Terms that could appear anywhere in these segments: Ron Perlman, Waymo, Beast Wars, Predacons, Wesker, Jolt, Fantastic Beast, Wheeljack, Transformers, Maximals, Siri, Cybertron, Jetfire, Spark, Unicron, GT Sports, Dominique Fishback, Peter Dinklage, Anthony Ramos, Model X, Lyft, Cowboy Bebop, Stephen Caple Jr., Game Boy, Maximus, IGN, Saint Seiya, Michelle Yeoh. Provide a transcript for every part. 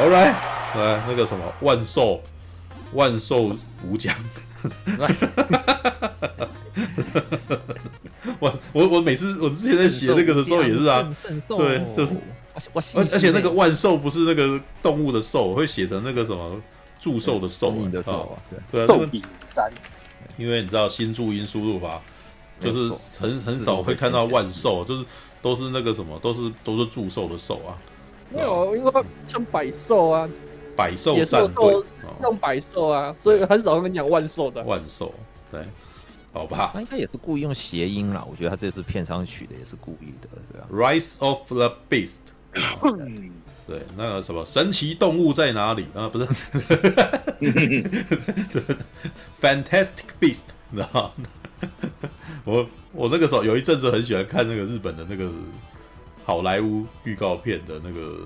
Alright， 来那个什么万寿无疆。我每次我之前在写那个的时候也是啊，对，就是而且那个万寿不是那个动物的寿，我会写成那个什么祝寿的寿，对，寿比三。因为你知道新注音输入法，就是很少会看到万寿，就是都是那个什么，都是祝寿的寿啊。没有，因为像百寿啊。 百兽战队用百兽啊，所以很少跟你讲万兽的。万兽，对，好吧。他应该也是故意用谐音啦，我觉得他这次片商取的也是故意的，对吧？Rise of the Beast， 对，那个什么神奇动物在哪里啊？不是，Fantastic Beast， 你知道我那个时候有一阵子很喜欢看那个日本的那个好莱坞预告片的那个。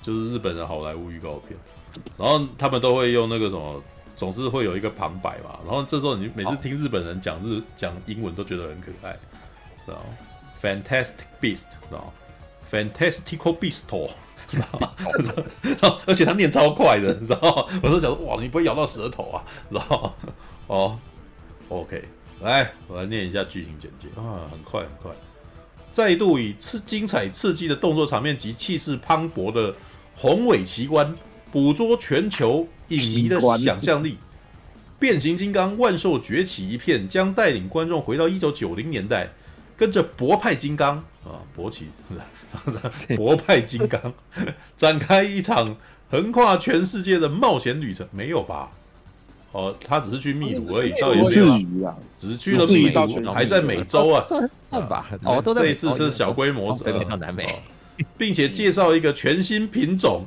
就是日本的好莱坞预告片，然后他们都会用那个什么，总是会有一个旁白嘛。然后这时候你每次听日本人讲英文都觉得很可爱，知道 ？Fantastic Beast， 知道 ？Fantastical Beasto， 知道？而且他念超快的，你知道？我都想说，哇，你不会咬到舌头啊，知道？哦 ，OK， 来，我来念一下剧情简介啊，很快很快，再度以精彩刺激的动作场面及气势磅礴的。 宏伟奇观捕捉全球影迷的想象力，变形金刚万兽崛起一片将带领观众回到1990年代，跟着博派金刚啊，博派金刚展开一场横跨全世界的冒险旅程，没有吧？哦，他只是去秘鲁而已，倒也没有，只是去了秘鲁，还在美洲啊，算吧，哦，都在这一次是小规模，北美到南美。 并且介绍一个全新品种，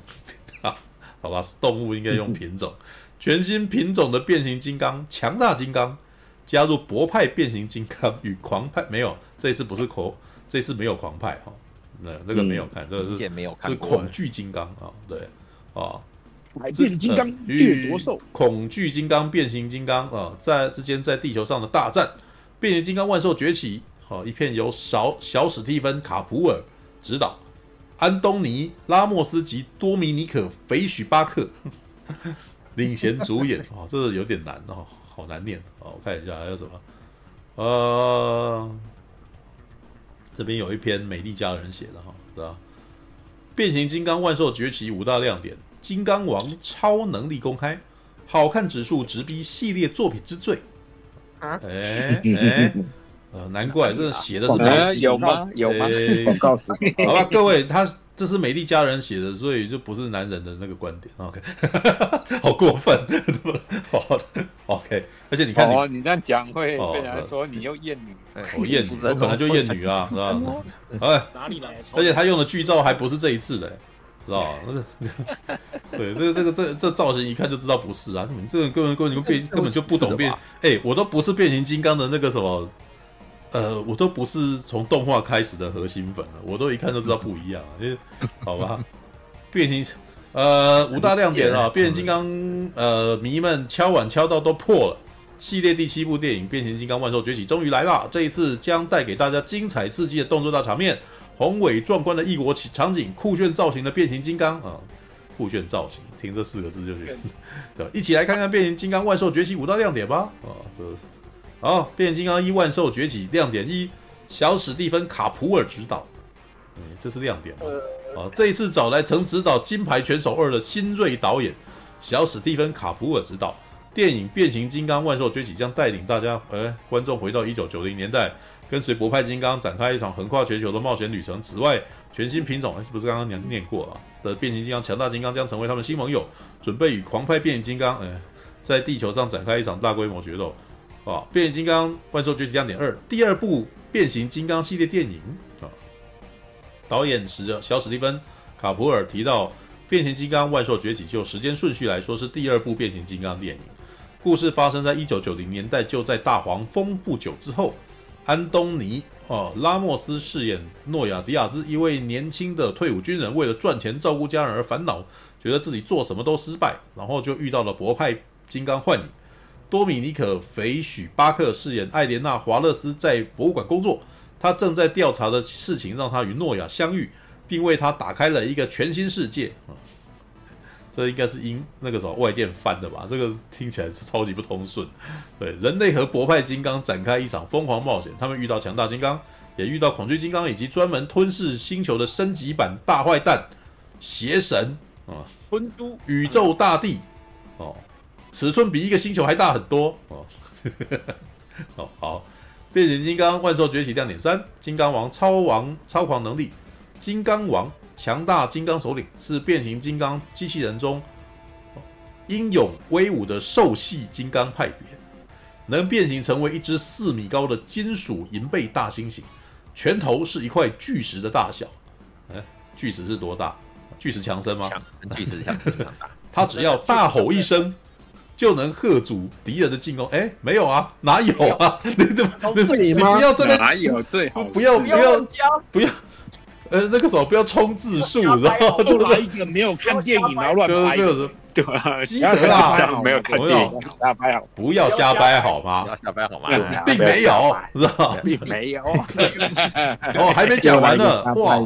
好吧，动物应该用品种，全新品种的变形金刚强大金刚加入博派变形金刚与狂派没有，这次不是这次没有狂派哈，那个没有看，这个是恐惧金刚啊，对啊，百变金刚掠夺兽，恐惧金刚变形金刚啊，在地球上的大战，变形金刚万兽崛起啊，一片由小史蒂芬卡普尔执导。 安东尼·拉莫斯及多米尼可·肥许巴克领衔主演哦，这个有点难哦，好难念哦。我看一下还有什么，这边有一篇美丽佳人写的哈，是吧？变形金刚万兽崛起5大亮点，金刚王超能力公开，好看指数直逼系列作品之最。啊？哎。 难怪这写的是美有吗？有吗？广告词，好吧，各位，他这是美丽佳人写的，所以就不是男人的那个观点。OK， 好过分，好 ，OK。而且你看，哦，你这样讲会被人说你又厌女，我厌女，我本来就厌女啊，是吧？哎，哪里来？而且他用的剧照还不是这一次的，知道吧？对，这造型一看就知道不是啊！你们这个根本就不懂变，哎，我都不是变形金刚的那个什么。 我都不是从动画开始的核心粉了，我都一看就知道不一样，因为好吧，变形5大亮点啊，变形金刚迷们敲碗敲到都破了，系列第7部电影《变形金刚万兽崛起》终于来啦！这一次将带给大家精彩刺激的动作大场面，宏伟壮观的异国场景，酷炫造型的变形金刚啊。酷炫造型，听这4个字就行，对，一起来看看《变形金刚万兽崛起5大亮点》吧！啊，这。 好，变形金刚1万兽崛起亮点1，小史蒂芬卡普尔执导，这是亮点。啊，这一次找来曾执导《金牌拳手2》的新锐导演小史蒂芬卡普尔执导电影《变形金刚万兽崛起》，将带领大家观众回到1990年代，跟随博派金刚展开一场横跨全球的冒险旅程。此外，全新品种是不是刚刚念过啊？的变形金刚强大金刚将成为他们新盟友，准备与狂派变形金刚在地球上展开一场大规模决斗。 啊！变形金刚万兽崛起2.2第2部变形金刚系列电影啊，导演小史蒂芬卡普尔提到，变形金刚万兽崛起就时间顺序来说是第2部变形金刚电影，故事发生在1990年代，就在大黄蜂不久之后。安东尼拉莫斯饰演诺亚迪亚兹，一位年轻的退伍军人，为了赚钱照顾家人而烦恼，觉得自己做什么都失败，然后就遇到了博派金刚幻影。 多米尼可·肥许巴克饰演艾莲娜·华勒斯，在博物馆工作。他正在调查的事情让他与诺亚相遇，并为他打开了一个全新世界。这应该是因那个什么外电翻的吧？这个听起来是超级不通顺。对，人类和博派金刚展开一场疯狂冒险，他们遇到强大金刚，也遇到恐惧金刚，以及专门吞噬星球的升级版大坏蛋邪神啊，吞珠宇宙大帝哦，尺寸比一个星球还大很多哦。哦好，变形金刚万兽崛起 2.3， 金刚王超狂能力，金刚王。 强大金刚首领是变形金刚机器人中英勇威武的兽系金刚派别，能变形成为一只4米高的金属银背大猩猩，拳头是一块巨石的大小。哎，巨石是多大？巨石强森吗？巨石强森。他只要大吼一声，就能吓阻敌人的进攻。哎，没有啊，哪有啊？你不要这边哪有最好？不要。 那个时候不要冲字数，然后就来一个没有看电影然后乱掰，对啊，基德啦，没有看电影瞎掰好，不要瞎掰好吗？不要瞎掰好吗？并没有，知道并没有。哦，还没讲完呢，哇，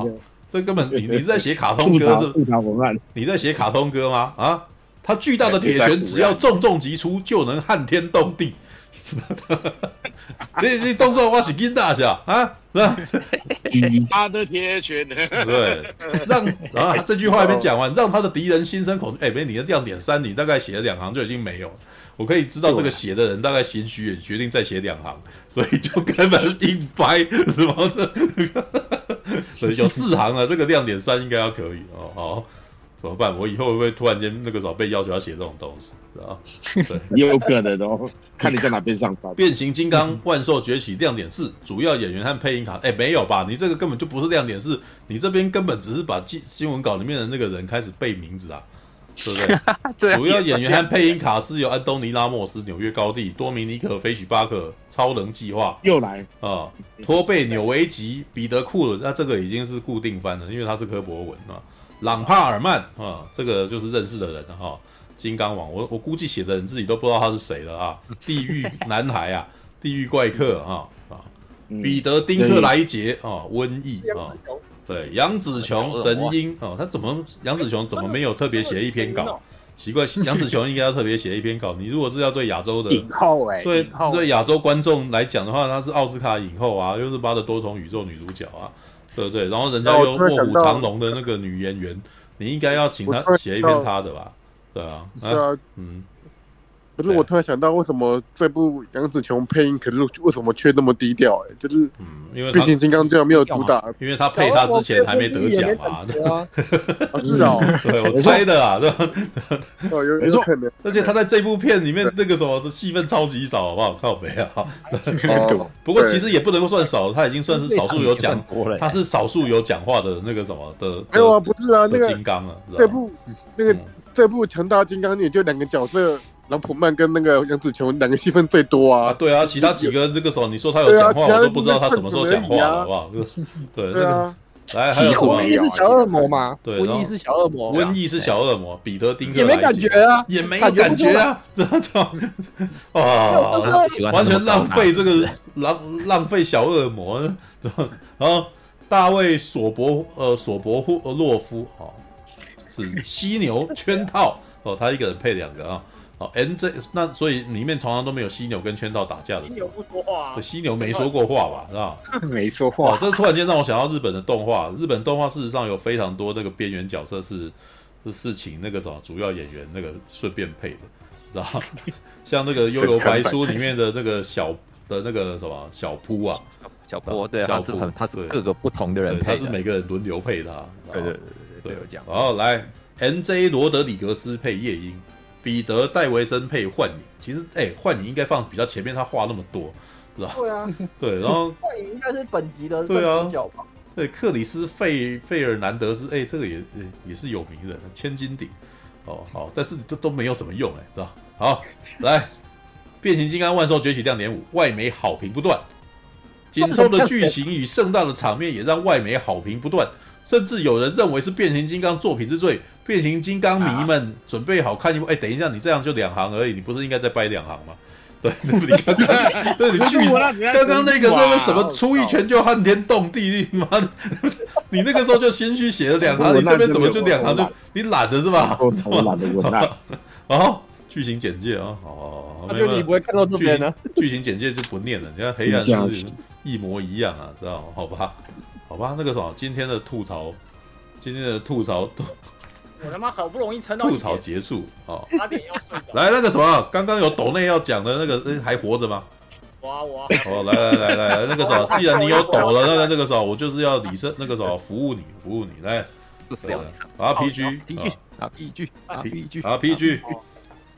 这根本你是在写卡通歌是？你在写卡通歌吗？啊，他巨大的铁拳只要重重击出就能撼天动地。 你动作我是跟大小啊，是吧？他的铁拳，对，让啊这句话还没讲完，让他的敌人心生恐惧。哎，没你的2.3，你大概写了2行就已经没有了。我可以知道这个写的人大概心虚，也决定再写2行，所以就根本硬掰，什么的。所以有4行了，这个2.3应该要可以哦。好，怎么办？我以后会不会突然间那个时候被要求要写这种东西？ 啊，有可能哦，看你在哪边上班。变形金刚万兽崛起 2.4， 主要演员和配音卡，哎，没有吧？你这个根本就不是 2.4， 你这边根本只是把新闻稿里面的那个人开始背名字啊，对不对？对，主要演员和配音卡是由安东尼拉莫斯、纽约高地、多米尼克菲许巴克、超能计划又来啊，托贝纽维吉、彼得库伦，那这个已经是固定番了，因为他是科博文啊，朗帕尔曼啊，这个就是认识的人啊。 金刚王，我估计写的人自己都不知道他是谁了啊！地狱男孩啊，地狱怪客啊啊，彼得丁克莱杰啊，瘟疫啊，对，杨紫琼神鹰啊，他怎么杨紫琼怎么没有特别写一篇稿？奇怪，杨紫琼应该要特别写一篇稿。你如果是要对亚洲的影后哎，对亚洲观众来讲的话，她是奥斯卡影后啊，又是她的多重宇宙女主角啊，对不对？然后人家有卧虎藏龙的那个女演员，你应该要请她写一篇她的吧？ 对啊，对啊，嗯。可是我突然想到，为什么这部杨紫琼配音，可是为什么却那么低调？哎，就是，因为变形金刚这样没有主打，因为他配他之前还没得奖嘛。是啊，对，我猜的啊，对吧？有可能。而且他在这部片里面那个什么的戏份超级少，好不好？靠北啊！不过其实也不能够算少，他已经算是少数有讲，他是少数有讲话的那个什么的。没有啊，不是啊，那个金刚啊，这部那个。 这部《强大金刚》也就2个角色，兰普曼跟那个杨紫琼2个戏份最多啊。对啊，其他几个这个时候你说他有讲话，我都不知道他什么时候讲话，好不好？对，那个来还有什么？瘟疫是小恶魔嘛？对，瘟疫是小恶魔。瘟疫是小恶魔，彼得丁克也没感觉啊，也没感觉啊，啊，完全浪费这个浪费小恶魔。然后大卫索伯洛夫啊。 是犀牛圈套哦，他一个人配2个啊，哦 ，NJ 那所以里面常常都没有犀牛跟圈套打架的。犀牛不说话、啊，犀牛没说过话吧，是吧？没说话、哦。这突然间让我想到日本的动画，日本动画事实上有非常多那个边缘角色是请那个什么主要演员那个顺便配的，知道？像那个《幽游白书》里面的那个小的那个什么小扑啊，小扑对，他是各个不同的人配的，他是每个人轮流配他，对对对。 对，然后来 ，NJ 罗德里格斯配夜鹰，彼得戴维森配幻影。其实，哎，幻影应该放比较前面，他话那么多，知道？对啊，对，然后幻影应该是本集的主角吧？对，克里斯费尔南德斯，哎，这个也是有名人，千斤顶。哦，好，但是都没有什么用，哎，知道？好，来，变形金刚万兽崛起 2.5， 外媒好评不断，紧凑的剧情与盛大的场面也让外媒好评不断。 甚至有人认为是变形金刚作品之最，变形金刚迷们准备好看一部。哎、啊欸，等一下，你这样就2行而已，你不是应该再掰2行吗？对，你刚刚对你巨，刚刚那个什么出一拳就撼天动地，妈的，你那个时候就先去写了两行，你这边怎么就两行就你懒的是吧？我懒得文案。哦，剧情简介啊，哦，那就你不会看到这边呢。剧情简介就不念了，你看黑暗是一模一样啊，知道吗？好吧，好吧，那个什么，今天的吐槽，我他妈好不容易撑到吐槽结束哦，8点要睡着。来那个什么，刚刚有抖内要讲的那个还活着吗？我哦，来，那个什么，既然你有抖了，那个什么，我就是要理身那个什么服务你来。RPG，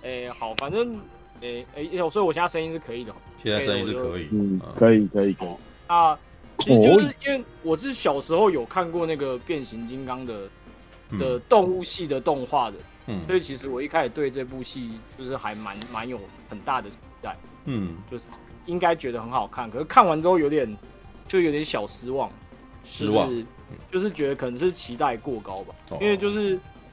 哎，好，反正哎，所以我现在声音是可以的，现在声音是可以，可以。啊，其实就是因为我是小时候有看过那个变形金刚的动物系的动画的，所以其实我一开始对这部戏就是还蛮有很大的期待，就是应该觉得很好看，可是看完之后有点小失望，就是觉得可能是期待过高吧，因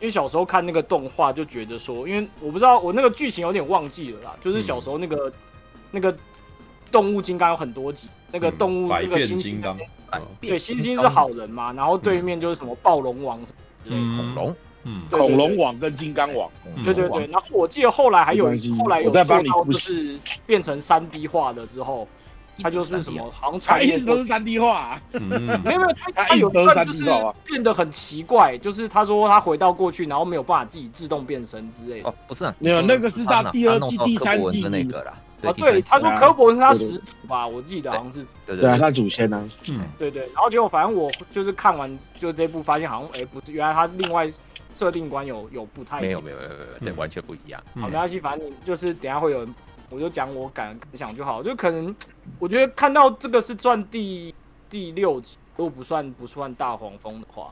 为小时候看那个动画就觉得说，因为我不知道我那个剧情有点忘记了啦，就是小时候那个动物金刚有很多集，那个动物那个猩猩，对，猩猩是好人嘛，然后对面就是什么暴龙王什么。恐龙，恐龙网跟金刚网，对。那我记得后来有做到，就是变成3D 化的之后，它就是什么，好像它一直都是3D 化，没有，它有一段就是变得很奇怪，就是他说他回到过去，然后没有办法自己自动变身之类的。哦，不是，没有那个是到第2季、第3季的那个啦。啊，对，他说柯博文是他始祖吧，我记得好像是。对啊，他祖先啊。对。然后结果反正我就是看完就这部，发现好像不是，原来他另外设定观有不太一样。没有，对，完全不一样。好，没关系，反正就是等一下会有人，我就讲我感想就好。就可能我觉得看到这个是赚第6集，如果不算大黄蜂的话，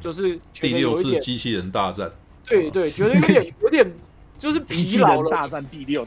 就是第6次机器人大战。对，觉得有点。就是疲劳了，大战第6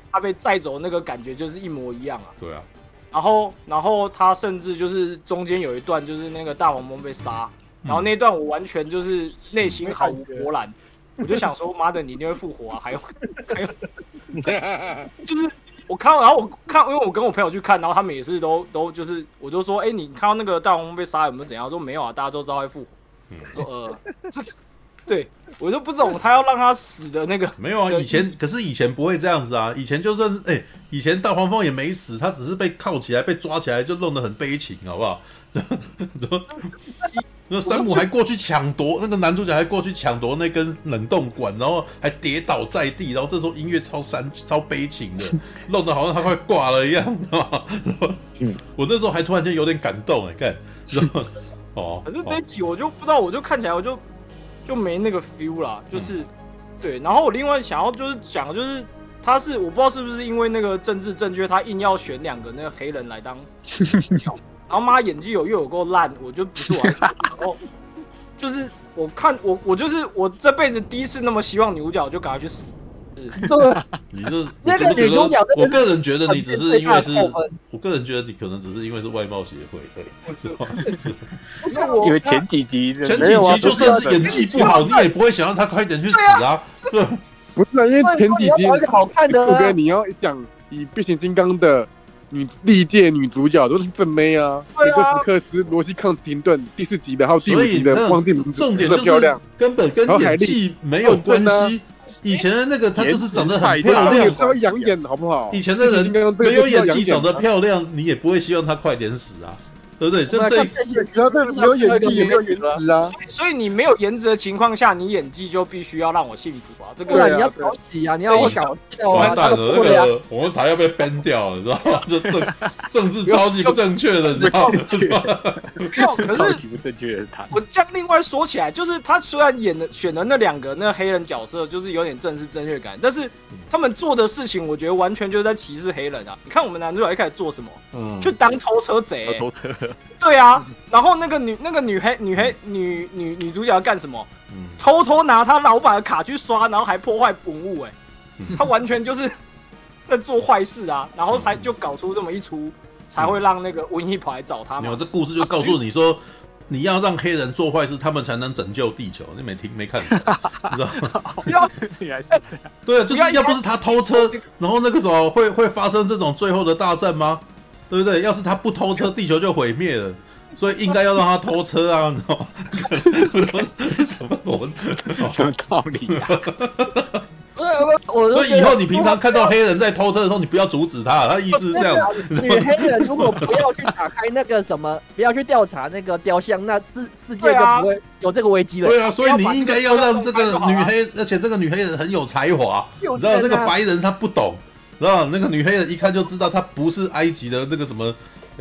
他被载走那个感觉就是一模一样啊。对啊，然后他甚至就是中间有一段就是那个大黄蜂被杀，然后那段我完全就是内心毫无波澜，我就想说妈的你一定会复活啊，还有，就是我看，然后我看，因为我跟我朋友去看，然后他们也是都就是我就说你看到那个大黄蜂被杀有没有怎样？他说没有啊，大家都知道会复活。我说对，我就不懂他要让他死的那个。没有啊，以前不会这样子啊，以前就算以前大黄蜂也没死，他只是被铐起来、被抓起来，就弄得很悲情，好不好？那山姆还过去抢夺那个男主角，还过去抢夺那根冷冻管，然后还跌倒在地，然后这时候音乐超悲情的，弄得好像他快挂了一样，知道吗？我那时候还突然间有点感动，看，然后反正那集我就不知道，我就看起来我就没那个 feel 啦，就是，对。然后我另外想要就是讲，就是他是我不知道是不是因为那个政治正确，他硬要选2个那个黑人来当，然后妈演技又有够烂，我就不是我。然后就是我看我就是我这辈子第1次那么希望女主角就赶快去死。你就那个女主角，我个人觉得你只是因为是，我个人觉得你可能只是因为是外貌协会，对。因为前几集就算是演技不好，你也不会想让他快点去死啊。不是，因为前几集好看的。富哥，你要想以变形金刚的历届女主角都是正妹啊，尼克斯克斯、罗西康廷顿，第4集的，还有第5集的，忘记名字，重点就是根本跟演技没有关系。以前的那个她就是长得很漂亮，她要养眼好不好？以前的人没有演技长得漂亮，你也不会希望她快点死啊。对不对？像这，主要是没有演技，也没有颜值啊。所以你没有颜值的情况下，你演技就必须要让我信服啊！这个你要搞起啊，你要我搞笑啊！我们台要被 ban 掉，你知道吗？就政治超级不正确的，你知道吗？超级不正确的他。我这样另外说起来，就是他虽然选的那两个那黑人角色，就是有点政治正确感，但是他们做的事情，我觉得完全就是在歧视黑人啊！你看我们男主角一开始做什么？去当偷车贼。 对啊，然后那个女主角干什么？偷偷拿他老板的卡去刷，然后还破坏文物，哎，他完全就是在做坏事啊！然后他就搞出这么一出，才会让那个瘟疫跑来找他嘛。这故事就告诉你说，你要让黑人做坏事，他们才能拯救地球。你没听没看，你知道吗？对啊，就是要不是他偷车，然后那个时候会发生这种最后的大战吗？ 对不对？要是他不偷车，地球就毁灭了，所以应该要让他偷车啊！你知道吗？什么道理啊？所以以后你平常看到黑人在偷车的时候，你不要阻止他，他意思是这样。女黑人如果不要去打开那个什么，不要去调查那个雕像，那世界就不会有这个危机了。对啊，所以你应该要让这个女黑，而且这个女黑人很有才华，你知道那个白人他不懂。 知道那个女黑人一看就知道她不是埃及的那个什么，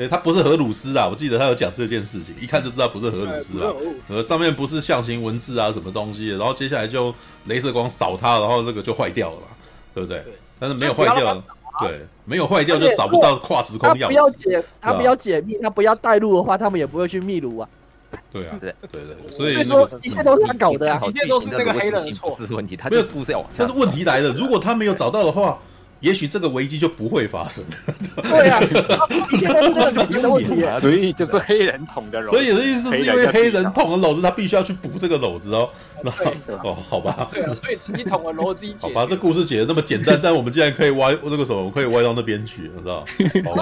她不是荷鲁斯啊！我记得她有讲这件事情，一看就知道不是荷鲁斯啊。上面不是象形文字啊，什么东西的。然后接下来就镭射光扫她，然后那个就坏掉了嘛，对不对？对但是没有坏掉，对，没有坏掉就找不到跨时空钥匙。他不要解密，他不要带路的话，他们也不会去秘鲁啊。 对啊，对，所以说一切都是他搞的啊，一切都是那个黑人的错，是问题，他就是故事要往下。但是问题来了，如果他没有找到的话。 也许这个危机就不会发生。对啊，一切都是这个人的问题，所以就是黑人捅的篓子。所以的意思是因为黑人捅的篓子，他必须要去补这个篓子哦。然后哦，好吧。对啊，所以自己捅的篓子自己解。好吧，这故事解得那么简单，但我们竟然可以歪那个什么，我可以歪到那边去，你知道？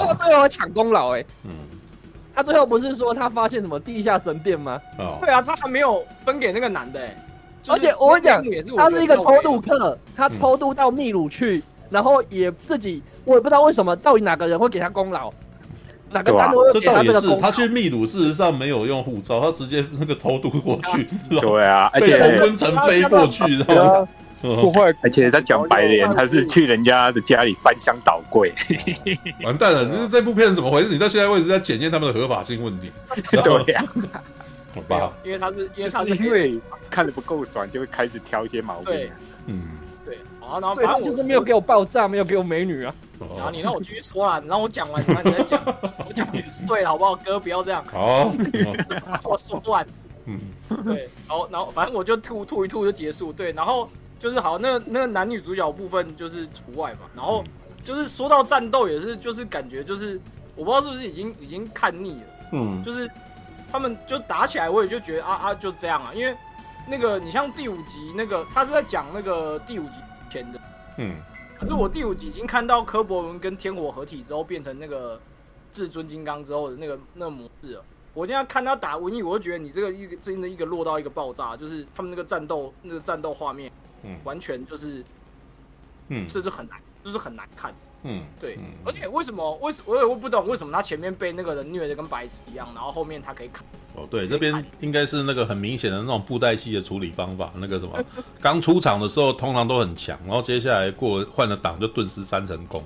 他最后抢功劳哎。嗯。他最后不是说他发现什么地下神殿吗？哦。对啊，他还没有分给那个男的哎。而且我跟你讲，他是一个偷渡客，他偷渡到秘鲁去。 然后也自己，我也不知道为什么，到底哪个人会给他功劳，哪个单位会给他这个功劳？他去秘鲁事实上没有用护照，他直接那个偷渡过去，对啊，而且被温城飞过去，然后破坏。而且他讲白脸，他是去人家的家里翻箱倒柜，完蛋了！就是这部片怎么回事？你到现在为止在检验他们的合法性问题，对呀。 好吧，因为看得不够爽，就会开始挑一些毛病，嗯。 啊，然后反正就是没有给我爆炸，没有给我美女啊。然后你让我继续说啦，你让我讲完，你再讲，我讲完就睡了，好不好？哥，不要这样。好，我说完。嗯，对，然后反正我就吐一吐就结束。对，然后就是好，那个男女主角部分就是除外嘛。然后就是说到战斗也是，就是感觉就是我不知道是不是已经看腻了。嗯，就是他们就打起来，我也就觉得啊就这样啊，因为那个你像第五集那个，他是在讲那个第五集。 前的，嗯，可是我第五集已经看到柯博文跟天火合体之后变成那个至尊金刚之后的那个模式了。我现在看他打瘟疫，我就觉得你这个真的一个落到一个爆炸，就是他们那个战斗画面，嗯，完全就是，嗯，这是很难，就是很难看，嗯，对。嗯、而且为什么我不懂为什么他前面被那个人虐的跟白痴一样，然后后面他可以砍。 哦，对，这边应该是那个很明显的那种布袋戏的处理方法，那个什么，刚出场的时候通常都很强，然后接下来换了档就顿失3成功，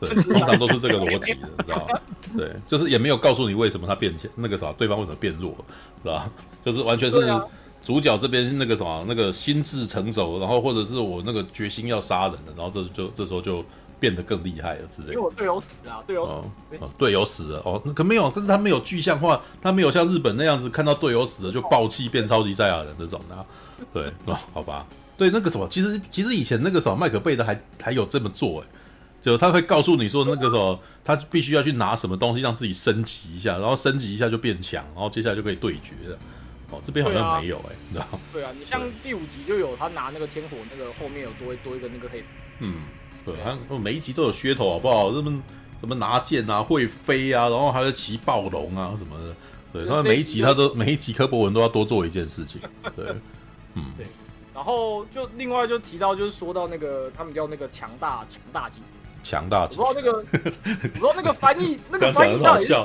对，通常都是这个逻辑的，知道吧？对，就是也没有告诉你为什么他变强，那个啥，对方为什么变弱，是吧？就是完全是主角这边那个什么，那个心智成熟，然后或者是我那个决心要杀人的，然后这时候就。 变得更厉害了之类的，因为我队友死了，队友死了，队友死了哦，可没有，但是他没有具象化，他没有像日本那样子看到队友死了就暴气变超级赛亚人那种的，对，哦，好吧，对那个什么，其实以前那个什么麦克贝的还有这么做哎，就他会告诉你说那个什么他必须要去拿什么东西让自己升级一下，然后升级一下就变强，然后接下来就可以对决了。 哦，这边好像没有哎，你知道？对啊，你像第五集就有他拿那个天火那个后面有多一个那个黑符，嗯。 对，他每一集都有噱头，好不好？什么拿剑啊，会飞啊，然后还有骑暴龙啊什么的。对，他每一集柯博文都要多做一件事情。对，嗯，对。然后就另外就提到，就是说到那个他们叫那个强大姐，强大金。我不知道那个翻译，那个翻译到底是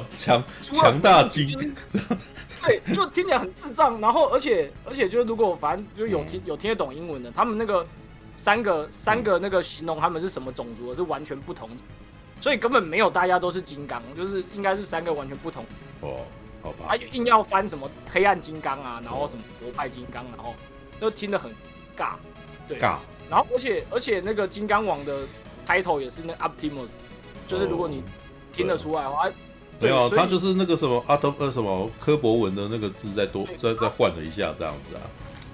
强大金。对，就听起来很智障。然后而且就是如果反正就有听得懂英文的，他们那个三个那个形容他们是什么种族的是完全不同，所以根本没有大家都是金刚，就是应该是三个完全不同。哦，好吧。他就硬要翻什么黑暗金刚啊，然后什么博派金刚，然后就听得很尬。对。尬。然后而且那个金刚王的 title 也是那 Optimus， 就是如果你听得出来的话，没有他就是那个什么什么柯博文的那个字再换了一下这样子啊。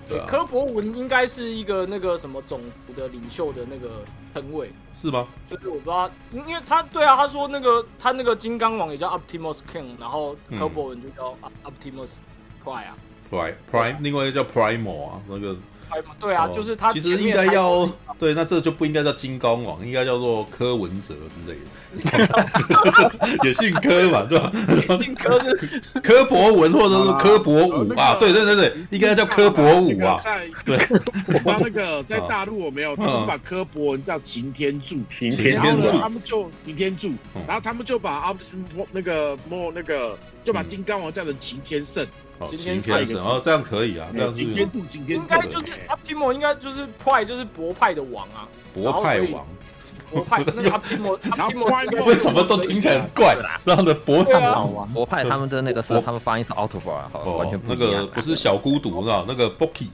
对啊，柯博文应该是一个那个什么种族的领袖的那个称谓是吗？就是我不知道，因为他对啊，他说那个他那个金刚王也叫 Optimus King， 然后柯博文就叫 Optimus Prime 啊 ，Prime 另外一个叫 Primal 啊那个。对啊，就是他其实应该要对，那这就不应该叫金刚王，应该叫做柯文哲之类的，也姓柯嘛，对吧？也姓柯是柯博文或者是柯博武啊，对，应该叫柯博武啊。对，那个在大陆我没有，他们是把柯博文叫擎天柱，然后他们就把就把金刚王叫成擎天圣。擎天神哦，这样可以啊，这样是应该就是 Optimus 应该就是 Prime 就是博派的王啊，博派那个 Optimus 为什么都听起来很怪？然后呢，博派老王，博派他们的那个是他们发音是 Autobot 啊，完全不一样。那个不是小孤独啊，那个 Boki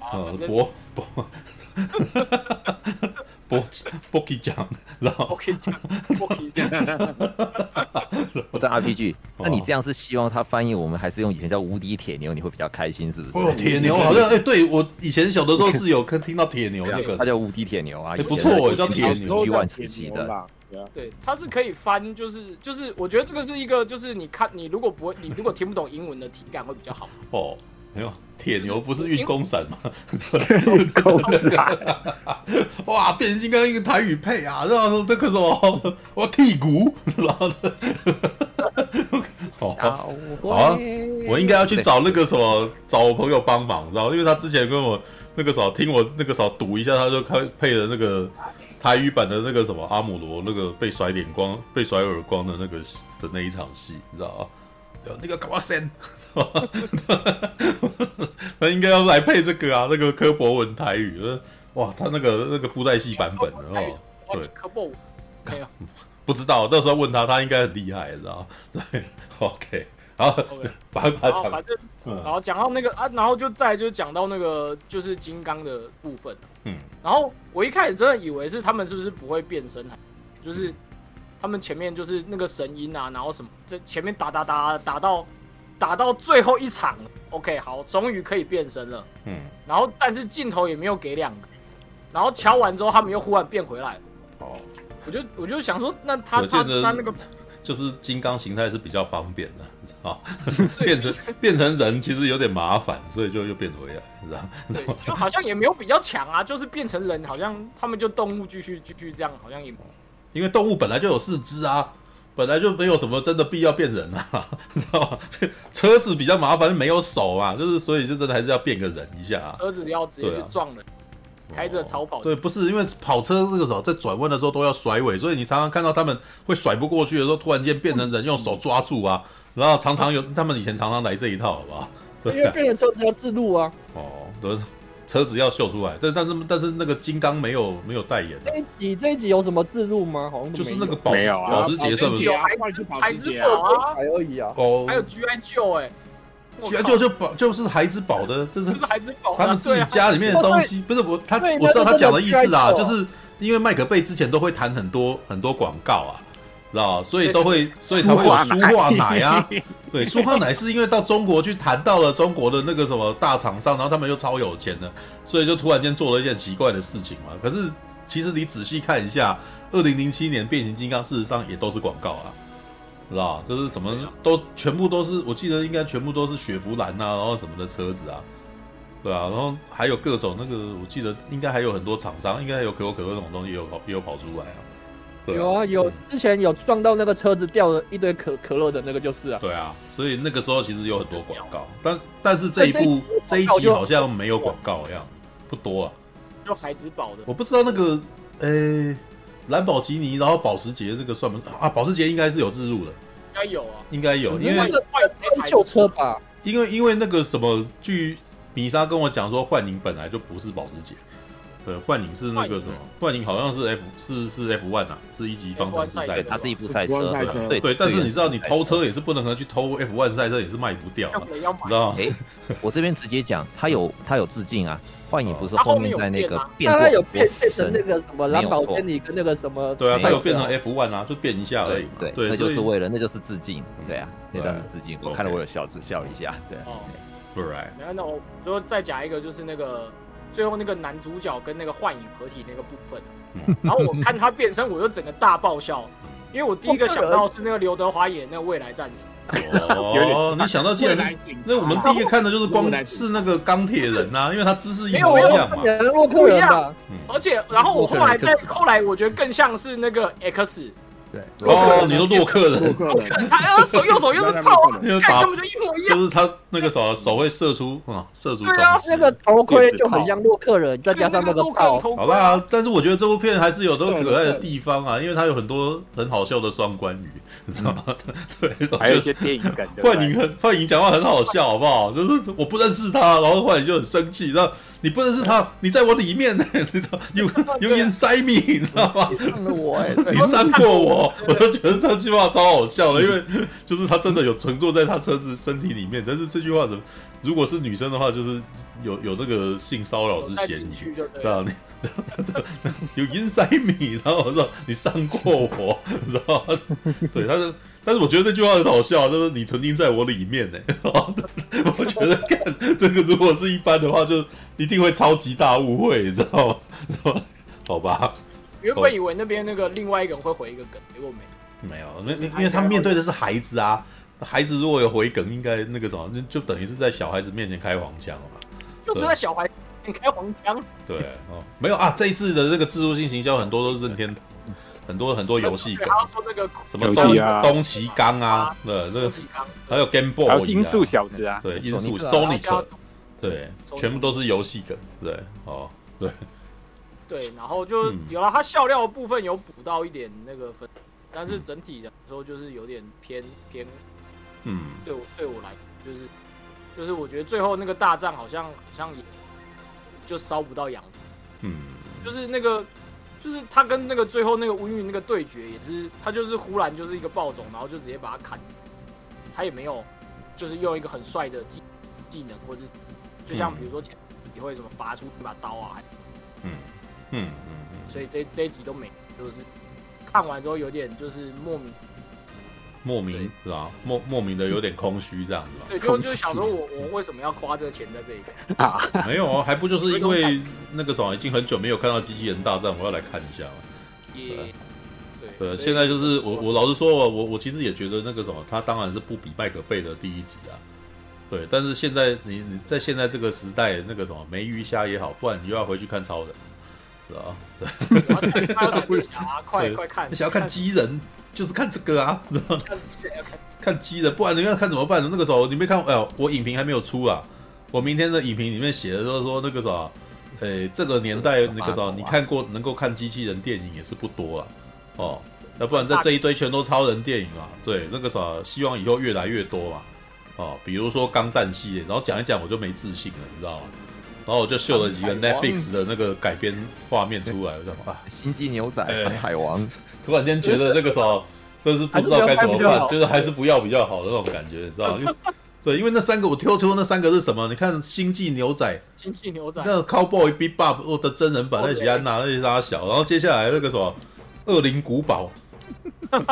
Boki 酱，然后 Boki 酱，不是 RPG。那你这样是希望他翻译我们还是用以前叫无敌铁牛，你会比较开心，是不是？哦，铁牛好像对我以前小的时候是有听到铁牛这个，他叫无敌铁牛啊，不错，叫铁牛。G1时期的，对，他是可以翻，就是，我觉得这个是一个，就是你如果不会，你如果听不懂英文的体感会比较好哦。没有铁牛不是运功神吗？运功神，哇！变形金刚一个台语配啊，然后那个什么，我剔骨，然后呢，好啊，我应该要去找那个什么，找我朋友帮忙，然后因为他之前跟我那个什么，听我那个什么赌一下，他就配了那个台语版的那个什么阿姆罗那个被甩脸光、被甩耳光的那个的那一场戏，你知道吗？那个搞我神，他应该要来配这个啊，那个柯博文台语，哇，他那个布袋戏版本哦，对，柯博文，不知道，到时候问他，他应该很厉害，知道吗？对 ，OK， 好，把讲，然后讲到那个啊，然后就再讲到那个就是金刚的部分，然后我一开始真的以为是他们是不是不会变身，就是。他们前面就是那个神鹰啊，然后什么，这前面打到最后一场 ，OK， 好，终于可以变身了，然后但是镜头也没有给两个，然后敲完之后他们又忽然变回来，哦，我就想说，那他那个就是金刚形态是比较方便的，你知道变成人其实有点麻烦，所以就又变回来，你知道对，就好像也没有比较强啊，就是变成人好像他们就动物继续这样，好像也。因为动物本来就有四肢啊，本来就没有什么真的必要变人啊，你知道吗？车子比较麻烦，没有手啊，就是所以就真的还是要变个人一下啊。车子要直接去撞人，开着超跑。对，不是因为跑车这个时候在转弯的时候都要甩尾，所以你常常看到他们会甩不过去的时候，突然间变成人用手抓住啊，然后常常有他们以前常常来这一套，好不好？因为变成车子要自路啊。哦，对。车子要秀出来，但是那个金刚没有代言。这一集有什么置入吗？好像就是那个保时捷，是不是？孩之宝啊，还有还有 GI Joe 哎 ，GI Joe 就是孩之宝的，就是孩之宝他们自己家里面的东西。不是我知道他讲的意思啦，就是因为麦可贝之前都会谈很多广告啊，知道，所以才会有舒化奶啊。对，舒化奶是因为到中国去谈到了中国的那个什么大厂商，然后他们又超有钱的，所以就突然间做了一件奇怪的事情嘛。可是其实你仔细看一下，2007年变形金刚事实上也都是广告啊，知道？就是什么都全部都是，我记得应该全部都是雪佛兰啊，然后什么的车子啊，对啊，然后还有各种那个，我记得应该还有很多厂商，应该还有可口可乐那种东西也有跑出来啊。啊有啊有，之前有撞到那个车子掉了一堆可乐的那个就是啊。对啊，所以那个时候其实有很多广告，但是这一集好像没有广告一样，不多啊。就孩之宝的，我不知道那个，兰博基尼，然后保时捷这个算不啊？保时捷应该是有置入的，应该有啊，应该有，因为那个旧车吧，因为那个什么，据米莎跟我讲说，幻影本来就不是保时捷，对，幻影是那个什么，幻影好像是 F1 啊，是一级方程式赛车，它是一部赛车，对对。但是你知道，你偷车也是不能去偷 F1 赛车，也是卖不掉，你知道吗？我这边直接讲，它有致敬啊。幻影不是后面在那个变，它有变成那个什么蓝宝坚尼跟那个什么，对啊，它有变成 F1 啊，就变一下而已嘛。对，對那就是为了，那就是致敬，对啊，那当是致敬。我看了我有笑一下，对。哦，不然，那我就再讲一个，就是那个最后那个男主角跟那个幻影合体那个部分，然后我看他变身，我就整个大爆笑。因为我第一个想到是那个刘德华演那个未来战士。哦，你想到竟然那我们第一个看的就是光是那个钢铁人啊，因为他姿势一模一样嘛，不一样。而且，然后我后来我觉得更像是那个 X。对，哦，你说洛克人，他手右手又是炮，看根本就一模一样。就是他那个手会射出啊，射出。对啊，那个头盔就很像洛克人，再加上那个炮，好吧。但是我觉得这部片还是有很多可爱的地方啊，因为它有很多很好笑的双关语，你知道吗？对，还有一些电影感。幻影讲话很好笑，好不好？就是我不认识他，然后幻影就很生气，然后你不认识他，你在我里面，你知道 ，you inside me， 你知道吗？你伤了我，你伤过我。我就觉得这句话超好笑的，因为就是他真的有乘坐在他车子身体里面，但是这句话怎么，如果是女生的话，就是有那个性骚扰之嫌疑，知道你有 inside me， 然后我说你伤过我，知道对，但是我觉得这句话很好笑，就是你曾经在我里面呢，我觉得看这个如果是一般的话，就一定会超级大误会，你知道吗？好吧。原本以为那边那个另外一个人会回一个梗，结果没有，因为他面对的是孩子啊，孩子如果有回梗，应该那个什么，就等于是在小孩子面前开黄腔了嘛，就是在小孩子面前开黄腔。对，哦，没有啊，这一次的这个植入性行销很多都是任天堂，很多游戏梗，他说那个什么东奇刚啊，对，那个还有 Game Boy， 还有音速小子啊，对，音速 Sonic， 对，全部都是游戏梗，对，哦，对。对，然后就有了他笑料的部分有补到一点那个分，但是整体来说就是有点偏，嗯，对我来就是我觉得最后那个大战好像也就烧不到羊，嗯，就是那个就是他跟那个最后那个乌云那个对决也是他就是忽然就是一个暴走，然后就直接把他砍，他也没有就是用一个很帅的技能或者就像比如说前你会什么拔出一把刀啊，所以这一集都没，就是看完之后有点就是莫名是吧？莫名的有点空虚这样子吧。对，就是想说我为什么要花这个钱在这里啊？没有啊，还不就是因为那个什么，已经很久没有看到《机器人大战》，我要来看一下。也对，现在就是我老实说，我其实也觉得那个什么，他当然是不比麦可贝的第一集啊。对，但是现在你在现在这个时代，那个什么梅鱼虾也好，不然你又要回去看超人。是啊，对，快看！你想要看机人，就是看这个啊，知道吗？看机人，不然你要看怎么办？那个时候你没看，哎，我影评还没有出啊。我明天的影评里面写的就是说那个啥，哎，这个年代那个啥，你看过能够看机器人电影也是不多啊。哦，要不然在这一堆全都超人电影啊。对，那个啥，希望以后越来越多嘛。哦，比如说钢弹系列，然后讲一讲我就没自信了，你知道吗？然后我就秀了几个 Netflix 的那个改编画面出来，我想啊，星际牛仔、海王，突然间觉得那个时候真是不知道该怎么办，就是还是不要比较好的那种感觉，你知道吗？对，因为那三个我挑出那三个是什么？你看星际牛仔，那 Cowboy Bebop 的真人版那吉安娜那些啥小，然后接下来那个什么恶灵古堡，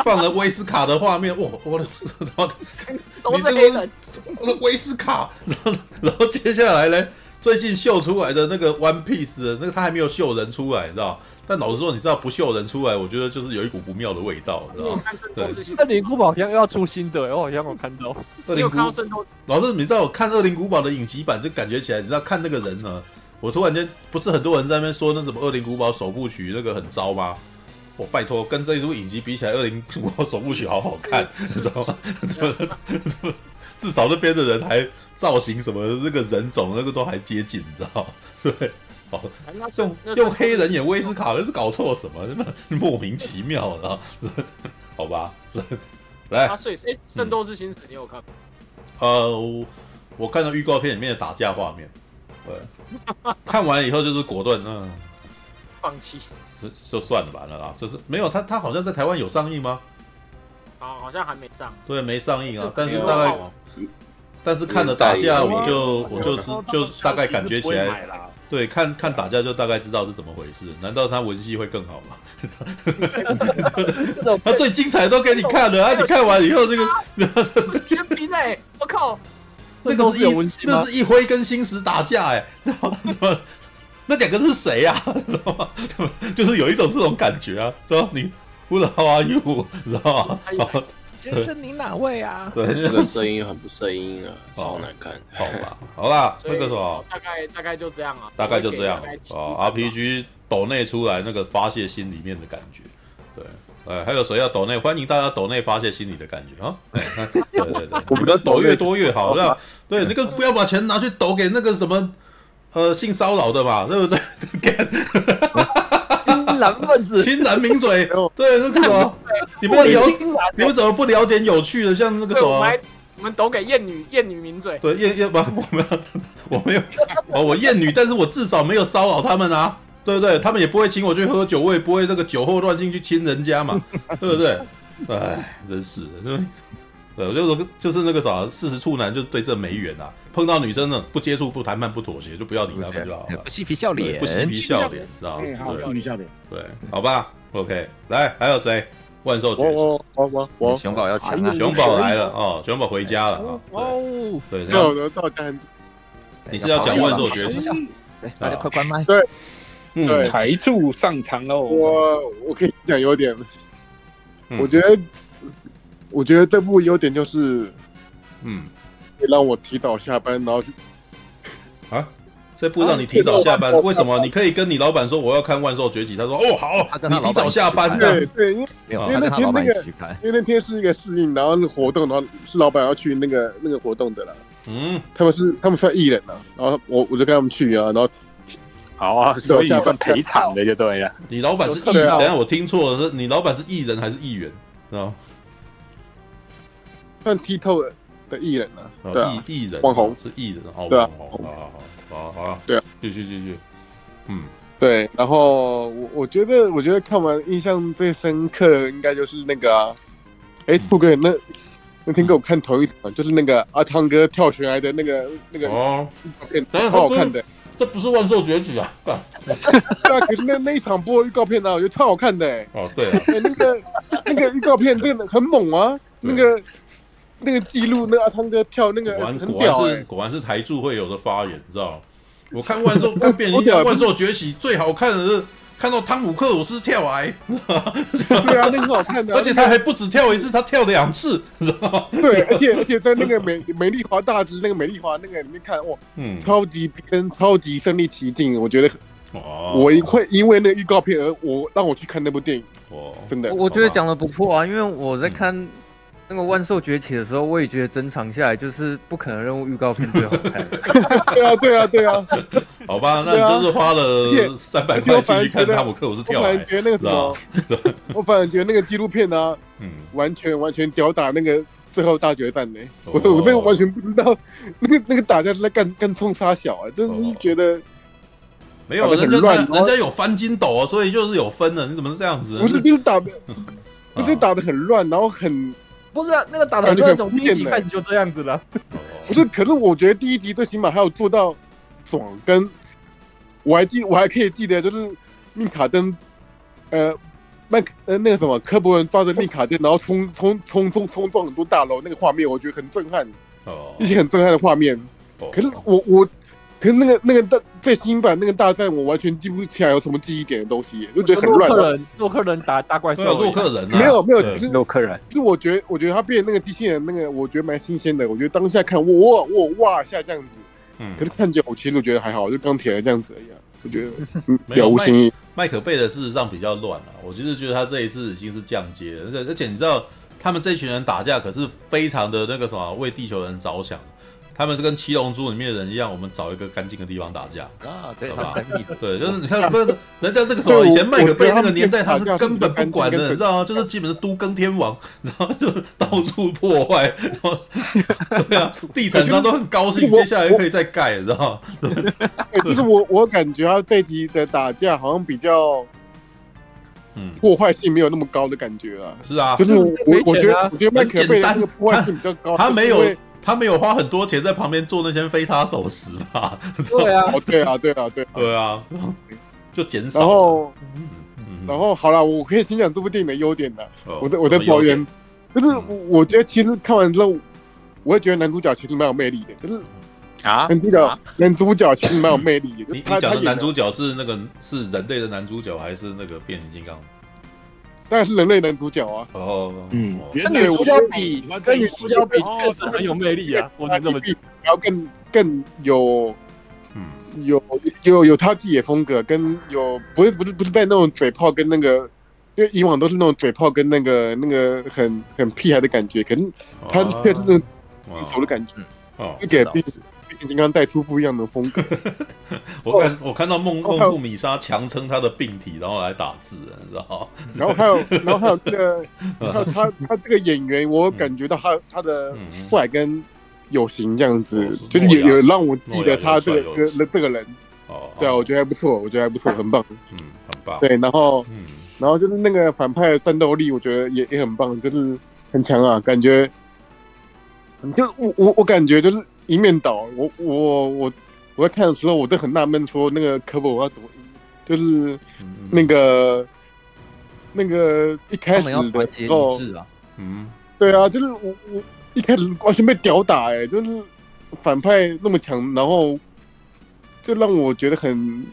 放了威斯卡的画面，哇，我的，然后都是黑人，威斯卡，然后接下来呢？最近秀出来的那个 One Piece 的那个，他还没有秀人出来，你知道？但老实说，你知道不秀人出来，我觉得就是有一股不妙的味道，你知道？对，恶灵古堡好像要出新的，我好像有看到。你有看到圣斗？老师，你知道我看恶灵古堡的影集版，就感觉起来，你知道看那个人呢，我突然间不是很多人在那边说那什么恶灵古堡首部曲那个很糟吗？我拜托，跟这一部影集比起来，恶灵古堡首部曲好好看，你知道吗？至少那边的人还造型什么，那个人种那个都还接近，你知道？对，哦，用黑人演威斯卡，那是搞错什么？那莫名其妙的，好吧？来，啊，所以哎，《圣斗士星矢》你有看吗？我看到预告片里面的打架画面，对，看完以后就是果断，嗯，放弃，就算了吧，那啊，就是没有他好像在台湾有上映吗？啊，好像还没上，对，没上映啊，但是大概。但是看了打架，我就大概感觉起来，对，看打架就大概知道是怎么回事。难道他文戏会更好吗？他最精彩都给你看了啊！你看完以后，这个天兵哎，我靠，那是一辉跟星矢打架哎，那两个是谁啊？知道吗？就是有一种这种感觉啊，知道你 Who are you？ 知道吗？觉得你哪位啊？对，那个声音很不声音啊，超难看。好吧，好啦，那个什么，大概就这样啊，大概就这样哦。RPG 抖内出来那个发泄心里面的感觉，对，还有谁要抖内？欢迎大家抖内发泄心里的感觉啊！对对对，我们要抖越多越好，对，那个不要把钱拿去抖给那个什么性骚扰的吧，对不对？青蓝名嘴，对那个什么，你们怎么不聊点有趣的？像那个什么，我们都给艳女名嘴，对艳不，我没有哦，我艳女，但是我至少没有骚扰他们啊，对不对？他们也不会请我去喝酒，我也不会那个酒后乱性去亲人家嘛，对不对？哎，真是的，对，就是那个啥，40处男就对这没缘啊。碰到女生呢，不接触、不谈判、不妥协，就不要理他们就好了。不嬉皮笑脸，不嬉皮笑脸，知道吗？好，嬉皮笑脸，对，好吧 ，OK。来，还有谁？万寿菊，我熊宝要抢啊！熊宝来了哦，熊宝回家了哦。对，到家。你是要讲万寿菊？对，大家快关麦。对，嗯，台柱上场喽。我跟你讲优点，我觉得这部优点就是，嗯。让我提早下班，然后去啊？这不让你提早下班？为什么？你可以跟你老板说我要看《万兽崛起》，他说哦好，你提早下班。对，因为那天是一个适应，然后那个活动，然后是老板要去那个活动的啦。嗯，他们算艺人啊，然后我就跟他们去啊，然后好啊，所以算陪场的就对了。你老板是艺人？等一下我听错了，你老板是艺人还是艺员？知道？算剔透了。的艺人呢？对，艺人网红是艺人哦，网红啊，好，对啊，继续，嗯，对，然后我觉得看完印象最深刻的应该就是那个啊，哎，兔哥那天跟我看同一场，就是那个阿汤哥跳悬崖的那个哦，超好看的，这不是万兽崛起啊，对啊，可是那一场播预告片啊，我觉得超好看的，哦对，那个预告片真的很猛啊，那个记录，那个阿汤哥跳那个很屌，果然是台柱会有的发言，你知道吗？我看万兽看变形，万兽崛起最好看的是看到汤姆克鲁斯跳崖，对啊，那很好看的，而且他还不止跳一次，他跳两次，你知道吗？对，而且在那个美丽华大只那个美丽华那个里面看，哇，嗯，超级身临其境，我觉得。我会因为那个预告片而让我去看那部电影，真的，我觉得讲的不错啊，因为我在看。那个万兽崛起的时候，我也觉得珍藏下来就是不可能任务预告片最好看。对啊，好吧，那你就是花了300块去看汤姆克鲁斯跳海。我反而觉得那个纪录片啊，完全吊打那个最后大决战呢。我这个完全不知道那个打架是在干冲杀小啊，就是觉得。没有人家有翻筋斗啊，所以就是有分的，你怎么这样子？不是就是打得很乱，然后很。不是啊，那个打的那种第一集开始就这样子了。不是，可是我觉得第一集最起码还有做到爽，跟我还可以记得就是密卡登，那个什么科博文抓着密卡登，然后冲撞很多大楼那个画面，我觉得很震撼。哦，一些很震撼的画面。可是可是那个最新版那个大战，我完全记不起来有什么记忆点的东西，就觉得很乱。洛克人打大怪兽，洛克人没有，就是洛克人。就是我觉得他变那个机器人那个，我觉得蛮新鲜的。我觉得当下看哇一下这样子，可是看久我其实我觉得还好，就钢铁人这样子而已啊。我觉得了无新意。麦可贝的事实上比较乱啊，我就是觉得他这一次已经是降阶了，而且你知道他们这群人打架可是非常的那个什么为地球人着想。他们是跟七龙珠里面的人一样，我们找一个干净的地方打架啊，对吧？对，就是你看，不是人家那个时候以前麦克贝那个年代，他是根本不管的，你知道吗？就是基本是都更天王，然后就到处破坏，然后对啊，地产商都很高兴，接下来可以再盖，你知道吗？就是我感觉他这集的打架好像比较。嗯，破坏性没有那么高的感觉啊。是啊，就是我觉得麦可贝那个破坏性比较高，他没有花很多钱在旁边做那些非他走石吧？对啊，对啊，对啊，对啊，对啊，就减少。然后好了，我可以先讲这部电影的优点的。我的抱怨就是，我觉得其实看完之后，我会觉得男主角其实蛮有魅力的，就是。啊，男主角其实蛮有魅力的。你讲的男主角是那个是人类的男主角还是那个变形金刚？当然是人类男主角啊。哦，嗯，跟女主角比，确实很有魅力啊。我能这么比，然后更有，有他自己的风格，跟有不是在那种嘴炮跟那个，因为以往都是那种嘴炮跟那个很屁孩的感觉，可能他确实是成熟的感觉，就给。金刚带出不一样的风格。我看到梦露米莎强撑他的病体，然后来打字，你知道？然后还有这个，然后他这个演员，我感觉到他的帅跟有型这样子，就是有让我记得他这个人。哦，对啊，我觉得还不错，很棒。嗯，很棒。对，然后就是那个反派的战斗力，我觉得也很棒，就是很强啊，感觉。就我感觉就是。一面倒，我在看的时候，我都很纳闷，说那个科博要怎么，就是那个一开始的时候，嗯，对啊，就是我一开始完全被屌打，哎，就是反派那么强，然后就让我觉得很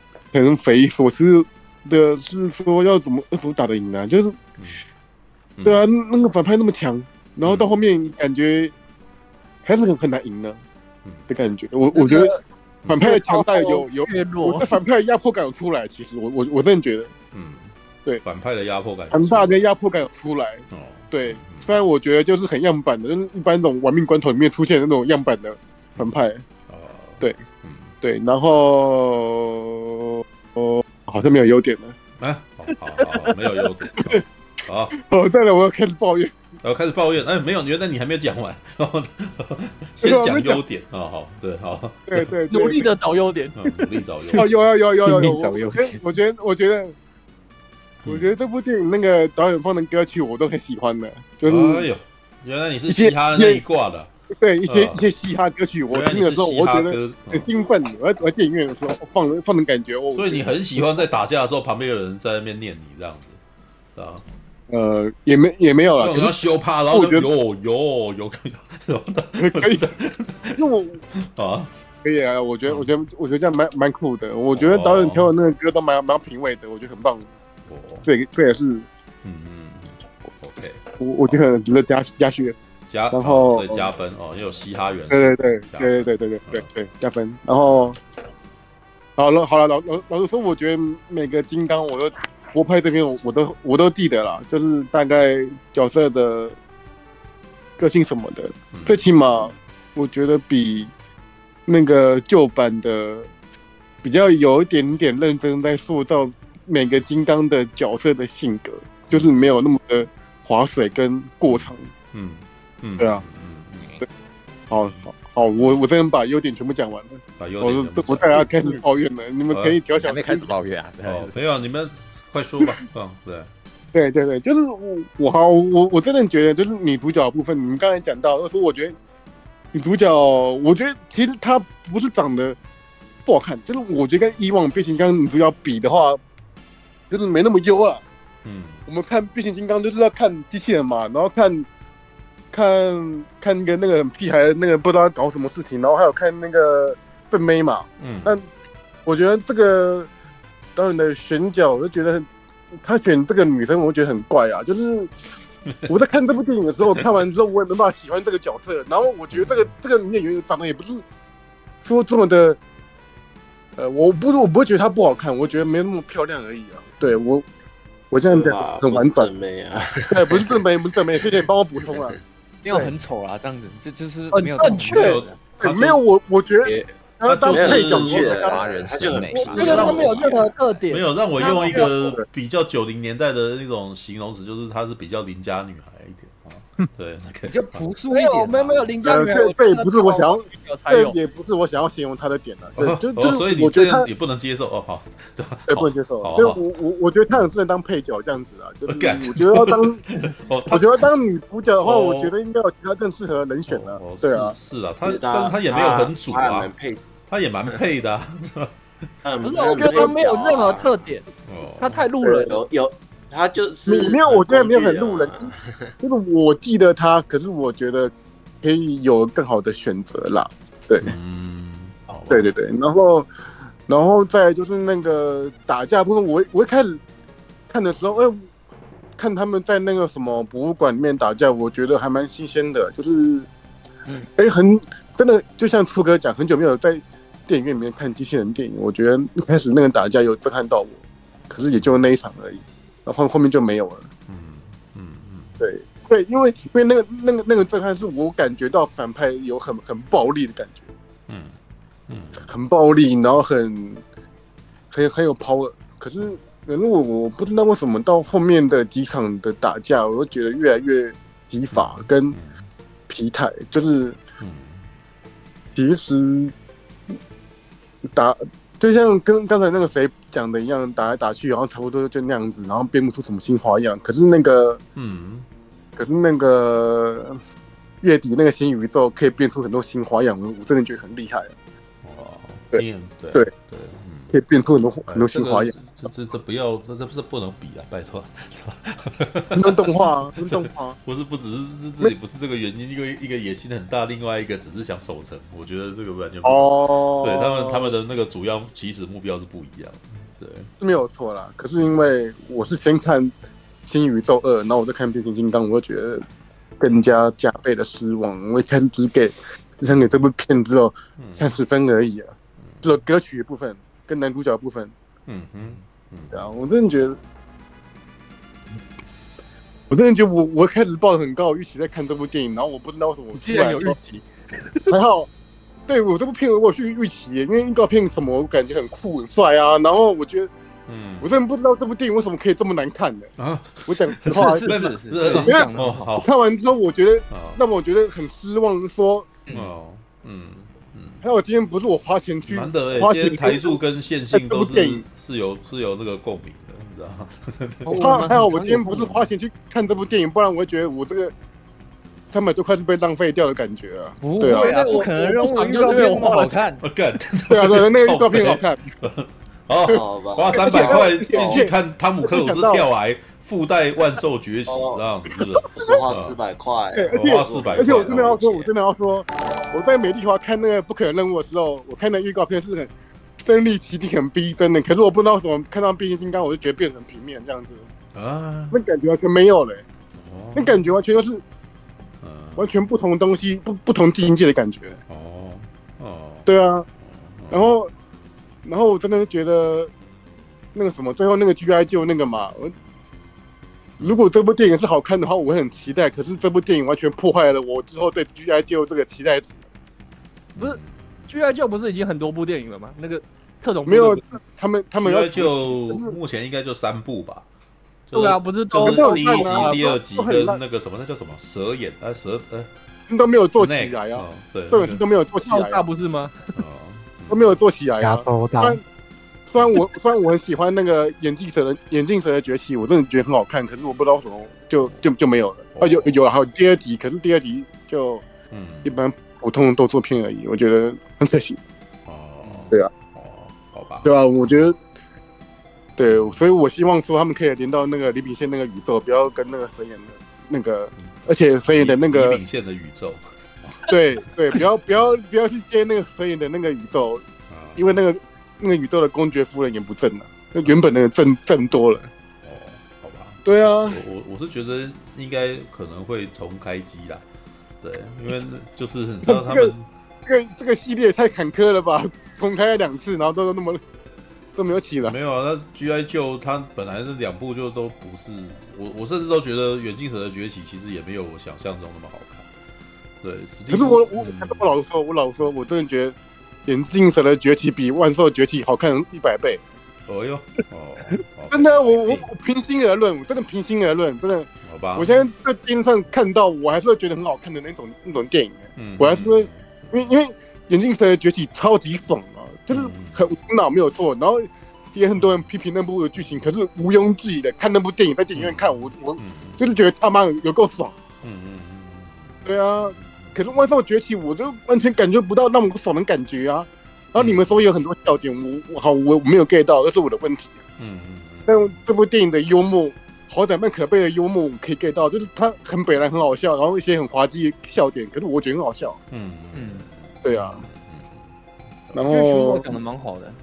匪夷所思的是说要怎么打得赢啊，就是对啊，那个反派那么强，然后到后面感觉还是很难赢的。的感觉，我觉得反派的强大有反派的压迫感有出来，其实我真的觉得，嗯，对，反派的压迫感，强大跟压迫感有出来，哦，对，虽然我觉得就是很样板的，就是一般那种玩命关头里面出现的那种样板的反派，哦，对，嗯，对，然后好像没有优点了，啊，好，没有优点，好，再来我要开始抱怨。然后开始抱怨，哎，没有，原来你还没有讲完，先讲优点啊，好，对，好，对，努力的找优点，努力找优点，有，我觉得这部电影那个导演放的歌曲我都很喜欢的，就是，哎呦，原来你是嘻哈那一挂的，对，一些嘻哈歌曲，我听的时候我觉得很兴奋，我在电影院的时候放的感觉，所以你很喜欢在打架的时候旁边有人在那边念你这样子，啊。也没有了，可是羞怕，然后有可以的，因为我啊，可以啊，我觉得这样蛮酷的，我觉得导演挑的那个歌都蛮有品味的，我觉得很棒，哦，这也是，OK，我觉得很值得加分，然后加分哦，也有嘻哈元素，对，加分，然后好了，老实说，我觉得每个金刚我都。国派这边我都记得了，就是大概角色的个性什么的，最起码我觉得比那个旧版的比较有一点点认真在塑造每个金刚的角色的性格，就是没有那么的划水跟过长。对啊，对，好，我这边把优点全部讲完了，把优点我大家开始抱怨了，你们可以调小声开始抱怨啊，没有你们。快说吧，对，就是我真的觉得，就是女主角的部分，你们刚才讲到，就是我觉得女主角，我觉得其实她不是长得不好看，就是我觉得跟以往变形金刚女主角比的话，就是没那么优啊。我们看变形金刚就是要看机器人嘛，然后看跟那个屁孩那个不知道搞什么事情，然后还有看那个笨妹嘛，但我觉得这个。导演的选角，我就觉得他选这个女生，我觉得很怪啊。就是我在看这部电影的时候，看完之后我也没办法喜欢这个角色。然后我觉得这个女演员长得也不是说这么的，我不会觉得她不好看，我觉得没那么漂亮而已啊。对我这样讲很婉转美啊，对，不是正美，可以帮我补充啊。没有很丑啊，这样子就是没有正确。没有我觉得他就是配角达人，他就很美。这个他没有任何特点，没有让我用一个比较90年代的那种形容词，就是她是比较邻家女孩一点。 对，比较朴素一点。没有邻家女孩，这也不是我想要，形容他的点了。就是，所以你这样也不能接受哦。好，对，不能接受。所以我觉得他很适合当配角这样子啊。就是我觉得要当，我觉得当女主角的话，我觉得应该有其他更适合人选了。对啊，是啊，但是他也没有很主啊，他也蛮配的。不是，我觉得他没有任何特点，他太路人了。他就是没有，我觉得没有很路人，就是我记得他，可是我觉得可以有更好的选择啦。对，对对对。然后再就是那个打架部分，我一开始看的时候，看他们在那个什么博物馆里面打架，我觉得还蛮新鲜的，就是很真的，就像初哥讲，很久没有在电影院里面看机器人电影，我觉得一开始那个打架有震撼到我，可是也就那一场而已。 后面就没有了。对对，因为那个震撼是我感觉到反派有很暴力的感觉，很暴力，然后很有 power。可是我不知道为什么到后面的几场的打架，我都觉得越来越疲乏跟疲态，就是其实就像跟刚才那个谁讲的一样，打来打去，然后差不多就那样子，然后变不出什么新花样。可是那个月底那个新宇宙可以变出很多新花样，我真的觉得很厉害。哇，对，可以变出很多新花样。这不要，这不能比啊，拜托。跟动画，不是，这里不是这个原因，因为一个野心很大，另外一个只是想守成。我觉得这个完全不哦，对他们的那个主要起始目标是不一样的，对，没有错啦。可是因为我是先看《新宇宙2》，然后我再看《变形金刚》，我就觉得更加加倍的失望。我一开始只想给这部片只有30分而已啊，只有歌曲的部分跟男主角的部分。对啊，我真的觉得我开始抱着很高的预期在看这部电影，然后我不知道为什么我突然有预期，还好，对我这部片我有去预期，因为预告片什么我感觉很酷很帅啊，然后我觉得，我真的不知道这部电影为什么可以这么难看的啊！我讲实话，我看完之后我觉得，让我觉得很失望，说，还有今天不是我花钱去，难得今天台柱跟线性都是有那个共鸣的，你知道吗？还好我今天不是花钱去看这部电影，不然我会觉得我这个300多块是被浪费掉的感觉啊！不会啊，不可能，我预告片好看，对啊，那个预告片好看。哦，花300块进去看汤姆克鲁斯跳崖，附带万兽崛起，这样子是花400块，而且我真的要说。我在美丽华看那个不可能任务的时候，我看那预告片是很身临其境、很逼真的。可是我不知道为什么看到变形金刚，我就觉得变成平面这样子啊，那感觉完全没有了，那感觉完全就是完全不同的东西，不同境界的感觉。对啊，然后我真的觉得那个什么，最后那个 G.I. 就那个嘛，如果这部电影是好看的话，我会很期待。可是这部电影完全破坏了我之后对 G.I. Joe 这个期待值。不是 G.I. Joe 不是已经很多部电影了吗？那个特种部没有，他们要就目前应该就3部吧。对啊，不是都第1集、第2集跟那个什么，那叫什么蛇眼啊蛇都没有做起来啊。对，这本书都没有做起来，不是吗？都没有做起来啊。虽然我很喜欢那个眼镜蛇的崛起，我真的觉得很好看，可是我不知道为什么就没有了。有还有第2集，可是第2集就一般普通的动作片而已，我觉得很可惜。对啊，好吧，对啊，我觉得对，所以我希望说他们可以连到那个李秉宪那个宇宙，不要跟那个神眼的那个，而且神眼的那个李秉宪的宇宙，对，不要去接那个神眼的那个宇宙，因为那个宇宙的公爵夫人也不正了，那原本那个正多了。好吧。对啊，我是觉得应该可能会重开机啦。对，因为就是你知道他们这个系列也太坎坷了吧，重开了2次，然后都那么都没有起来。没有啊，那 G.I. Joe 他本来这2部就都不是，我甚至都觉得《远近蛇的崛起》其实也没有我想象中那么好看。对，可是我老实说，我真的觉得眼镜蛇的崛起比万兽崛起好看100倍。哦哟，哦，真的，我平心而论，我真的平心而论，真的。好吧。我现在在电视上看到，我还是会觉得很好看的那种电影。嗯。我还是会，因为眼镜蛇的崛起超级讽啊，就是很无脑没有错，然后也很多人批评那部的剧情，可是毋庸置疑的，看那部电影在电影院看，我就是觉得他妈有够爽。嗯。对啊，可是万兽崛起，我就完全感觉不到那么爽的感觉啊。然后你们说有很多笑点，我没有 get 到，那是我的问题。但这部电影的幽默，好歹麦可贝的幽默我可以 get 到，就是他很北南很好笑，然后一些很滑稽的笑点，可是我觉得很好笑。对啊。然后这说讲的蛮好的。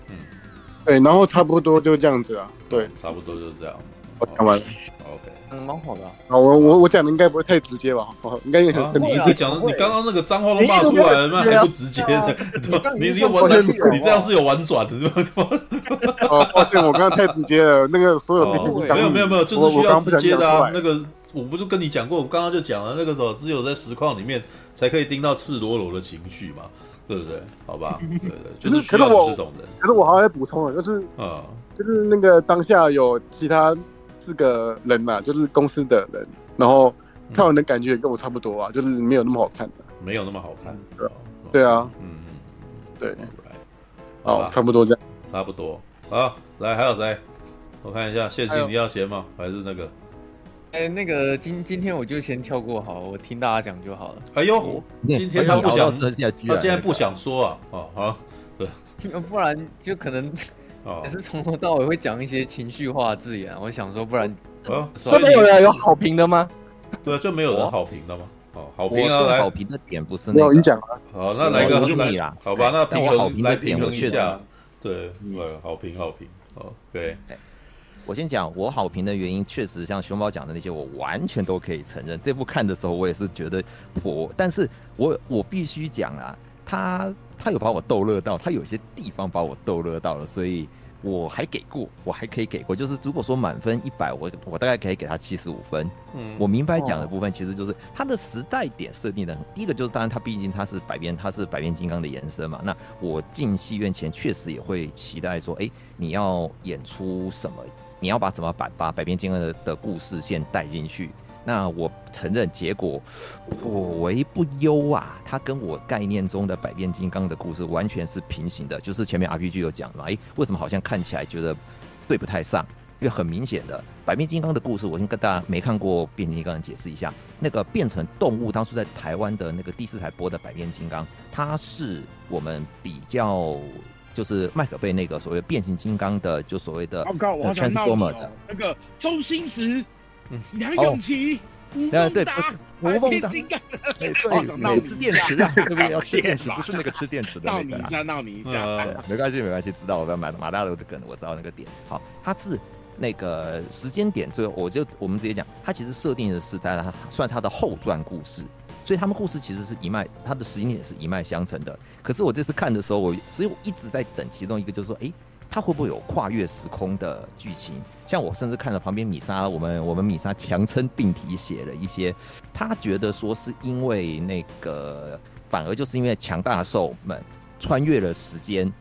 对，然后差不多就这样子啊。对，差不多就这样。我讲完了。OK。蛮好的。我讲的应该不会太直接吧？应该也很直接。你刚刚那个脏话都骂出来了，那还不直接的？你这样是有婉转的，对吧？哦，抱歉，我刚刚太直接了。那个所有必须讲。没有，就是需要直接的啊。那个我不是跟你讲过，我刚刚就讲了，那个时候只有在实况里面才可以盯到赤裸裸的情绪嘛，对不对？好吧，对，就是需要这种人。可是我还要补充了，就是那个当下有其他。4个人嘛，就是公司的人，然后看完的感觉也跟我差不多啊，就是没有那么好看的，没有那么好看，对啊，对，好，差不多这样，差不多。好，来还有谁？我看一下，谢谢你要写吗？还是那个？那个今天我就先跳过好，我听大家讲就好了。哎呦，今天他不想，他今天不想说啊，哦，好，对，不然就可能。也是从头到尾会讲一些情绪化的字眼，我想说，不然这边有人有好评的吗？对，就没有人好评的吗？哦，好评啊，来，好评的点不是那个，你讲啊。好，那来个你啦，好吧，那平衡来平衡一下，对，好评，哦，对。我先讲，我好评的原因确实像熊猫讲的那些，我完全都可以承认。这部看的时候，我也是觉得颇，但是我必须讲啊，他有把我逗乐到，他有些地方把我逗乐到了，所以我还可以给过。就是如果说满分100，我大概可以给他75分。我明白讲的部分其实就是他的时代点设定的很，第一个就是当然他毕竟他是百变金刚的延伸嘛。那我进戏院前确实也会期待说，哎，你要演出什么？你要把百变金刚的故事线带进去。那我承认结果颇为不优啊，它跟我概念中的百变金刚的故事完全是平行的，就是前面 RPG 有讲嘛，为什么好像看起来觉得对不太上？因为很明显的，百变金刚的故事，我先跟大家没看过变形金刚人解释一下，那个变成动物当初在台湾的那个第4台播的百变金刚，它是我们比较。就是麦可贝那个所谓变形金刚的，就所谓的 Transformer 的那个周星驰、梁咏琪、吴孟达、白变金刚，对，吃电池啊，是不是要吃电池？不是那个吃电池的那个。闹你一下，没关系，知道我不要买马大楼的梗，我知道那个点。好，它是那个时间点，最后我们直接讲，它其实设定的是在算是它的后传故事。所以他们故事其实是一脉，他的时间也是一脉相承的。可是我这次看的时候，所以我一直在等其中一个，就是说，他会不会有跨越时空的剧情？像我甚至看了旁边米莎，我们米莎强撑病体写了一些，他觉得说是因为那个，反而就是因为强大兽们穿越了时间，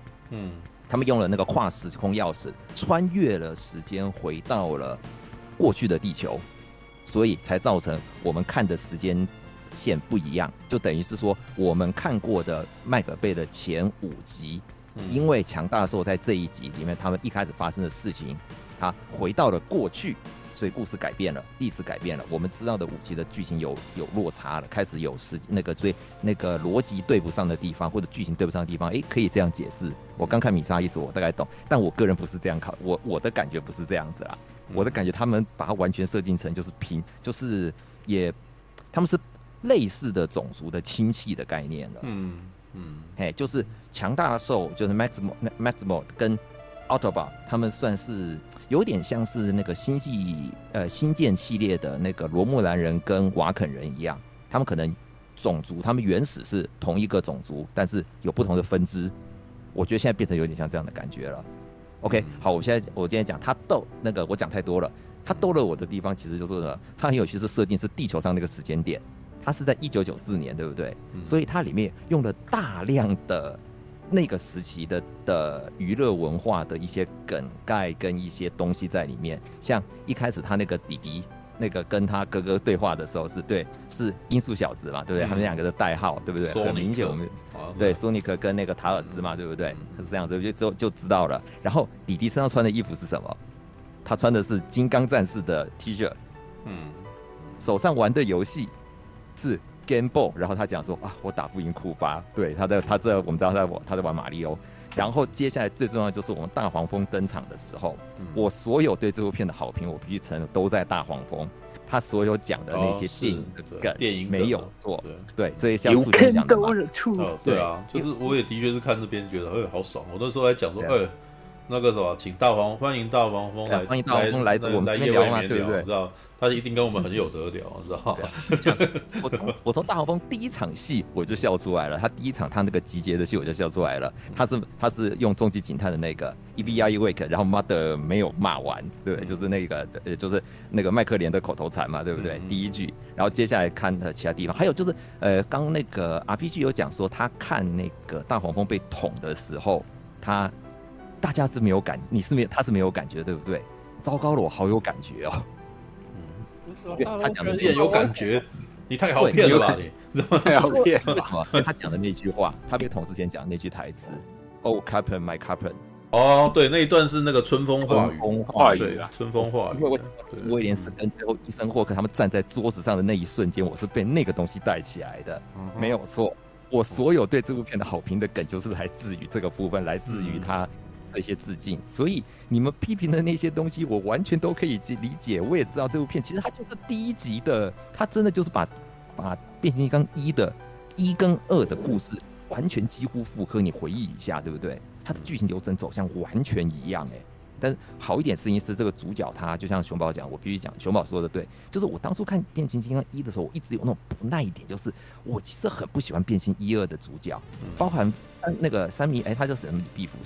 他们用了那个跨时空钥匙穿越了时间，回到了过去的地球，所以才造成我们看的时间。线不一样，就等于是说我们看过的麦可贝的前5集，因为强大兽在这一集里面，他们一开始发生的事情，他回到了过去，所以故事改变了，历史改变了，我们知道的5集的剧情有落差了，开始有那个所以那个逻辑对不上的地方，或者剧情对不上的地方，可以这样解释。我刚看米莎意思，我大概懂，但我个人不是这样考，我的感觉不是这样子啦，我的感觉他们把它完全设定成就是就是也他们是。类似的种族的亲戚的概念了，就是强大兽，就是 Maximo 跟 Autobot， 他们算是有点像是那个星舰系列的那个罗木兰人跟瓦肯人一样，他们可能种族，他们原始是同一个种族，但是有不同的分支。我觉得现在变成有点像这样的感觉了。OK， 好，我今天讲他逗那个我讲太多了，他逗了我的地方其实就是呢，他很有趣是设定是地球上那个时间点。它是在1994年，对不对？所以它里面用了大量的那个时期的娱乐文化的一些梗概跟一些东西在里面。像一开始他那个弟弟那个跟他哥哥对话的时候，是音速小子嘛，对不对？他们两个的代号，对不对？很明显我们对索尼克跟那个塔尔斯嘛，对不对？是这样子就知道了。然后弟弟身上穿的衣服是什么？他穿的是金刚战士的 T 恤，手上玩的游戏是 Game Boy， 然后他讲说啊，我打不赢库巴，对，我们知道他在玩马里奥。然后接下来最重要的就是我们大黄蜂登场的时候，我所有对这部片的好评，我必须承认都在大黄蜂，他所有讲的那些电影的梗，没有错，对，这一下有看到我的触，对啊，就是我也的确是看这边觉得哎好爽，我那时候还讲说哎。那个什么，请大黄欢迎大黄蜂来，欢迎大黄蜂来我们这边聊嘛，对不对？知道他一定跟我们很有得聊，知道吗？我从大黄蜂第一场戏我就笑出来了，他第一场他那个集结的戏我就笑出来了，他是用终极警探的那个 EVIE Wake， 然后 Mother 没有骂完，对不对？就是那个麦克连的口头禅嘛，对不对？第一句，然后接下来看其他地方，还有就是刚那个 RPG 有讲说他看那个大黄蜂被捅的时候，大家是没有感，他是没有感觉，对不对？糟糕了，我好有感觉哦。他讲的既然有感觉，你太好骗了吧你？太好骗了。他讲的那句话，他被捅之前讲的那句台词 ，Oh Captain, my Captain。哦，对，那一段是那个春风化雨，对啦，春风化雨。因为威廉斯跟最后医生霍克他们站在桌子上的那一瞬间，我是被那个东西带起来的，没有错。我所有对这部片的好评的梗，就是来自于这个部分，来自于他。这些致敬，所以你们批评的那些东西，我完全都可以理解。我也知道这部片其实它就是第一集的，它真的就是把变形金刚1跟2的故事完全几乎复刻。你回忆一下，对不对？它的剧情流程走向完全一样，哎。但是好一点事情是，这个主角他就像熊宝讲，我必须讲，熊宝说的对，就是我当初看变形金刚1的时候，我一直有那种不耐一点，就是我其实很不喜欢变形1、2的主角，包含。那个三迷，他叫什么？李必福，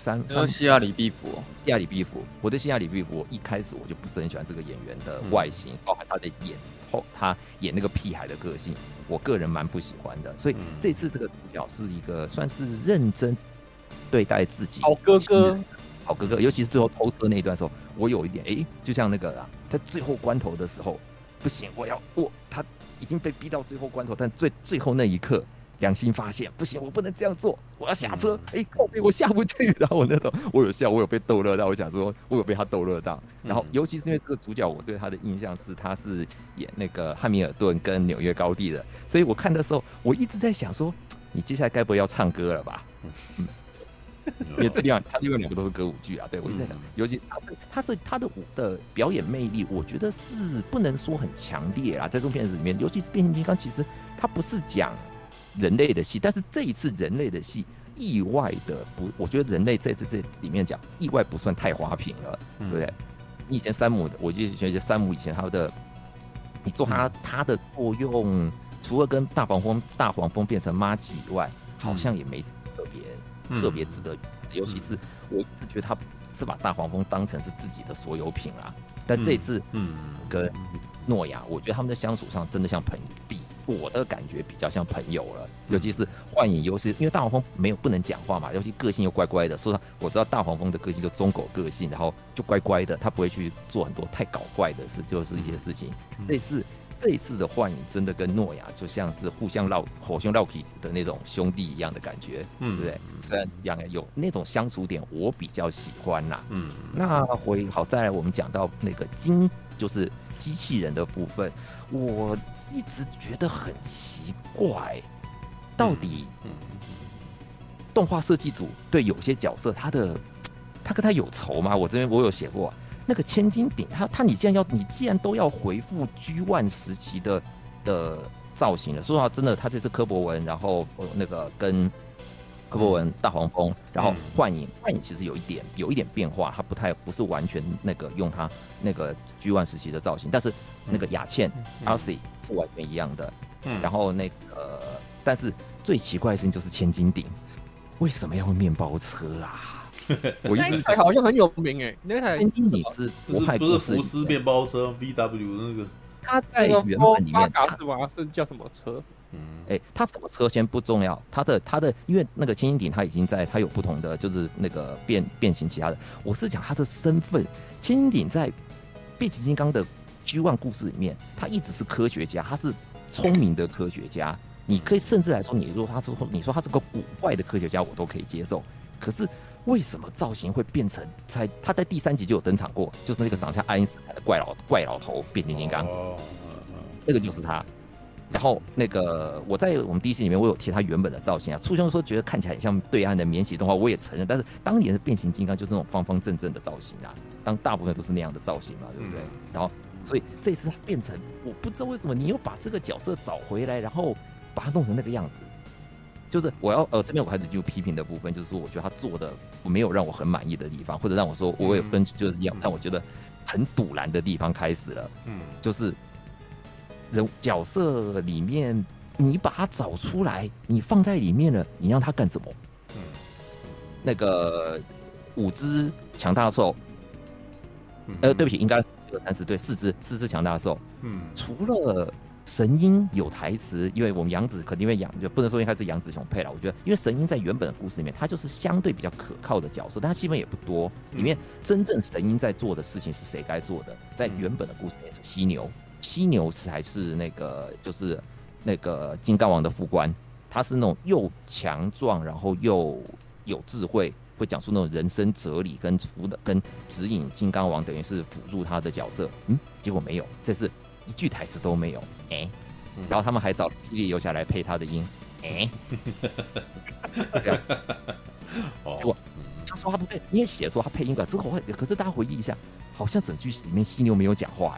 西亚李必福，西亚李必福。我对西亚李必福，一开始我就不是很喜欢这个演员的外形，包含他的演后，他演那个屁孩的个性，我个人蛮不喜欢的。所以这次这个主角是一个算是认真对待自己，好哥哥，尤其是最后偷车那一段时候，我有一点就像那个啊，在最后关头的时候，不行，他已经被逼到最后关头，但最后那一刻。良心发现不行，我不能这样做，我要下车。靠背，我下不去。然后我那时候我有笑，我有被逗乐到。我想说，我有被他逗乐到。然后，尤其是因为这个主角，我对他的印象是他是演那个汉密尔顿跟纽约高地的，所以我看的时候，我一直在想说，你接下来该不会要唱歌了吧？因为这地方他因为两个都是歌舞剧啊，对我一直在想，尤其他的舞的表演魅力，我觉得是不能说很强烈啦，在这部片子里面，尤其是变形金刚，其实他不是讲。人类的戏，但是这一次人类的戏意外的不，我觉得人类这次这里面讲意外不算太花瓶了，对不对？你以前山姆，我就觉得山姆以前他的，你做他的作用，除了跟大黄蜂变成妈吉以外，好像也没特别值得，尤其是我一直觉得他是把大黄蜂当成是自己的所有品啦，但这一次，跟诺亚，我觉得他们在相处上真的像朋友。我的感觉比较像朋友了，尤其是幻影优势，因为大黄蜂不能讲话嘛，尤其个性又乖乖的。说实话，我知道大黄蜂的个性就忠狗个性，然后就乖乖的，他不会去做很多太搞怪的事，就是一些事情。这一次的幻影真的跟诺亚就像是互相火兄绕皮的那种兄弟一样的感觉，对不对？虽然有那种相处点，我比较喜欢啦。那再来我们讲到那个就是机器人的部分，我一直觉得很奇怪，到底动画设计组对有些角色他跟他有仇吗？我有写过。那个千斤顶，你既然都要回复 G1 时期的造型了，说实话，真的，他这次柯博文，然后那个跟柯博文、大黄蜂，然后幻影其实有一点变化，他不是完全那个用他那个 G1 时期的造型，但是那个雅倩 RC 是完全一样的，然后那个但是最奇怪的事情就是千斤顶为什么要面包车啊？我那一台好像很有名，那台千斤顶是不是福斯面包车 VW 那个？他在原版里面，是叫什么车？他什么车先不重要，他的，因为那个清星鼎他已经在，他有不同的就是那个变形其他的。我是讲他的身份，清星鼎在变形金刚的 G1 故事里面，他一直是科学家，他是聪明的科学家。你可以甚至来说，你说他是个古怪的科学家，我都可以接受。可是为什么造型会变成他在第3集就有登场过，就是那个长相爱因斯坦的怪老头变形金刚，那个就是他。然后那个我在我们第1集里面我有贴他原本的造型啊，初兄说觉得看起来很像对岸的免洗动画，我也承认，但是当年的变形金刚就是那种方方正正的造型啊，当大部分都是那样的造型嘛，对不对？然后所以这一次他变成，我不知道为什么你又把这个角色找回来，然后把他弄成那个样子。就是我要这边我开始就批评的部分，就是说我觉得他做的没有让我很满意的地方，或者让我说我有跟就是一样让我觉得很堵然的地方开始了。就是角色里面你把他找出来，你放在里面了，你让他干什么？那个5只强大兽，对不起，应该30对4只强大兽，除了神鹰有台词，因为我们杨紫肯定因为就不能说应该是杨紫琼配了，我觉得因为神鹰在原本的故事里面，他就是相对比较可靠的角色，但他戏份也不多。里面真正神鹰在做的事情是谁该做的，在原本的故事里面是犀牛才是那个就是那个金刚王的副官，他是那种又强壮然后又有智慧，会讲述那种人生哲理跟指引金刚王，等于是辅助他的角色。结果没有，这是一句台词都没有。然后他们还找霹雳游侠来配他的音。这样。结果他说他不配，因为写说他配音之后，可是大家回忆一下，好像整句里面犀牛没有讲话，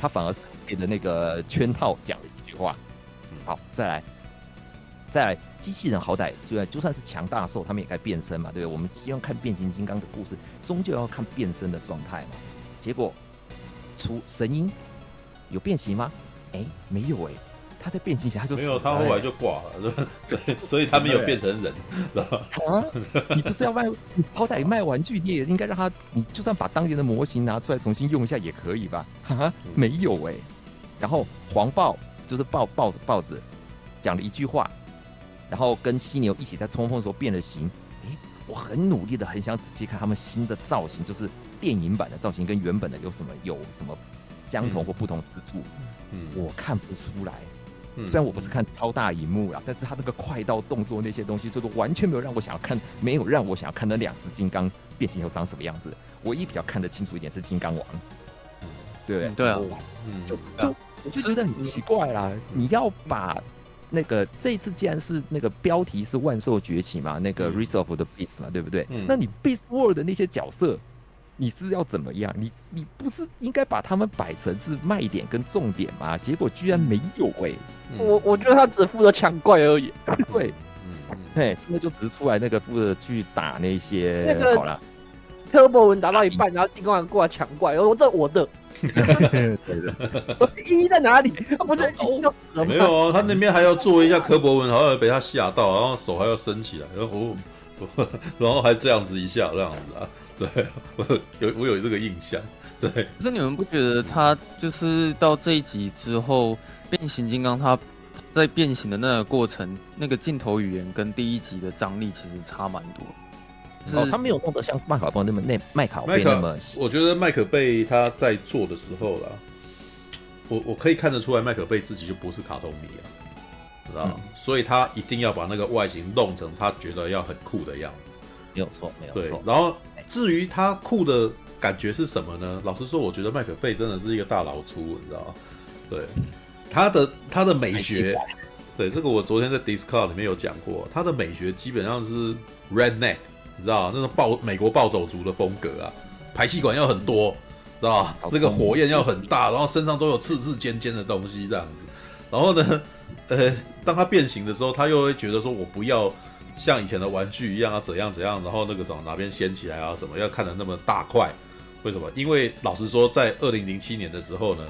他反而是配着那个圈套讲了一句话。好，再来，机器人好歹就算是强大兽，他们也该变身嘛，对不对？我们希望看变形金刚的故事，终究要看变身的状态嘛。结果，除神鹰。有变形吗？没有他在变形前他就死了，没有，他后来就挂了，所以他没有变成人，知道吗？你不是要卖，你好歹卖玩具，你也应该让他，你就算把当年的模型拿出来重新用一下也可以吧？没有然后黄豹就是豹子讲了一句话，然后跟犀牛一起在冲锋的时候变了形。我很努力的很想仔细看他们新的造型，就是电影版的造型跟原本的有什么相同或不同之处，我看不出来。虽然我不是看超大荧幕啦，但是他那个快到动作那些东西，就是完全没有让我想要看，没有让我想要看那2只金刚变形以后长什么样子。唯一比较看得清楚一点是金刚王，对不对？对啊，我就觉得很奇怪啦。你要把那个这一次既然是那个标题是万兽崛起嘛，那个 Rise of the Beast 嘛，对不对？那你 Beast World 的那些角色。你是要怎么样？你不是应该把他们摆成是卖点跟重点吗？结果居然没有我觉得他只负责抢怪而已。对，真的就只是出来那个负责去打那些好了。Turbo 文打到一半，然后金刚王过来抢怪，我的。意义在哪里？他不是要死了吗？没有啊，他那边还要做一下柯博文，好像被他吓到，然后手还要伸起来，然后还这样子一下，这样子啊。对，我有这个印象。对，可是你们不觉得他就是到这一集之后，变形金刚他在变形的那个过程，那个镜头语言跟第1集的张力其实差蛮多。他没有弄得像麦卡贝那么。我觉得麦可贝他在做的时候啦，我可以看得出来，麦可贝自己就不是卡通迷啊，知道吗？所以他一定要把那个外形弄成他觉得要很酷的样子。没有错。然后。至于他酷的感觉是什么呢？老实说，我觉得麦可贝真的是一个大老粗，你知道吗？对，他的美学，对这个我昨天在 Discord 里面有讲过，他的美学基本上是 redneck， 你知道吗？那种美国暴走族的风格啊，排气管要很多，知道吗？那个火焰要很大，然后身上都有刺刺尖尖的东西这样子。然后呢，当他变形的时候，他又会觉得说我不要。像以前的玩具一样啊，怎样，然后那个什么哪边掀起来啊，什么要看得那么大块，为什么？因为老实说，在2007年的时候呢，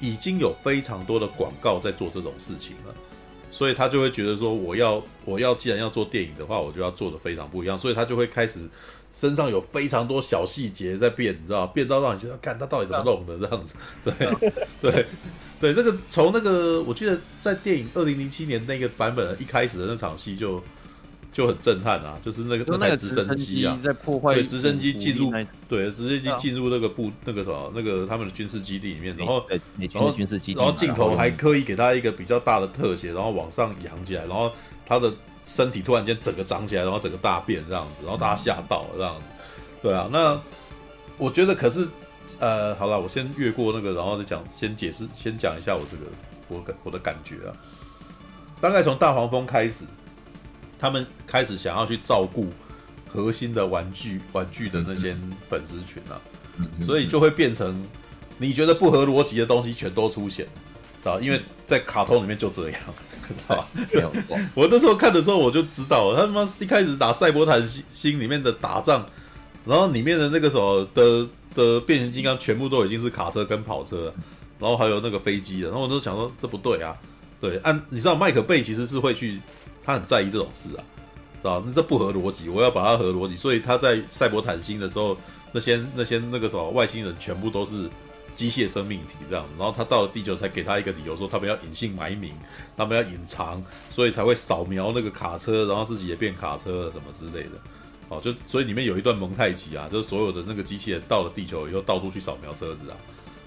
已经有非常多的广告在做这种事情了。所以他就会觉得说，我要既然要做电影的话，我就要做的非常不一样，所以他就会开始身上有非常多小细节在变，你知道，变到让你觉得，干他到底怎么弄的这样子，对，这个从那个我记得在电影2007年那个版本一开始的那场戏就很震撼啊，就是那台直升机啊，在破坏直升机进入，对，直升机进入那个那个什么那个他们的军事基地里面，然后军事基地，然后镜头还刻意给他一个比较大的特写，然后往上扬起来，然后他的身体突然间整个长起来，然后整个大变这样子，然后大家吓到这样子，对啊，那我觉得可是好啦，我先越过那个，然后再讲，先解释，先讲一下我这个我的感觉啊，大概从大黄蜂开始，他们开始想要去照顾核心的玩具的那些粉丝群啊，所以就会变成你觉得不合逻辑的东西全都出现。因为在卡通里面就这样，我那时候看的时候我就知道了，他妈一开始打赛博坦星里面的打仗，然后里面的那个什么的变形金刚全部都已经是卡车跟跑车了，然后还有那个飞机了，然后我就想说这不对啊，对，你知道麦可贝其实是会去，他很在意这种事啊，知道？那这不合逻辑，我要把它合逻辑，所以他在赛博坦星的时候，那些那个什么外星人全部都是机械生命体这样，然后他到了地球才给他一个理由，说他们要隐姓埋名，他们要隐藏，所以才会扫描那个卡车，然后自己也变卡车什么之类的。哦，就所以里面有一段蒙太奇啊，就是所有的那个机器人到了地球以后，到处去扫描车子啊，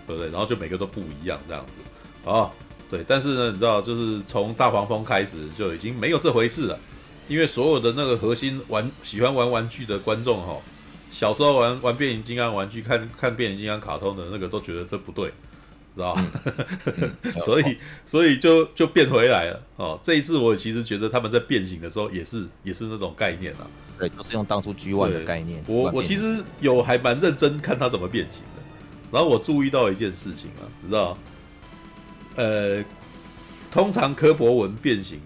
对不对？然后就每个都不一样这样子啊，哦，对。但是呢，你知道，就是从大黄蜂开始就已经没有这回事了，因为所有的那个核心喜欢玩玩具的观众哈，哦。小时候玩变形金刚玩具，看变形金刚卡通的那个都觉得这不对，知道吗？所以就变回来了哦。这一次我其实觉得他们在变形的时候也是那种概念啊，对，就是用当初 G1 的概念。我其实有还蛮认真看他怎么变形的，然后我注意到一件事情啊，你知道，通常柯博文变形，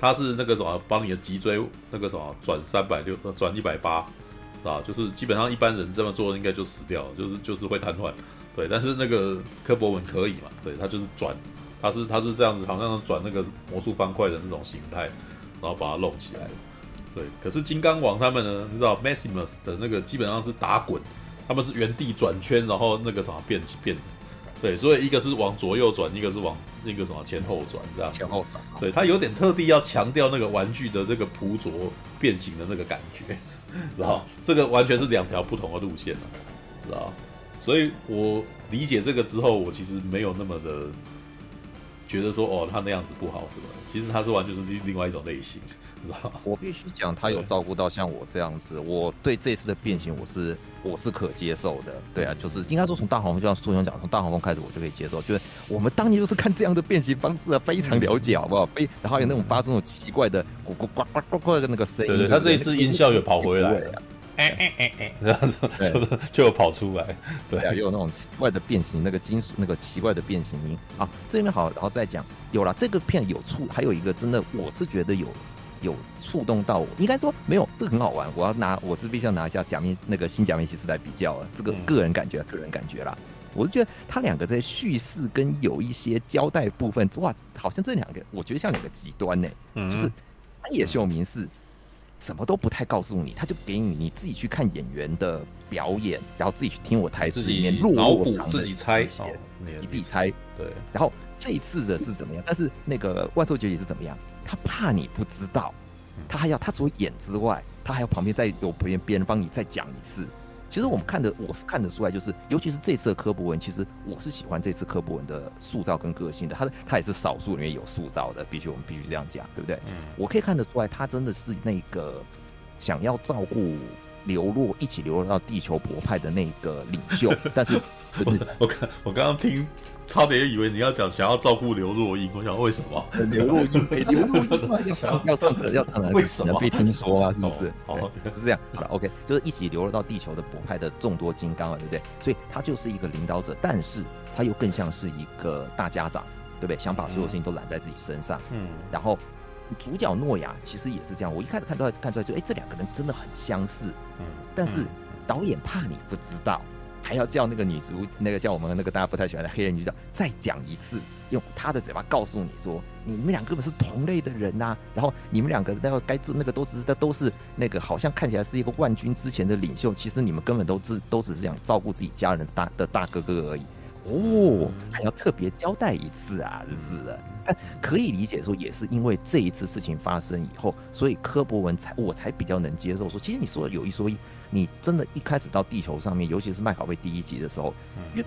他是那个什么帮你的脊椎那个什么转360转180。啊，就是基本上一般人这么做应该就死掉了，就是会瘫痪，对。但是那个柯博文可以嘛？对，他就是转，他是这样子，好像转那个魔术方块的那种形态，然后把它弄起来了。对，可是金刚王他们呢，你知道 Maximus 的那个基本上是打滚，他们是原地转圈，然后那个什么变，对，所以一个是往左右转，一个是往那个什么前后转，这样前后转。对，他有点特地要强调那个玩具的那个朴拙变形的那个感觉。然后这个完全是两条不同的路线啊，知道？所以我理解这个之后，我其实没有那么的觉得说哦，他那样子不好什么的。其实他是完全是另外一种类型，知道？我必须讲，他有照顾到像我这样子。我对这次的变形，我是可接受的。对啊，就是应该说从大黄蜂，就像苏兄讲，从大黄蜂开始我就可以接受，就是我们当年就是看这样的变形方式啊，非常了解，好不好？然后还有那种发出那种奇怪的咕咕呱呱呱呱的那个声音。对，他这一次音效也跑回来了。哎，然后就有跑出来，对啊，又有那种奇怪的变形，那个金属那个奇怪的变形音啊。这边好，然后再讲，有啦，这个片有触，还有一个真的，我是觉得有触动到我，应该说没有，这个很好玩。我必须要拿一下假面那个新假面骑士来比较了，这个个人感觉啦。我是觉得他两个在叙事跟有一些交代部分，哇，好像这两个我觉得像两个极端呢，就是安野秀明是什么都不太告诉你，他就给你自己去看演员的表演，然后自己去听我台词里面脑补，自己猜，你自己猜，对。然后这一次的是怎么样？但是那个万兽崛起是怎么样？他怕你不知道，他还要他除了演之外，他还要旁边再有别人帮你再讲一次。其实我是看得出来，就是尤其是这次的柯博文，其实我是喜欢这次柯博文的塑造跟个性的，他也是少数里面有塑造的，我们必须这样讲，对不对？我可以看得出来，他真的是那个想要照顾一起流落到地球博派的那个领袖，但是我刚刚听。差点以为你要讲想要照顾刘若英，我想为什么？刘若英要唱的，为什么被听说啊？是不是？哦，是这样，好 ，OK， 就是一起流落到地球的博派的众多金刚了，对不对？所以他就是一个领导者，但是他又更像是一个大家长，对不对？想把所有事情都揽在自己身上。然后主角诺亚其实也是这样，我一开始看出来就，这两个人真的很相似。但是导演怕你不知道。还要叫那个女主，那个叫我们那个大家不太喜欢的黑人女主角再讲一次，用她的嘴巴告诉你说，你们两个根本是同类的人呐。然后你们两个那个该做那个都是那个好像看起来是一个万军之前的领袖，其实你们根本都只是想照顾自己家人的大哥哥而已。哦，还要特别交代一次啊，是的。但可以理解说，也是因为这一次事情发生以后，所以柯博文我才比较能接受说，其实你说有一说一，你真的一开始到地球上面，尤其是麦考贝第一集的时候，因为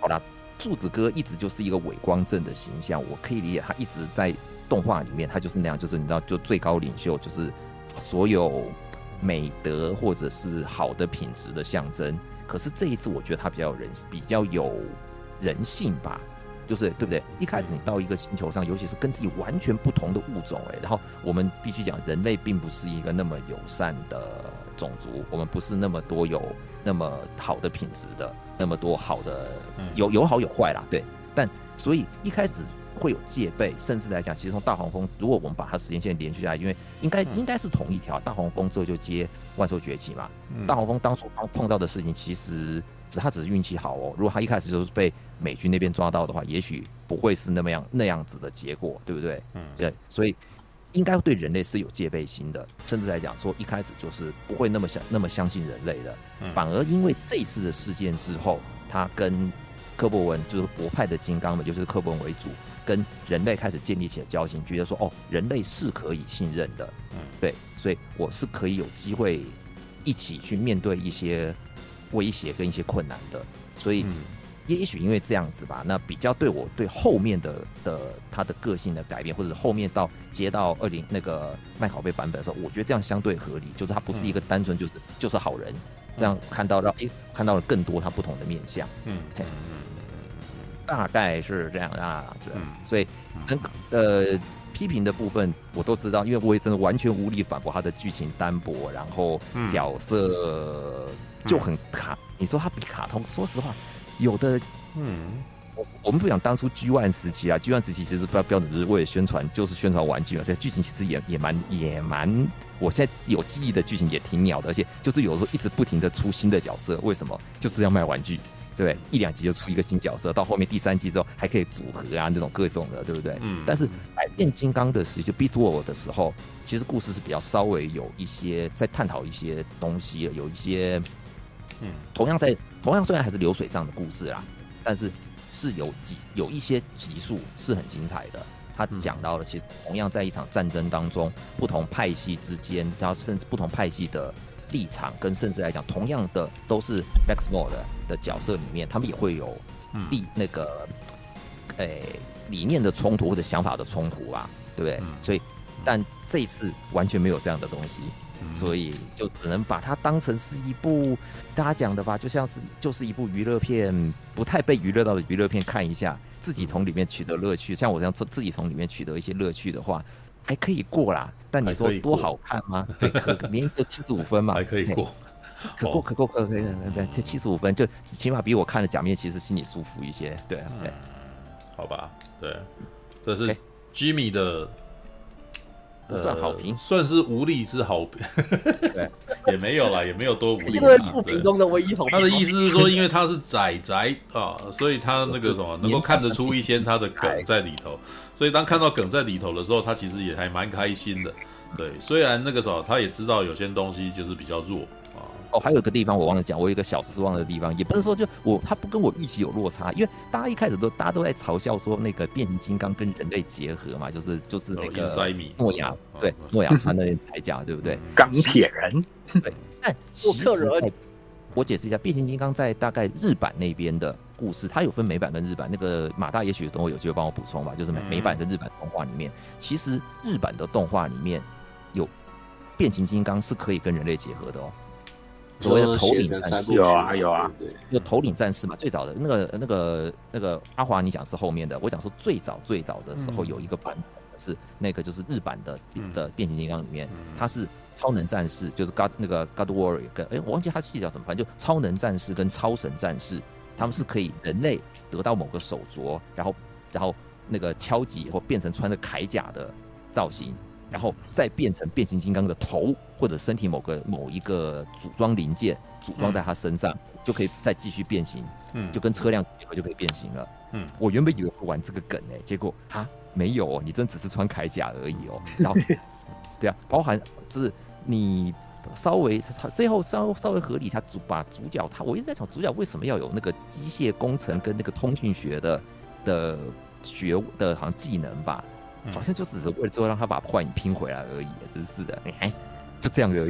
好啦，柱子哥一直就是一个伪光正的形象，我可以理解他一直在动画里面，他就是那样，就是你知道，就最高领袖，就是所有美德或者是好的品质的象征。可是这一次，我觉得他比较有人性吧，就是对不对？一开始你到一个星球上，尤其是跟自己完全不同的物种，然后我们必须讲，人类并不是一个那么友善的种族，我们不是那么多有那么好的品质的，那么多好的有好有坏啦，对。但所以一开始会有戒备，甚至来讲，其实从大黄蜂，如果我们把它时间线连续下来，因为应该是同一条，大黄蜂之后就接万兽崛起嘛。大黄蜂当初碰到的事情，其实他只是运气好哦。如果他一开始就是被美军那边抓到的话，也许不会是那样子的结果，对不对？对，所以应该对人类是有戒备心的，甚至来讲说一开始就是不会那么相信人类的，反而因为这一次的事件之后，他跟柯博文就是博派的金刚们，就是柯博文为主，跟人类开始建立起了交情，觉得说哦，人类是可以信任的，对，所以我是可以有机会一起去面对一些威胁跟一些困难的，所以也许因为这样子吧，那比较对我对后面的他的个性的改变，或者后面到接到20那个麦考贝版本的时候，我觉得这样相对合理，就是他不是一个单纯就是好人，这样看到了更多他不同的面向，大概是这样啊，所以批评的部分我都知道，因为我也真的完全无力反驳他的剧情单薄，然后角色就很卡。你说他比卡通，说实话，有的，我们不讲当初 G1 时期啊 ，G1 时期其实标准就是为了宣传，就是宣传玩具嘛，所以剧情其实也蛮，我现在有记忆的剧情也挺鸟的，而且就是有时候一直不停的出新的角色，为什么？就是要卖玩具。对，一两集就出一个新角色，到后面第三集之后还可以组合啊，那种各种的，对不对？但是百变金刚的时期，就 Beast Wars 的时候，其实故事是比较稍微有一些在探讨一些东西，有一些，同样虽然还是流水账的故事啦，但是是有一些集数是很精彩的。他讲到了，其实同样在一场战争当中，不同派系之间，然后甚至不同派系的立场跟甚至来讲，同样的都是 Maxmore 的角色里面，他们也会有理念的冲突或者想法的冲突吧，对不对？所以，但这一次完全没有这样的东西，所以就只能把它当成是一部大家讲的吧，就像是就是一部娱乐片，不太被娱乐到的娱乐片看一下，自己从里面取得乐趣。像我这样自己从里面取得一些乐趣的话，还可以过啦，但你说多好看吗？对，可就75分嘛，还可以过，可以，这75分就起码比我看的假面骑士心里舒服一些，对啊，对，好吧，对，这是 Jimmy 的不算好评，算是无力之好评，对，也没有啦，也没有多无力啦，好评中的唯一好评。他的意思是说，因为他是宅宅啊，所以他那个什么能够看得出一些他的梗在里头。所以当看到梗在里头的时候，他其实也还蛮开心的，对。虽然那个时候他也知道有些东西就是比较弱啊。哦，还有一个地方我忘了讲，我有一个小失望的地方，也不是说就他不跟我预期有落差，因为大家一开始大家都在嘲笑说那个变形金刚跟人类结合嘛，就是那个诺亚，对，诺亚穿的铠甲，对不对？钢铁人，对。但其实我解释一下，变形金刚在大概日版那边的故事，它有分美版跟日版。那个马大也许等我有机会帮我补充吧，就是美版跟日版动画里面，其实日版的动画里面有变形金刚是可以跟人类结合的哦。所谓的头领战士有啊，那个头领战士嘛，最早的那个阿华，你讲是后面的，我讲说最早的时候有一个版本是那个就是日版的变形金刚里面，它是。超能战士就是 God Warrior 跟我忘记他系叫什么，反正就超能战士跟超神战士，他们是可以人类得到某个手镯，然后那个敲击以后变成穿着铠甲的造型，然后再变成变形金刚的头或者身体某一个组装零件组装在他身上，就可以再继续变形，就跟车辆结合就可以变形了。我原本以为会玩这个梗结果哈没有哦，你真只是穿铠甲而已哦。然后对啊，包含就是你最后稍微合理，他把主角我一直在想主角为什么要有那个机械工程跟那个通讯学的好像技能吧。好像就只是为了最后让他把幻影拼回来而已，真是的，就这样而已。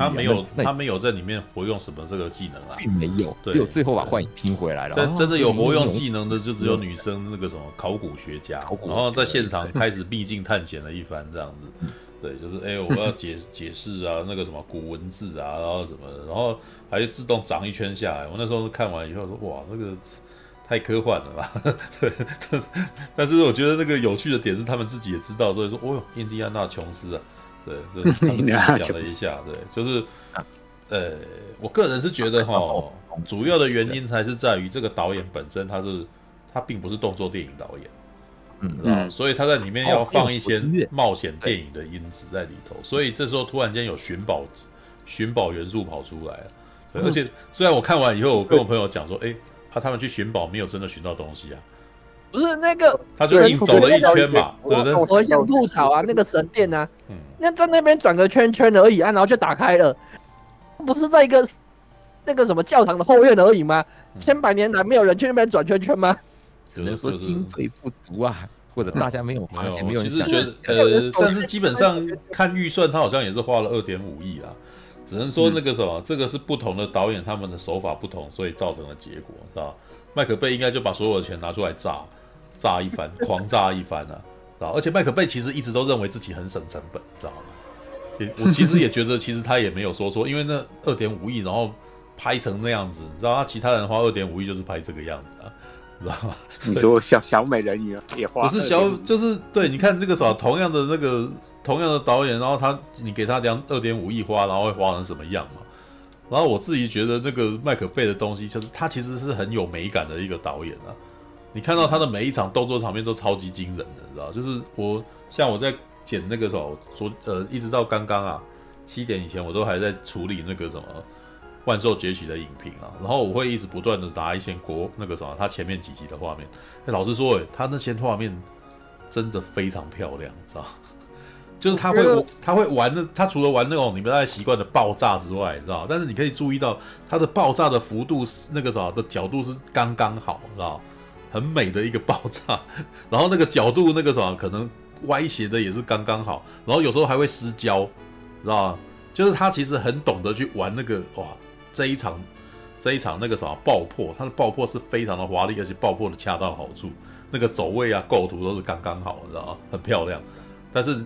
他没有在里面活用什么这个技能啊，并没有，只有最后把幻影拼回来了。真的有活用技能的就只有女生那个什么考古学家，然后在现场开始秘境探险了一番这样子。对，就是我要解释啊，那个什么古文字啊，然后什么的，然后还自动长一圈下来。我那时候看完以后说，哇，那个。太科幻了吧？对，但是我觉得那个有趣的点是，他们自己也知道，所以说，哦，印第安纳琼斯啊，对，就是他们自己讲了一下，对，就是，我个人是觉得哈，主要的原因还是在于这个导演本身，他并不是动作电影导演，所以他在里面要放一些冒险电影的因子在里头，所以这时候突然间有寻宝元素跑出来了，而且虽然我看完以后，我跟我朋友讲说，他们去寻宝没有真的寻到东西啊，不是那个他就硬走了一圈嘛，对不对？我想吐槽啊，那个神殿啊，那在那边转个圈圈而已啊，然后就打开了，不是在一个那个什么教堂的后院而已吗？千百年来没有人去那边转圈圈吗？只能说经费不足啊，或者大家没有发现，没有人想。其实觉得但是基本上看预算，他好像也是花了2.5亿啊。只能说那个什么，这个是不同的导演，他们的手法不同，所以造成了结果，是吧？麦可贝应该就把所有的钱拿出来炸一番，狂炸一番啊，知道？而且麦可贝其实一直都认为自己很省成本，知道吗？我其实也觉得，其实他也没有说错，因为那2.5亿，然后拍成那样子，你知道，他其他人花2.5亿就是拍这个样子啊，你知道吗？你说小美人鱼也花，不是就是对，你看那个什么，同样的导演，然后你给他2.5亿花，然后会花成什么样嘛？然后我自己觉得那个麦可贝的东西，就是他其实是很有美感的一个导演啊。你看到他的每一场动作场面都超级惊人的，你知道？就是我在剪那个什么，一直到刚刚啊7点以前，我都还在处理那个什么《万兽崛起》的影评啊。然后我会一直不断的拿一些那个什么，他前面几集的画面。老实说，他那些画面真的非常漂亮，你知道？就是他会玩的，他除了玩那种你们大概习惯的爆炸之外，你知道，但是你可以注意到他的爆炸的幅度，那个啥的角度是刚刚好，你知道，很美的一个爆炸。然后那个角度那个啥可能歪斜的也是刚刚好，然后有时候还会失焦，你知道，就是他其实很懂得去玩那个哇，这一场那个啥爆破，他的爆破是非常的华丽，而且爆破的恰到好处，那个走位啊构图都是刚刚好，你知道，很漂亮。但是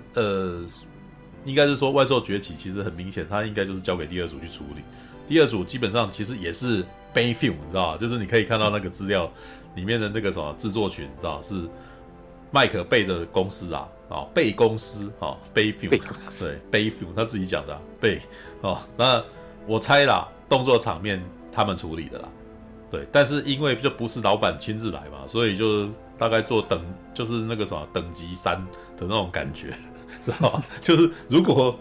应该是说《万兽崛起》其实很明显，它应该就是交给第二组去处理。第二组基本上其实也是 Bay Film， 你知道吧？就是你可以看到那个资料里面的那个什么制作群，你知道是麦可贝的公司啊，贝公司啊 ，Bay Film， 对 ，Bay Film 他自己讲的贝、那我猜啦，动作场面他们处理的啦，对。但是因为就不是老板亲自来嘛，所以就大概做就是那个什么等级3的那种感觉，知道吗？就是如果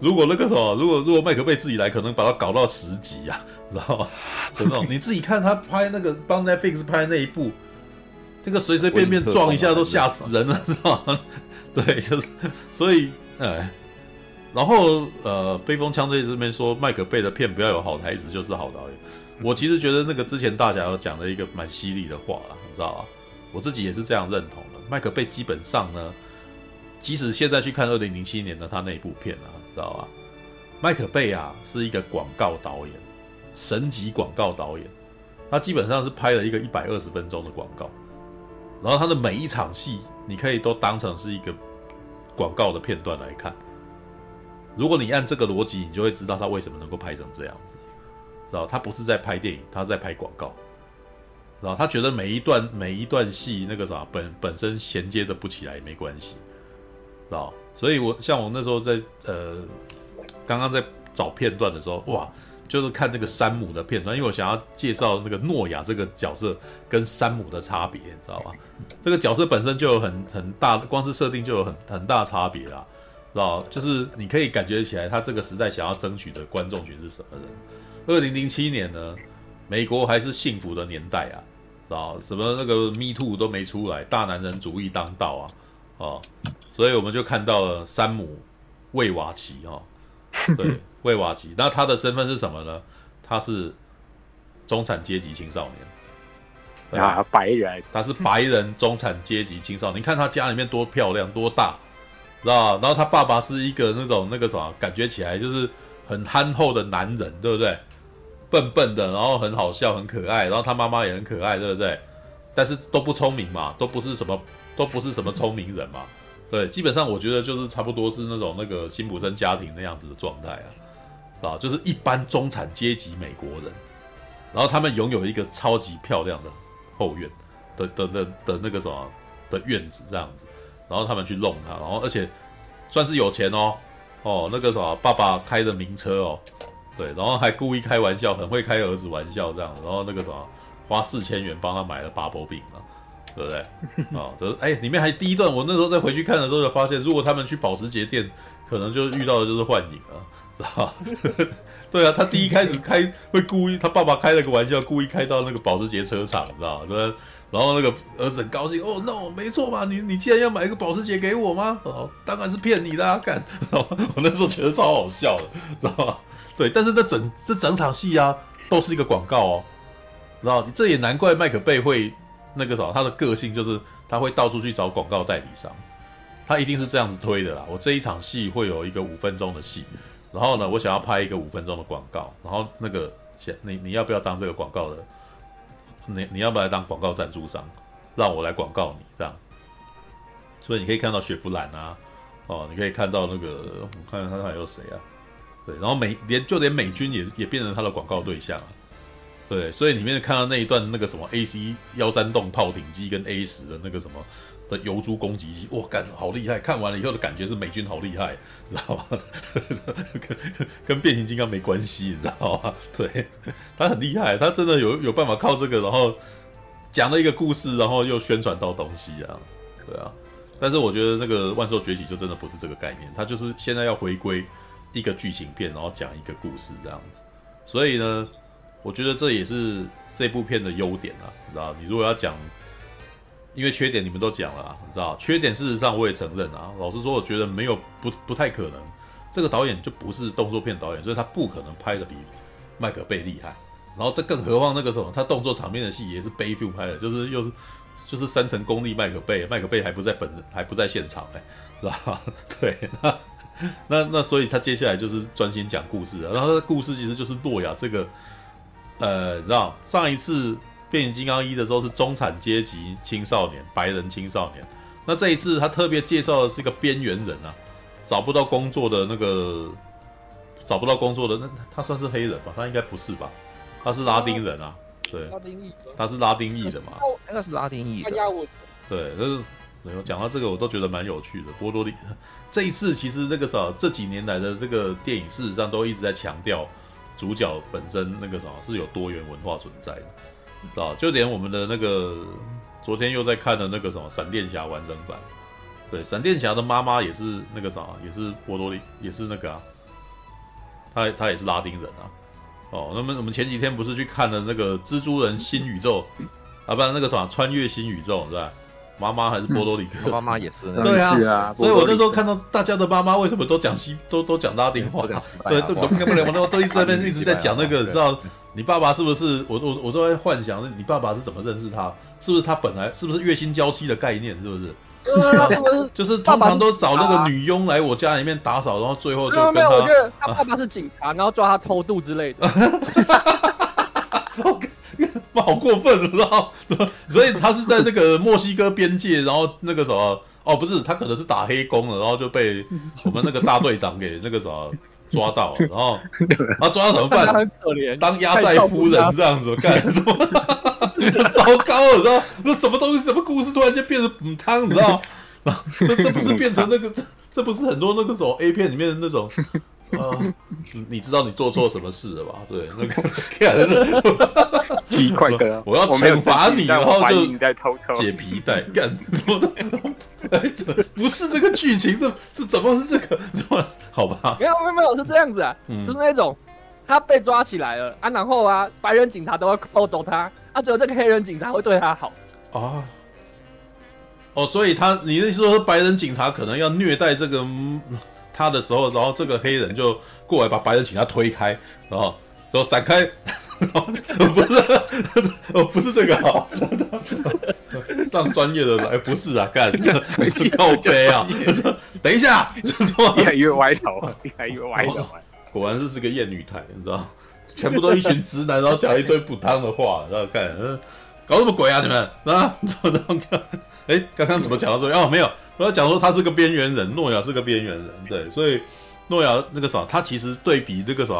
那个什么，如果麦可贝自己来，可能把它搞到10集啊，知道吗？的那种，你自己看他拍那个帮 Netflix 拍那一部，这个随随便便撞一下都吓死人了，知道吗？对，就是所以然后被风枪队这边说麦可贝的片不要有好台词就是好导演，我其实觉得那个之前大家有讲了一个蛮犀利的话啦，你知道吗？我自己也是这样认同的。麦可贝基本上呢，即使现在去看2007年的他那一部片啊，你知道吧？麦可贝啊是一个广告导演，神级广告导演。他基本上是拍了一个120分钟的广告，然后他的每一场戏你可以都当成是一个广告的片段来看。如果你按这个逻辑，你就会知道他为什么能够拍成这样子，知道？他不是在拍电影，他在拍广告。然后他觉得每一段戏那个啥本身衔接的不起来也没关系，知道？所以我那时候在刚刚在找片段的时候，哇，就是看那个山姆的片段，因为我想要介绍那个诺亚这个角色跟山姆的差别，你知道吧？这个角色本身就有很大，光是设定就有很大差别啦。知道，就是你可以感觉起来他这个时代想要争取的观众群是什么人。2007年呢，美国还是幸福的年代啊，知道，什么那个 Me Too 都没出来，大男人主义当道啊，哦，所以我们就看到了山姆魏瓦奇哦，对，魏瓦奇，那他的身份是什么呢？他是中产阶级青少年啊，白人，他是白人中产阶级青少年。你看他家里面多漂亮，多大，知道？然后他爸爸是一个那种那个什么，感觉起来就是很憨厚的男人，对不对？笨笨的，然后很好笑，很可爱，然后他妈妈也很可爱，对不对？但是都不聪明嘛，都不是什么聪明人嘛，对，基本上我觉得就是差不多是那种那个辛普森家庭那样子的状态啊，啊，就是一般中产阶级美国人，然后他们拥有一个超级漂亮的后院的那个什么的院子这样子，然后他们去弄它，然后而且算是有钱哦，哦，那个什么爸爸开的名车哦。对，然后还故意开玩笑，很会开儿子玩笑这样，然后那个什么，花$4000帮他买了Bubble Bean了，对不对？哦，就是哎，里面还第一段，我那时候再回去看的时候就发现，如果他们去保时捷店，可能就遇到的就是幻影啊，知道？对啊，他第一开始开会故意，他爸爸开了个玩笑，故意开到那个保时捷车场，知道？然后那个儿子很高兴，哦 ，no， 没错嘛，你既然要买一个保时捷给我吗？哦，当然是骗你啦，干！我那时候觉得超好笑的，知道吗？对，但是这整场戏啊，都是一个广告哦，然后这也难怪麦可贝会那个啥，他的个性就是他会到处去找广告代理商，他一定是这样子推的啦。我这一场戏会有一个5分钟的戏，然后呢，我想要拍一个5分钟的广告，然后那个你要不要当这个广告的？你要不要当广告赞助商，让我来广告你这样？所以你可以看到雪佛兰啊，哦，你可以看到那个，我看他还有谁啊？对，然后连美军也变成他的广告对象啊，对，所以里面看到那一段那个什么 AC-13 炮艇机跟 A10 的那个什么的油猪攻击机，哇，干，好厉害！看完了以后的感觉是美军好厉害，你知道吗？跟变形金刚没关系，你知道吗？对，他很厉害，他真的有办法靠这个，然后讲了一个故事，然后又宣传到东西啊，对啊。但是我觉得那个《万兽崛起》就真的不是这个概念，他就是现在要回归一个剧情片，然后讲一个故事这样子，所以呢，我觉得这也是这部片的优点啊，你知道？你如果要讲，因为缺点你们都讲了啊，你知道？缺点事实上我也承认啊，老实说，我觉得没有不太可能，这个导演就不是动作片导演，所以他不可能拍的比麦可贝厉害。然后这更何况那个时候他动作场面的戏也是背 film 拍的，就是3层功力麦可贝，麦可贝还不在现场哎、欸，知道？对。那所以他接下来就是专心讲故事了，然后他的故事其实就是诺亚这个，你知道上一次变形金刚1的时候是中产阶级青少年，白人青少年，那这一次他特别介绍的是一个边缘人啊，找不到工作的那他算是黑人吧？他应该不是吧？他是拉丁人啊，对，他是拉丁裔的嘛，那是拉丁裔的，对，那是。讲到这个我都觉得蛮有趣的。波多黎这一次其实那个啥，这几年来的这个电影事实上都一直在强调主角本身那个啥是有多元文化存在的，知道？就连我们的那个昨天又在看的那个什么闪电侠完整版，对，闪电侠的妈妈也是那个啥，也是波多黎，也是那个啊，他也是拉丁人啊。哦，那么我们前几天不是去看了那个蜘蛛人新宇宙啊，不然那个啥穿越新宇宙，是吧？妈妈还是波多黎各，妈妈也是，对啊，所以我那时候看到大家的妈妈为什么都讲都讲拉丁话，对，都一直在那一直在讲那个，你知道你爸爸是不是？我都在幻想你爸爸是怎么认识他，是不是他本来是不是月薪娇妻的概念，是不是？就是通常都找那个女佣来我家里面打扫，然后最后就跟他，我觉得他爸爸是警察，然后抓他偷渡之类的。好过分了，知道？所以他是在那个墨西哥边界，然后那个什么，哦，不是，他可能是打黑工了，然后就被我们那个大队长给那个什么抓到，然后他抓到怎么办？很可怜，当压寨夫人这样子干什么？糟糕了，你知道？那什么东西，什么故事突然间变成母汤，你知道？这不是变成那个，这不是很多那个什么 A 片里面的那种。你知道你做错什么事了吧？对，那个奇怪哥，我要惩罚你，然后就解皮带，干什么？不是这个剧情，这怎么是这个？好吧，没有是这样子啊，就是那种他被抓起来了啊，然后啊，白人警察都要扣斗他啊，只有这个黑人警察会对他好啊。哦，所以你是说白人警察可能要虐待这个他的时候，然后这个黑人就过来把白人警察推开，然后说闪开，然后不是，不是这个啊，上专业的来，不是啊，干靠背啊，等一下，越来越歪头，越来越歪头，果然是个艳女台，你知道，全部都一群直男，然后讲一堆不当的话，然后干搞什么鬼啊你们啊，然后看。哎，刚刚怎么讲到这里？哦，没有，我要讲说他是个边缘人，诺亚是个边缘人，对，所以诺亚那个啥，他其实对比那个啥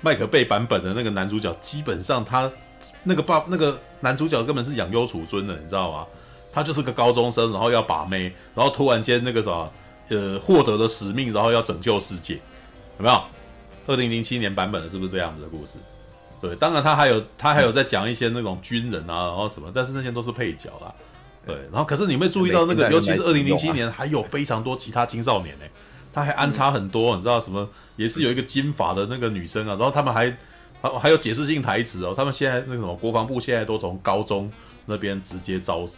麦可贝版本的那个男主角，基本上他那个男主角根本是养优处尊的，你知道吗？他就是个高中生，然后要把妹，然后突然间那个啥，获得了使命，然后要拯救世界，有没有？2007年版本的是不是这样子的故事？对，当然他还有在讲一些那种军人啊，然后什么，但是那些都是配角啦。对，然后可是你没注意到那个，尤其是2007年，还有非常多其他青少年呢，他还安插很多，你知道什么？也是有一个金发的那个女生啊，然后他们还有解释性台词哦。他们现在那个什么国防部现在都从高中那边直接招人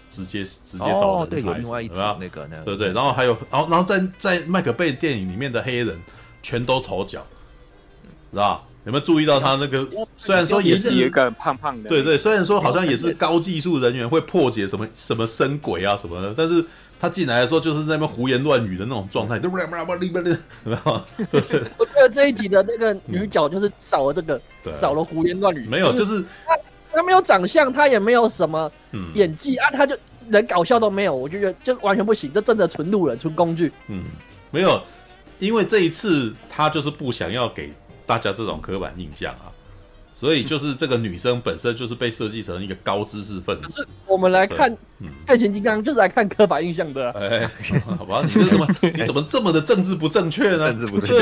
才，哦、对，另外一组那个，对对。然后还有，然后在麦可贝电影里面的黑人全都丑角，知道？有没有注意到他那个？虽然说也是有一个胖胖的，对对，虽然说好像也是高技术人员会破解什么深轨啊什么的，但是他进来的时候就是在那边胡言乱语的那种状态，对不对？我觉得这一集的那个女角就是少了这个，少了胡言乱语，没有，就是他没有长相，他也没有什么演技啊，他就连搞笑都没有，我就觉得就完全不行，这真的纯路人、纯工具。嗯，没有，因为这一次他就是不想要给大家这种刻板印象啊，所以就是这个女生本身就是被设计成一个高知识分子。我们来看变形金刚，就是来看刻板印象的、啊。哎，好吧，你怎么这么的政治不正确呢？政治不正确，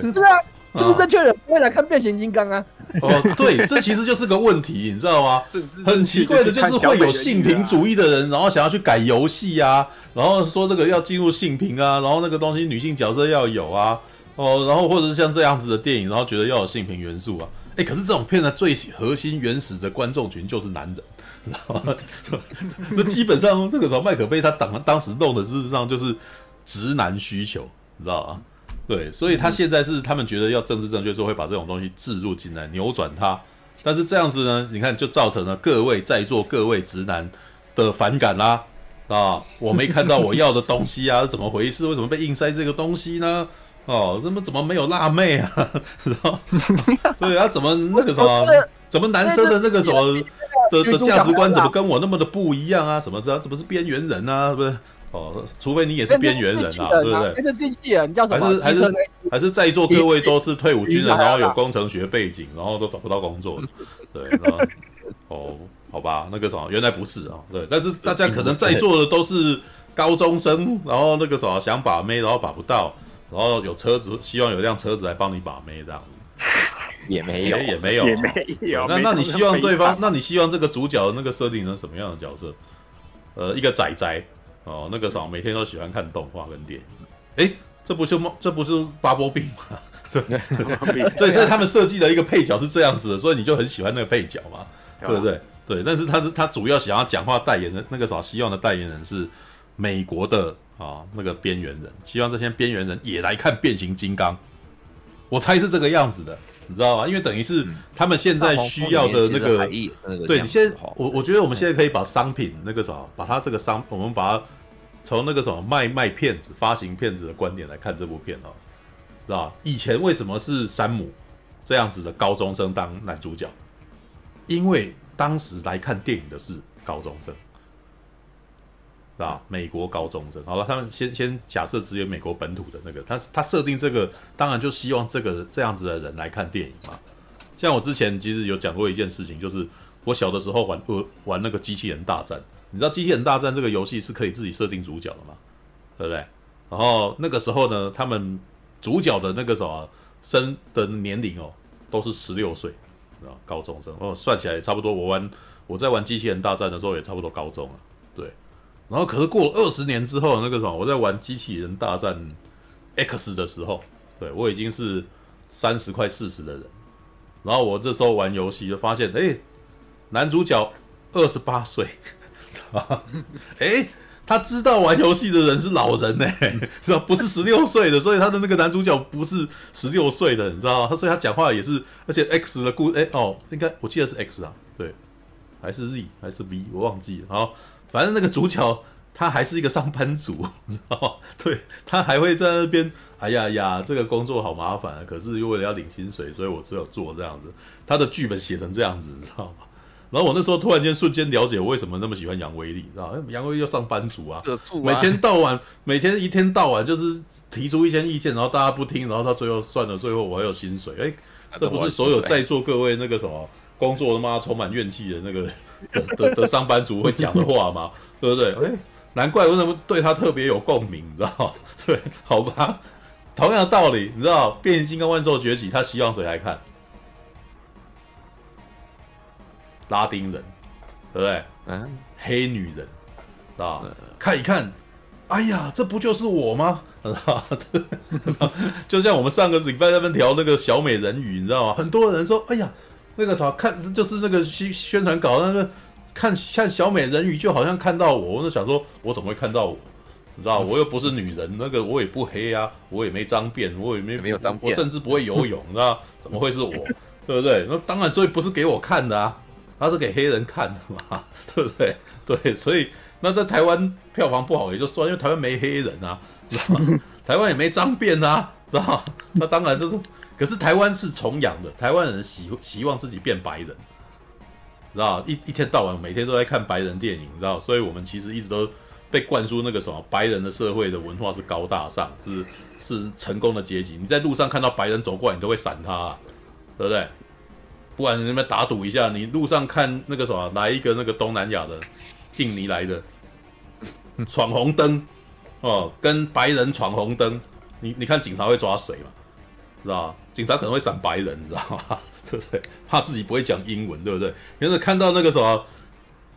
是啊，政治正确人不会来看变形金刚啊。哦，对，这其实就是个问题，你知道吗？很奇怪的就是会有性平主义的人，然后想要去改游戏啊，然后说这个要进入性平啊，然后那个东西女性角色要有啊。哦，然后或者是像这样子的电影，然后觉得要有性平元素啊，哎，可是这种片的最核心原始的观众群就是男人，你知道吗？那基本上这个时候麦可贝他当时弄的事实上就是直男需求，你知道吗？对，所以他现在是他们觉得要政治正确，就会把这种东西置入进来，扭转它。但是这样子呢，你看就造成了各位在座各位直男的反感啦，啊，我没看到我要的东西啊，怎么回事？为什么被硬塞这个东西呢？哦，怎么没有辣妹啊？然后，所以他怎么那个什么，怎么男生的那个什么的价值观怎么跟我那么的不一样啊？什么这怎么是边缘人啊？是不是？哦，除非你也是边缘人啊，对不对？那个机器人叫什么？还是在座各位都是退伍军人，然后有工程学背景，然后都找不到工作，对，然后哦，好吧，那个什么，原来不是啊，对，但是大家可能在座的都是高中生，然后那个什么想把妹，然后把不到。然后有车子，希望有辆车子来帮你把妹，这样子也没有。那你希望对方，那你希望这个主角的那个设定成什么样的角色？一个宅宅哦，那个啥，每天都喜欢看动画跟电影。哎，这不是巴波病吗？对，所以他们设计的一个配角是这样子的，所以你就很喜欢那个配角嘛，对不对？对，但是他主要想要讲话代言人，那个啥，希望的代言人是美国的。啊、哦，那个边缘人，希望这些边缘人也来看变形金刚，我猜是这个样子的，你知道吗？因为等于是他们现在需要的那个，对你现在，我觉得我们现在可以把商品那个什么，把它这个我们把它从那个什么卖片子、发行片子的观点来看这部片哦，知道吧？以前为什么是山姆这样子的高中生当男主角？因为当时来看电影的是高中生。啊，美国高中生，好了，他们先假设只有美国本土的那个，他设定这个，当然就希望这样子的人来看电影嘛。像我之前其实有讲过一件事情，就是我小的时候玩那个机器人大战，你知道机器人大战这个游戏是可以自己设定主角的嘛，对不对？然后那个时候呢，他们主角的那个什么生的年龄哦，都是16岁，高中生哦，算起来差不多。我在玩机器人大战的时候也差不多高中了，对。然后可是过了20年之后，那个什么，我在玩《机器人大战 X》的时候，对我已经是30快40的人。然后我这时候玩游戏就发现，哎，男主角28岁，哎，他知道玩游戏的人是老人呢，知道不是16岁的，所以他的那个男主角不是16岁的，你知道吗？所以他讲话也是，而且 X 的故，哎哦，应该我记得是 X 啊，对，还是 Z 还是 V， 我忘记了。好，反正那个主角他还是一个上班族，你知道吗？对，他还会在那边，哎呀呀，这个工作好麻烦啊！可是又为了要领薪水，所以我只有做这样子。他的剧本写成这样子，你知道吗？然后我那时候突然间瞬间了解我为什么那么喜欢杨威利，知道吗？杨威利又上班族啊，每天一天到晚就是提出一些意见，然后大家不听，然后到最后算了，最后我还有薪水。哎，这不是所有在座各位那个什么工作他妈充满怨气的那个的上班族会讲的话吗？对不对？哎，难怪我怎么对他特别有共鸣，你知道吗？对，好吧，同样的道理，你知道，变形金刚万兽崛起，他希望谁来看？拉丁人，对不对？嗯，黑女人，知道、看一看，哎呀，这不就是我吗？知道就像我们上个礼拜在那边聊那个小美人鱼，你知道吗？很多人说，哎呀，那个啥，看就是那个宣传稿，那个看小美人鱼就好像看到我，我就想说，我怎么会看到我？你知道，我又不是女人，那个我也不黑啊，我也没脏辫，我也没有脏辫，我甚至不会游泳，你知道，怎么会是我？对不对？那当然，所以不是给我看的啊。他是给黑人看的嘛，对不对？对，所以那在台湾票房不好也就算，因为台湾没黑人啊，知道吗？台湾也没脏辫啊，知道吗？那当然就是，可是台湾是崇洋的，台湾人希望自己变白人，知道吗？一天到晚每天都在看白人电影，知道吗？所以我们其实一直都被灌输那个什么白人的社会的文化是高大上，是成功的阶级。你在路上看到白人走过来，你都会闪他、啊，对不对？不然你们打赌一下，你路上看那个什么，来一个那个东南亚的，印尼来的，闯红灯，哦，跟白人闯红灯，你看警察会抓谁嘛？知道吧？警察可能会闪白人，你知道吗？对不对？怕自己不会讲英文，对不对？原来看到那个什么，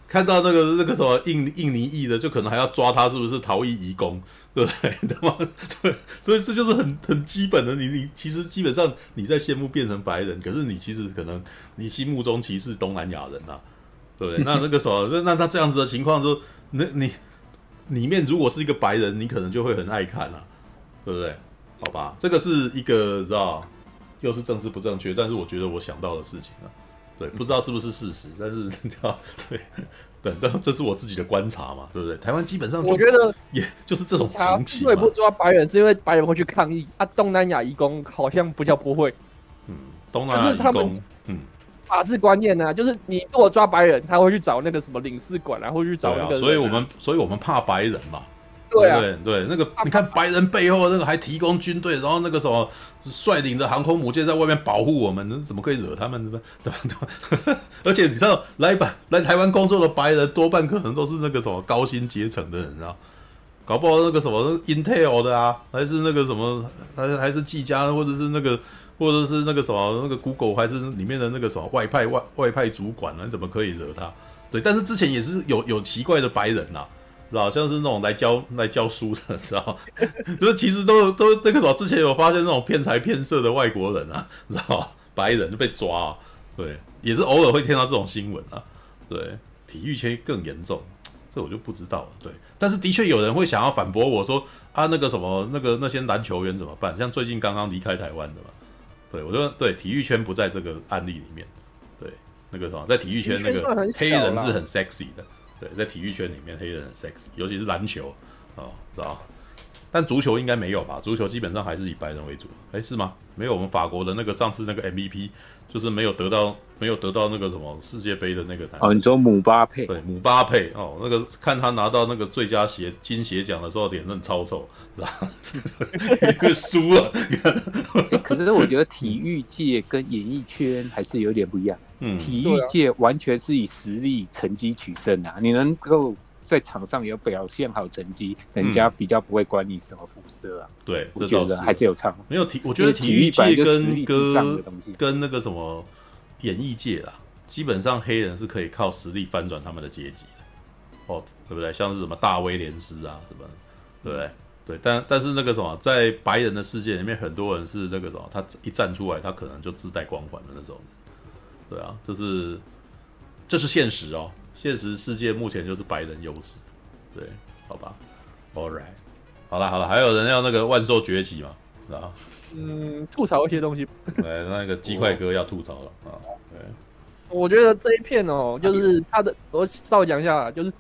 看到那个什么印尼裔的，就可能还要抓他是不是逃逸移工，对不对？对吗？对，所以这就是很基本的，你其实基本上你在羡慕变成白人，可是你其实可能你心目中歧视东南亚人啊，对不对？那个什么，那他这样子的情况就，你里面如果是一个白人，你可能就会很爱看啊，对不对？好吧，这个是一个知道，又是政治不正确，但是我觉得我想到的事情啊。对，不知道是不是事实，但是你知道，对，这是我自己的观察嘛，对不对？台湾基本上我觉得也就是这种情形。对，不抓白人是因为白人会去抗议啊，东南亚移工好像不叫不会。嗯，东南亚移工，嗯，法治观念呢、啊，就是你如果抓白人，他会去找那个什么领事馆、啊，然后去找那个、啊。所以我们怕白人嘛。对啊，对，那个你看白人背后那个还提供军队，然后那个什么率领着航空母舰在外面保护我们，怎么可以惹他们？对吧？而且你知道来台湾工作的白人多半可能都是那个什么高薪阶层的人啊，搞不好那个什么 Intel 的啊，还是那个什么还是技嘉，或者是那个什么那个 Google， 还是里面的那个什么外派主管啊，你怎么可以惹他？对，但是之前也是有奇怪的白人啊。好像是那种来教书的，知道吗？就是其实都那个时候之前有发现那种骗财骗色的外国人啊，知道吗？白人就被抓、啊，对，也是偶尔会听到这种新闻啊。对，体育圈更严重，这我就不知道了。对，但是的确有人会想要反驳我说啊，那个什么那些篮球员怎么办？像最近刚刚离开台湾的嘛，对我就对体育圈不在这个案例里面。对，那个什么在体育圈那个黑人是很 sexy 的。对，在体育圈里面，黑人很 sexy， 尤其是篮球，哦，知道？但足球应该没有吧？足球基本上还是以白人为主，哎，是吗？没有，我们法国的那个上次那个 MVP 就是没有得到那个什么世界杯的那个男哦，你说姆巴佩？对，姆巴佩哦，那个看他拿到那个最佳金鞋奖的时候，脸很超丑，知道？因为输了、欸。可是我觉得体育界跟演艺圈还是有点不一样。嗯、体育界完全是以实力成绩取胜啊！你能够在场上有表现好成绩，人家比较不会管你什么肤色啊。对，我觉得还是有差。没有我觉得体育界跟那个什么演艺界啦，基本上黑人是可以靠实力翻转他们的阶级的。哦，对不对？像是什么大威廉斯啊，什么，对不对？对，但是那个什么，在白人的世界里面，很多人是那个什么，他一站出来，他可能就自带光环的那种。对啊，这是现实哦，现实世界目前就是白人优势。对，好吧 ，All right， 好了，还有人要那个万兽崛起嘛？啊，吐槽一些东西。对，那个鸡块哥要吐槽了啊。对，我觉得这一片哦，就是他的，我稍微讲一下，就是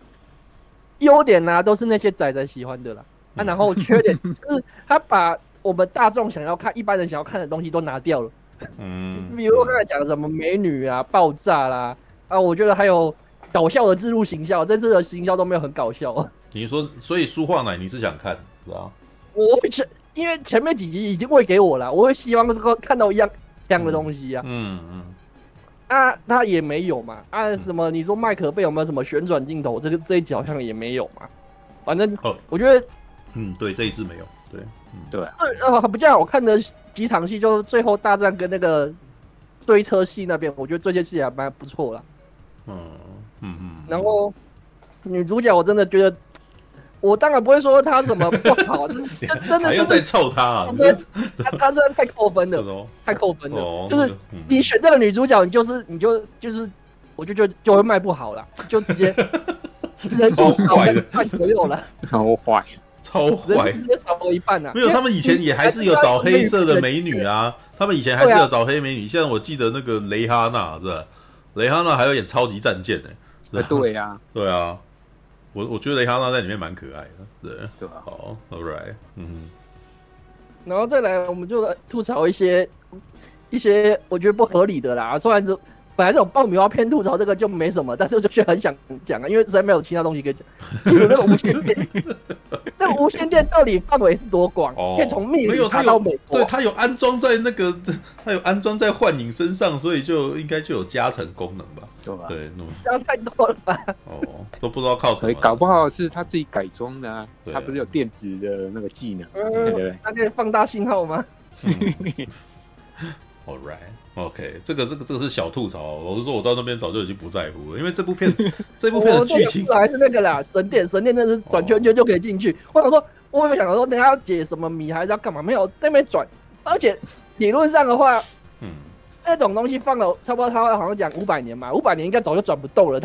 优点啊，都是那些宅宅喜欢的啦。啊，然后缺点就是他把我们大众想要看、一般人想要看的东西都拿掉了。嗯，比如我刚才讲的什么美女啊、爆炸啦，啊，我觉得还有搞笑的置入行销，这次的行销都没有很搞笑啊。你说，所以舒化奶你是想看是吧？我因为前面几集已经喂给我了，我会希望看到一样的东西啊。啊，他也没有嘛。啊，什么？你说麦克贝有没有什么旋转镜头？这一集好像也没有嘛。反正我觉得。对，这一次没有。对，对啊。不像我看的几场戏，就是最后大战跟那个追车戏那边，我觉得这些戏还蛮不错啦。然后女主角，我真的觉得，我当然不会说她什么不好，真的还要再凑她啊！她真的太扣分了，太扣分了。就是你选这个女主角，你就是，我就觉得就会卖不好了，就直接人数少了一半左右了，好坏。超坏，少了一半啊！没有，他们以前也还是有找黑色的美女啊，他们以前还是有找黑美女。现在我记得那个蕾哈娜是吧？蕾哈娜还有演超级战舰呢。对呀，对啊，我觉得蕾哈娜在里面蛮可爱的，对吧？好 ，All right， 然后再来我们就吐槽一些我觉得不合理的啦。虽然本来这种爆米花片吐槽这个就没什么，但是我就觉得很想讲啊，因为实在没有其他东西可以讲。例如那个无线电，那无线电到底范围是多广？可以从秘鲁到美国。对，它有安装在那个，它有安装在幻影身上，所以就应该就有加成功能吧？对吧？对，这样太多了吧？都不知道靠谁，搞不好是他自己改装的啊。他不是有电子的那个技能？对，他可以放大信号吗？All right, OK， 这个是小吐槽。我是说，我到那边早就已经不在乎了，因为这部片的剧情还是那个啦，神殿那是转圈圈就可以进去。我想说，等一下要解什么谜还是要干嘛？没有，那边转，而且理论上的话，那种东西放了差不多，他好像讲500年嘛，500年应该早就转不动了。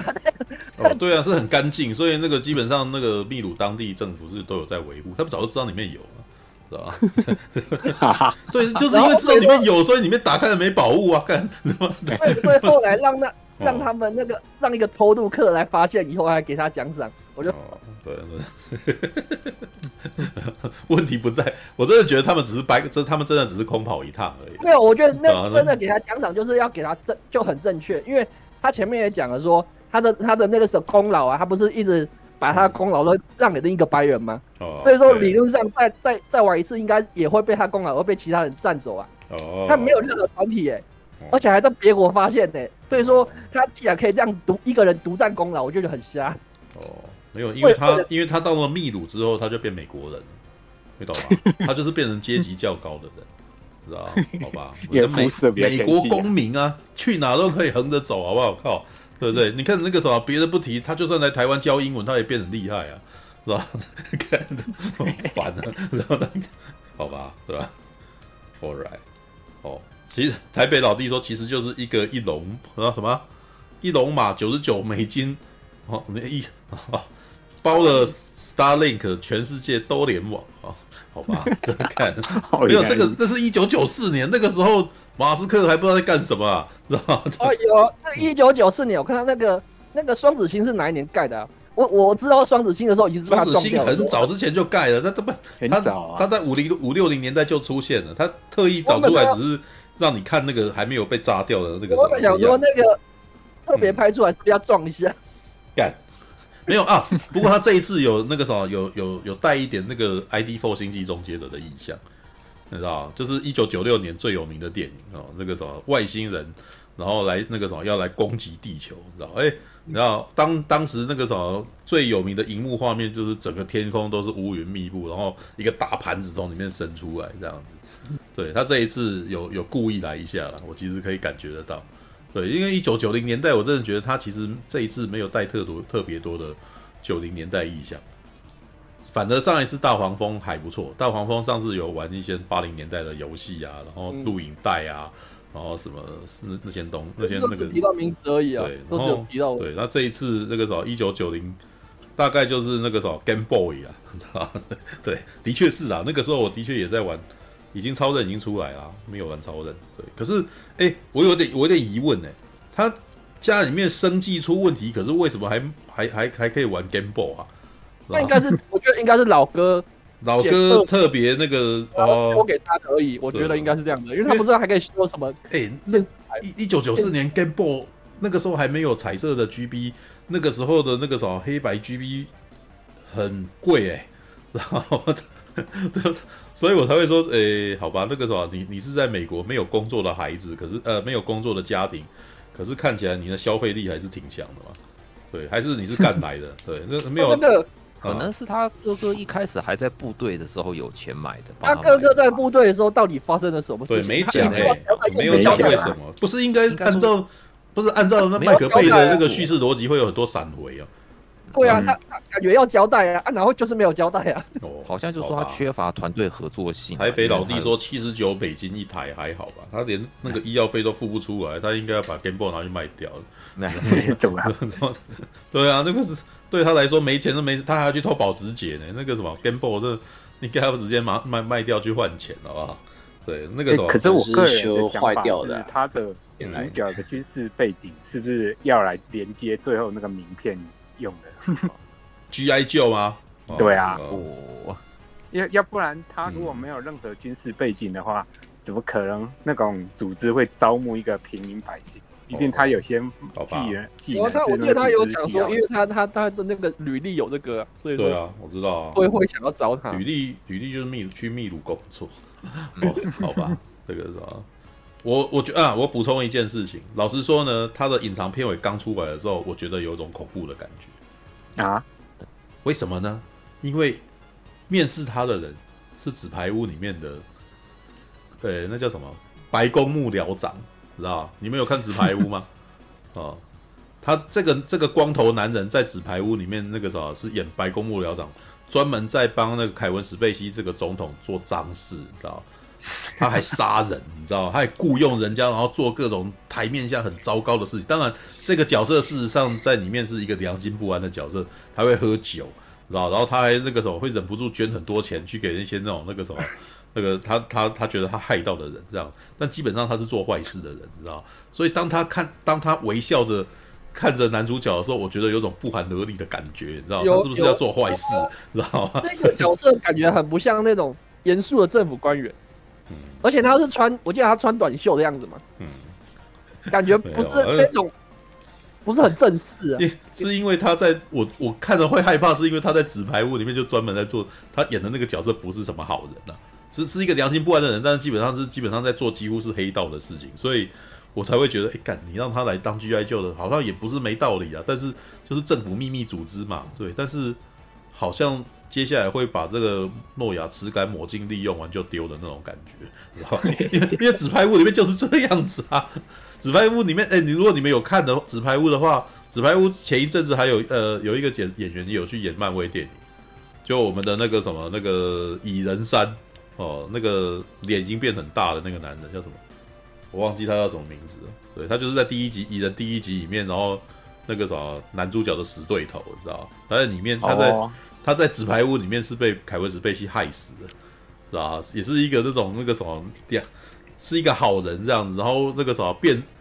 对啊，是很干净，所以那个基本上那个秘鲁当地政府是都有在维护，他们早就知道里面有了。对，就是因为知道里面有，所以里面打开了没宝物啊，干什么？对，所以后来让他们那个让一个偷渡客来发现以后，还给他奖赏，我就对，问题不在，我真的觉得他们只是白，他们真的只是空跑一趟而已。没有，我觉得那真的给他奖赏，就是要给他就很正确，因为他前面也讲了说他的那个什么功劳啊，他不是一直。把他的功劳都让给另一个白人嘛，所以说理论上再玩一次，应该也会被他功劳，会被其他人占走啊。他没有任何团体而且还在别国发现所以说他既然可以这样一个人独占功劳，我觉得很瞎。没有，因为他到了秘鲁之后，他就变美国人了，你懂吗？他就是变成阶级较高的人。知道好吧？美国公民啊，去哪都可以横着走，好不好？靠！对不对？你看那个什么，别的不提，他就算来台湾教英文，他也变得厉害啊，是吧？看好烦啊，然后好吧，对吧 ？All right， 其实台北老弟说，其实就是一个一笼马$99，包了 Starlink， 全世界都联网啊，好吧？看，没有这个，这是1994年那个时候。马斯克还不知道在干什么啊，知道吗？有，那1994年我看到那个双子星是哪一年盖的啊？我知道双子星的时候已经双子星很早之前就盖了，他在50、60年代就出现了，他特意找出来只是让你看那个还没有被炸掉的那个。我本想说那个特别拍出来是不是要撞一下？干，没有啊，不过他这一次有那个什么，有带一点那个 ID4 星际终结者的意象。你知道，就是1996年最有名的电影哦，那个什么外星人，然后来那个什么要来攻击地球，你知道？你知道当时那个什么最有名的荧幕画面就是整个天空都是乌云密布，然后一个大盘子从里面伸出来这样子。对，他这一次有故意来一下啦，我其实可以感觉得到。对，因为1990年代我真的觉得他其实这一次没有带特别多的90年代意象。反而上一次大黄蜂还不错，大黄蜂上次有玩一些80年代的游戏啊，然后录影带啊，然后什么那些东那些那个提到名词而已啊，对，都只有提到对。那这一次那个什么1990。大概就是那个什么 Game Boy 啊，对，的确是啊，那个时候我的确也在玩，已经超人已经出来了，没有玩超人，对。可是，我有点疑问，他家里面生计出问题，可是为什么还可以玩 Game Boy 啊？那应该是，我觉得应该是老哥特别那个我给他而已，我觉得应该是这样的，因为他不是还可以修什么？那1994年 Game Boy 那个时候还没有彩色的 GB。那个时候的那个什么黑白 GB 很贵然后所以我才会说，好吧，那个什么，你是在美国没有工作的孩子，可是没有工作的家庭，可是看起来你的消费力还是挺强的嘛，对，还是你是干来的，对，那没有可能是他哥哥一开始还在部队的时候有钱买的。他哥哥在部队的时候到底发生了什么事情？对，没讲没有讲为什么，不是应该按照那麦可贝的那个叙事逻辑，会有很多闪回啊。对啊，他感觉要交代啊，然后就是没有交代啊。好像就说他缺乏团队合作性。台北老弟说$79一台还好吧，他连那个医药费都付不出来，他应该要把 Game Boy 拿去卖掉。懂啊？对啊，那个是对他来说没钱都没，他还要去偷保时捷呢。那个什么 Game Boy 这应该要直接卖掉去换钱，好不好？对，那个什么，可是我个人的想法是他的。主角的军事背景是不是要来连接最后那个名片用的？G.I. Joe 吗？对啊，要不然他如果没有任何军事背景的话，怎么可能那种组织会招募一个平民百姓？一定他有些技能。我记得他有讲说，因为他的那个履历有这个，所以说对啊，我知道啊，所以会想要招他。履历就是去秘鲁工作，好吧，这个是吧？我补充一件事情，老实说呢，他的隐藏片尾刚出来的时候，我觉得有一种恐怖的感觉啊。为什么呢？因为面试他的人是纸牌屋里面的，那叫什么白宫幕僚长，知道？你们有看纸牌屋吗？哦，他这个光头男人在纸牌屋里面那个啥是演白宫幕僚长，专门在帮那个凯文·史贝西这个总统做脏事，你知道？他还杀人，你知道吗？他还雇佣人家，然后做各种台面下很糟糕的事情。当然，这个角色事实上在里面是一个良心不安的角色，他会喝酒，你知道？然后他还那个什么，会忍不住捐很多钱去给那些那种那个什么，那个他觉得他害到的人这样。但基本上他是做坏事的人，你知道？所以当他微笑着看着男主角的时候，我觉得有种不寒而栗的感觉，你知道？他是不是要做坏事？你知道吗？这个角色感觉很不像那种严肃的政府官员。而且他是我记得他穿短袖的样子嘛，感觉不是那种，不是很正式啊。是因为他在我看着会害怕，是因为他在纸牌屋里面就专门在做他演的那个角色，不是什么好人啊，是一个良心不安的人，但是基本上在做几乎是黑道的事情，所以我才会觉得，你让他来当 G.I. Joe 的，好像也不是没道理啊。但是就是政府秘密组织嘛，对，但是好像。接下来会把这个诺亚质感抹尽利用完就丢的那种感觉，因为纸牌屋里面就是这样子啊。纸牌屋里面，如果你们有看的纸牌屋的话，纸牌屋前一阵子还有有一个演员也有去演漫威电影，就我们的那个什么那个蚁人三哦，那个脸已经变很大的那个男人叫什么？我忘记他叫什么名字了。对，他就是在蚁人第一集里面，然后那个什么男主角的死对头，你知道？他在里面他在纸牌屋里面是被凯文·史贝西害死的，是吧？也是一个那种那个什么，是一个好人这样子，然后那个什么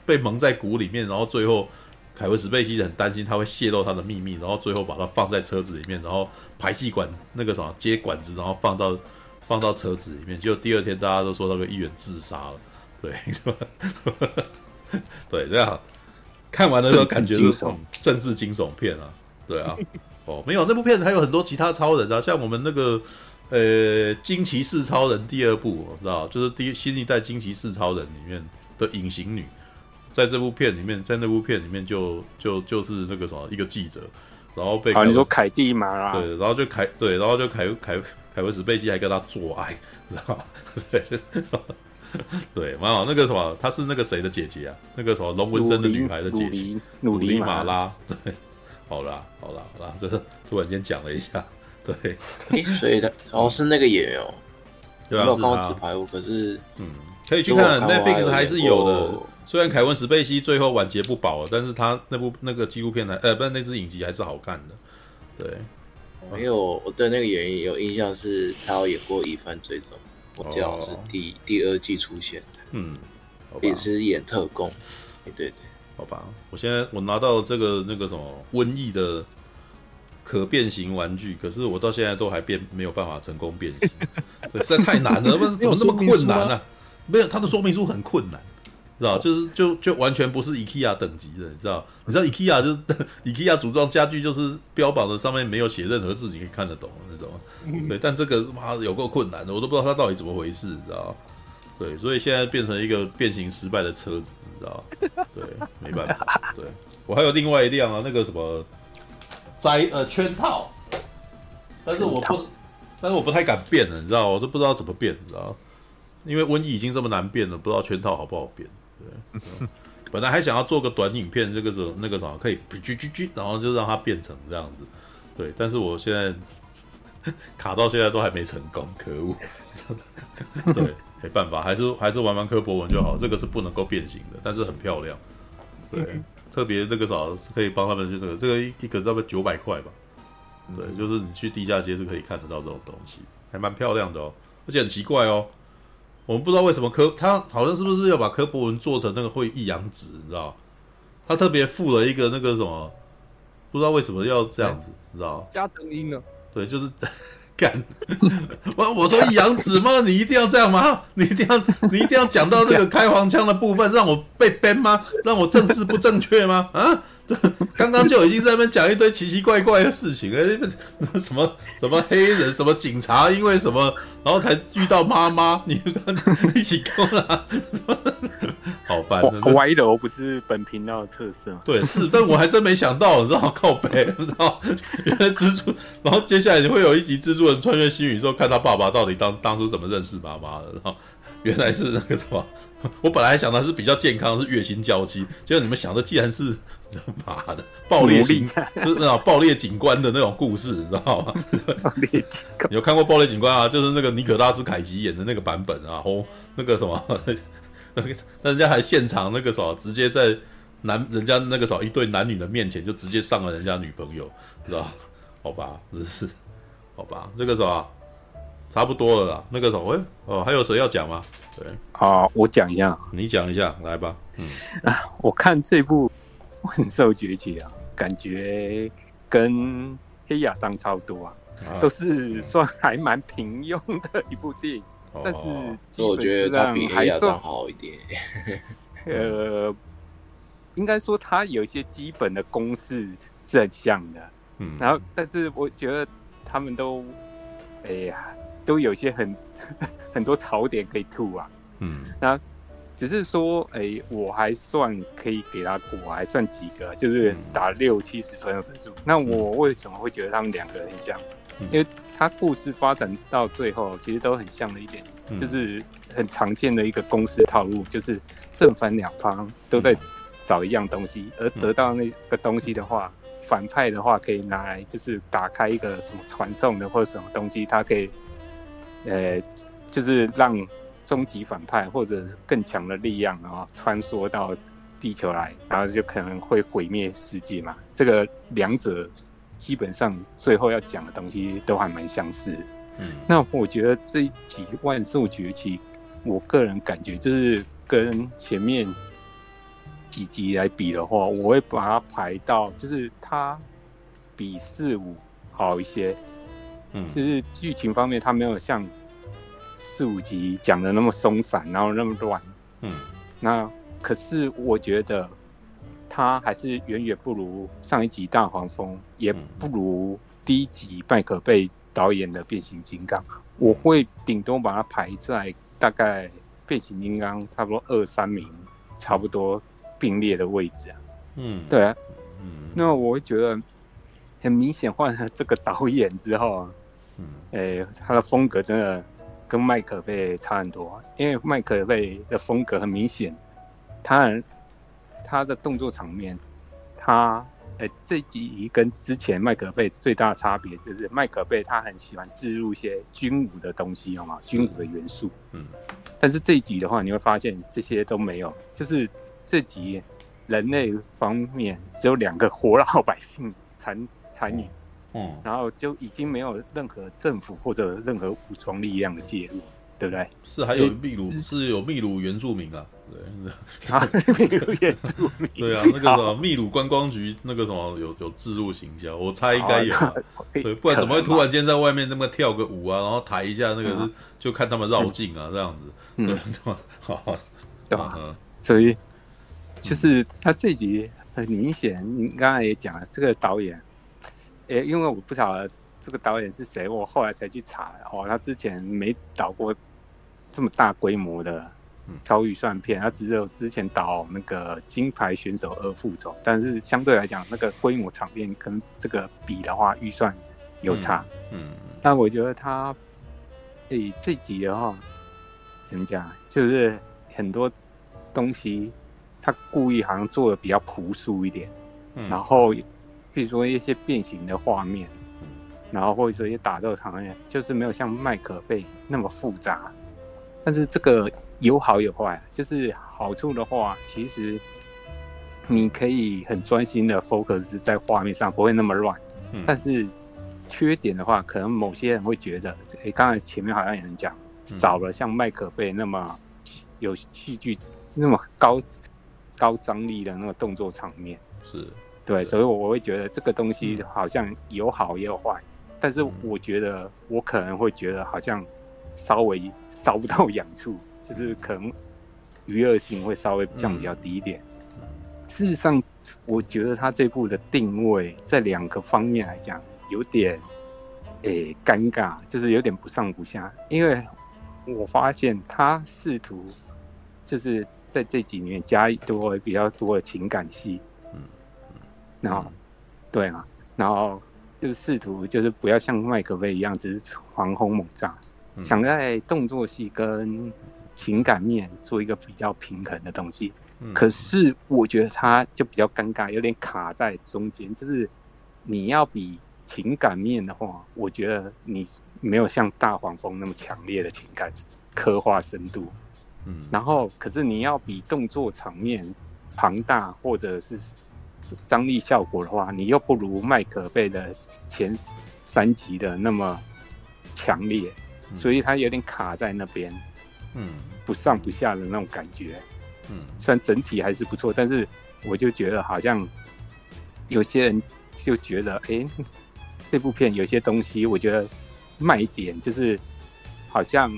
被蒙在鼓里面，然后最后凯文·史贝西很担心他会泄露他的秘密，然后最后把他放在车子里面，然后排气管那个什么接管子，然后放到车子里面，结果第二天大家都说那个议员自杀了，对，是吧？对，这样看完的时候感觉就是政治惊悚片啊，对啊。哦，没有，那部片还有很多其他超人啊，像我们那个惊奇四超人第二部，我知道，就是新一代惊奇四超人里面的隐形女，在这部片里面，在那部片里面就是那个什么一个记者，然后被你说凯蒂嘛啦，对，然后就凯文史贝西还跟他做爱，知道吗？对。对，蛮好。那个什么，她是那个谁的姐姐啊？那个什么龙纹身的女孩的姐姐，努力马拉。对。好啦，这突然间讲了一下，对，所以他哦是那个演员哦，对啊，我看过纸牌屋，可是可以去看 Netflix 还是有的。虽然凯文·史贝西最后晚节不保，但是他那个纪录片不是那支影集还是好看的，对。因为我对那个演员有印象，是他有演过《疑犯追踪》，我记得是第2季出现的，也是演特工，对对对，好吧。我现在我拿到这个那个什么瘟疫的可变形玩具，可是我到现在都还没有办法成功变形，对，实在太难了，怎么那么困难啊？没有，他的说明书很困难。知道，就完全不是 IKEA 等级的，你知道？你知道 IKEA 就是 IKEA 组装家具，就是标榜的上面没有写任何字，你可以看得懂那种。对，但这个妈有够困难的，我都不知道它到底怎么回事，你知道？对，所以现在变成一个变形失败的车子，你知道？对，没办法。对，我还有另外一辆啊，那个什么圈套，但是我不太敢变了，你知道？我都不知道怎么变，你知道？因为瘟疫已经这么难变了，不知道圈套好不好变。对，本来还想要做个短影片，那个什么可以，然后就让它变成这样子，对。但是我现在卡到现在都还没成功，可恶！对，没办法，还是玩科博文就好，这个是不能够变形的，但是很漂亮。对，特别那个啥可以帮他们去这个一个差不多$900吧，对，就是你去地下街是可以看得到这种东西，还蛮漂亮的哦，而且很奇怪哦。我们不知道为什么他好像是不是要把柯博文做成那个会抑扬子，你知道？他特别附了一个那个什么，不知道为什么要这样子，你知道？加成音了。对，就是干。我说抑扬子吗？你一定要这样吗？你一定要讲到这个开黄腔的部分，让我被 ban 吗？让我政治不正确吗？啊？刚刚就已经在那边讲一堆奇奇怪怪的事情了，什么黑人，什么警察，因为什么，然后才遇到妈妈，你一起跟啊，好烦！歪楼不是本频道的特色吗？对，是，但我还真没想到，你知道靠北，不知道原来蜘蛛，然后接下来你会有一集蜘蛛人穿越新宇宙，看他爸爸到底当初怎么认识妈妈的，然后原来是那个什么。我本来想的是比较健康，是月薪娇妻，结果你们想的既然是妈的爆裂警官的那种故事，你知道吗？你有看过《爆裂警官》啊？就是那个尼可拉斯凯奇演的那个版本啊，哦，那个什么，人家还现场那个什么，直接在人家那个什么一对男女的面前就直接上了人家女朋友，知道？好吧，真是好吧，这个什么。差不多了啦，那个什么，还有谁要讲吗？对，好，我讲一下，你讲一下，来吧。我看这部《万兽崛起》啊，感觉跟《黑亚当》差不多啊，都是算还蛮平庸的一部电影，但是我觉得它比《黑亚当》好一点。应该说它有一些基本的公式是很像的，然后但是我觉得他们都，哎呀。都有些很多槽点可以吐啊，那只是说，我还算可以给他过，我还算及格，就是打60-70分的分数。那我为什么会觉得他们两个很像？因为他故事发展到最后，其实都很像的一点，就是很常见的一个公式套路，就是正反两方都在找一样东西，而得到那个东西的话，反派的话可以拿来就是打开一个什么传送的或者什么东西，它可以。就是让终极反派或者更强的力量啊，穿梭到地球来，然后就可能会毁灭世界嘛。这个两者基本上最后要讲的东西都还蛮相似。那我觉得这一集《万兽崛起》，我个人感觉就是跟前面几集来比的话，我会把它排到，就是它比4-5好一些。就是剧情方面，它没有像4-5集讲的那么松散，然后那么乱。那可是我觉得它还是远远不如上一集《大黄蜂》，也不如第1集麦可贝导演的《变形金刚》。我会顶多把它排在大概《变形金刚》差不多2-3名，差不多并列的位置啊。对啊。那我会觉得。很明显换了这个导演之后啊，他的风格真的跟麦可贝差很多，因为麦可贝的风格很明显，他的动作场面，他这集跟之前麦可贝最大的差别就是麦可贝他很喜欢置入一些军武的东西，有没有军武的元素？嗯，但是这一集的话，你会发现这些都没有，就是这集人类方面只有2个活老百姓残余，嗯，然后就已经没有任何政府或者任何武装力量的介入。对不对？是，还有秘鲁，是有秘鲁原住民啊，对，啊，秘鲁原住民，对啊，那个什么秘鲁观光局那个什么有置入行销，我猜应该有、啊，对，不然怎么会突然间在外面那么跳个舞啊，然后抬一下那个，嗯、就看他们绕境啊、嗯、这样子，嗯、对，好，对啊、嗯，所以就是他这集很明显，你刚才也讲了，这个导演，因为我不晓得这个导演是谁，我后来才去查，哦，他之前没导过。这么大规模的高预算片，他只有之前导那个金牌选手2复仇，但是相对来讲，那个规模场面跟这个比的话，预算有差。嗯，但我觉得他这集的话，怎么讲，就是很多东西他故意好像做的比较朴素一点。嗯，然后比如说一些变形的画面，然后或者说一些打斗场面，就是没有像麦可贝那么复杂。但是这个有好有坏，就是好处的话，其实你可以很专心的 focus 在画面上，不会那么乱。嗯。但是缺点的话，可能某些人会觉得，刚才前面好像有人讲，少了像麦可贝那么有戏剧、那么高张力的那个动作场面。是。对，所以我会觉得这个东西好像有好也有坏，但是我觉得我可能会觉得好像。稍微烧不到痒处，就是可能娱乐性会稍微降比较低一点。嗯，事实上，我觉得他这部的定位在2个方面来讲有点尴尬，就是有点不上不下。因为我发现他试图就是在这几年加多比较多的情感戏，然后对啊，然后就试图就是不要像麦可贝一样只是狂轰猛炸。想在动作戏跟情感面做一个比较平衡的东西，可是我觉得它就比较尴尬，有点卡在中间。就是你要比情感面的话，我觉得你没有像大黄蜂那么强烈的情感刻画深度，然后可是你要比动作场面庞大或者是张力效果的话，你又不如麦可贝的前3集的那么强烈。所以他有点卡在那边，不上不下的那种感觉，虽然整体还是不错，但是我就觉得好像有些人就觉得，这部片有些东西，我觉得卖点就是好像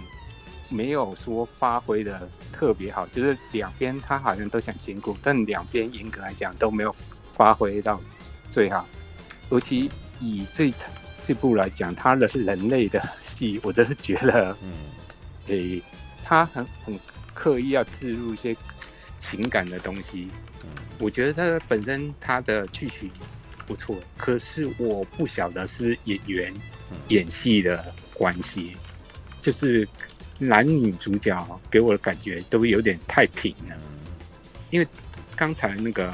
没有说发挥的特别好，就是两边他好像都想兼顾，但两边严格来讲都没有发挥到最好，尤其以这部来讲，它的人类的戏，我真是觉得，它很刻意要置入一些情感的东西。我觉得它本身它的剧情不错，可是我不晓得是演员演戏的关系，就是男女主角给我的感觉都有点太平了。因为刚才那个。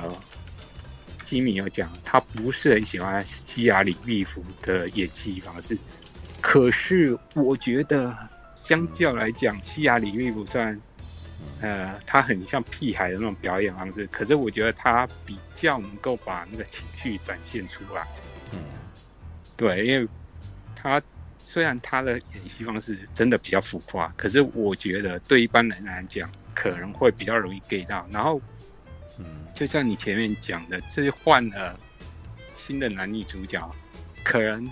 基米有讲，他不是很喜欢希亚里毕福的演戏方式，可是我觉得相较来讲，希亚里毕福算，他很像屁孩的那种表演方式，可是我觉得他比较能够把那个情绪展现出来。对，因为他虽然他的演戏方式真的比较浮夸，可是我觉得对一般人来讲，可能会比较容易 get 到，然后。就像你前面讲的，就是换了新的男女主角，可能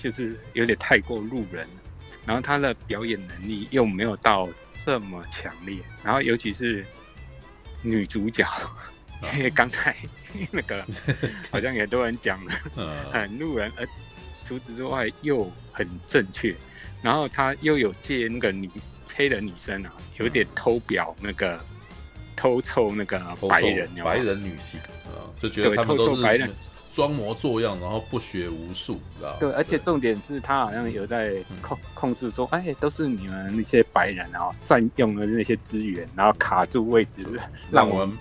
就是有点太过路人，然后他的表演能力又没有到这么强烈，然后尤其是女主角，因为刚才那个好像很多人讲了，很路人，除此之外又很正确，然后他又有借那个黑的女生啊，有点偷表那个。偷凑那个白人女性，就觉得他们都是装模作样，然后不学无术，知道吗？对，而且重点是他好像有在控制说，都是你们那些白人啊，占用了那些资源，然后卡住位置，让我们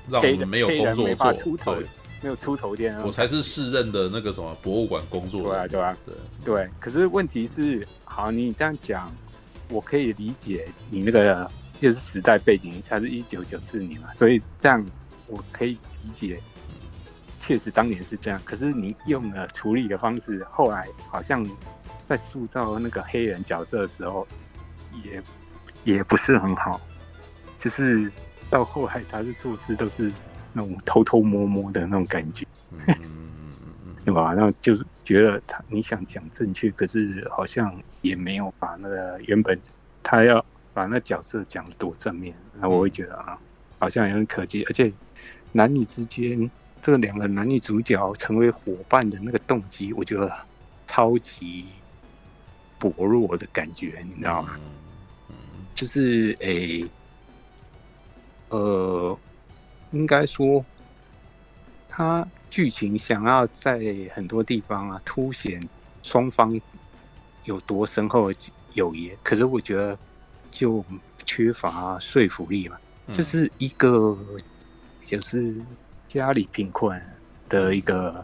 没有工作做，没有出头天啊！我才是市任的那个什么博物馆工作人员。对啊，对啊，对。可是问题是，好，你这样讲，我可以理解你那个就是时代背景，它是1994年嘛，所以这样我可以理解，确实当年是这样。可是你用了处理的方式，后来好像在塑造那个黑人角色的时候，也不是很好，就是到后来他是做事都是那种偷偷摸摸的那种感觉，对吧？那就是觉得他你想讲正确，可是好像也没有把那个原本他要把那角色讲多正面，那我会觉得啊，好像有点可惜。而且男女之间这个两个男女主角成为伙伴的那个动机，我觉得超级薄弱的感觉，你知道吗？就是应该说，他剧情想要在很多地方啊凸显双方有多深厚的友谊，可是我觉得就缺乏说服力嘛。就是一个就是家里贫困的一个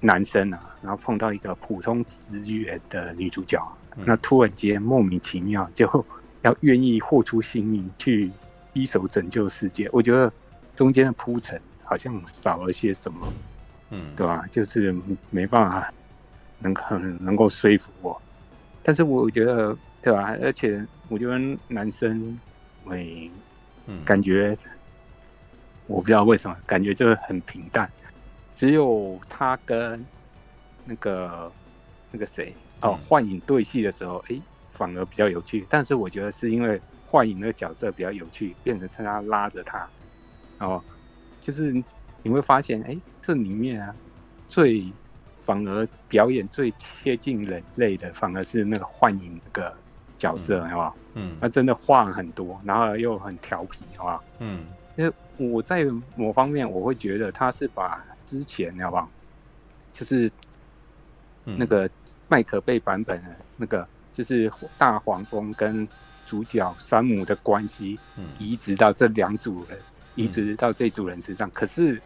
男生啊，然后碰到一个普通职员的女主角，那突然间莫名其妙就要愿意豁出性命去一手拯救世界，我觉得中间的铺陈好像少了些什么，对吧？就是没办法能够说服我。但是我觉得，对吧？而且我觉得男生，感觉我不知道为什么，感觉就是很平淡，只有他跟那个谁哦，幻影对戏的时候，反而比较有趣。但是我觉得是因为幻影那个角色比较有趣，变成他拉着他，就是你会发现，这里面啊，反而表演最贴近人类的，反而是那个幻影那个角色，好不好？他真的话很多，然后又很调皮，好不好？因为我在某方面我会觉得他是把之前，好不好？就是那个麦可贝版本的那个，就是大黄蜂跟主角山姆的关系移植到这两组人，移植到这组人身上，可是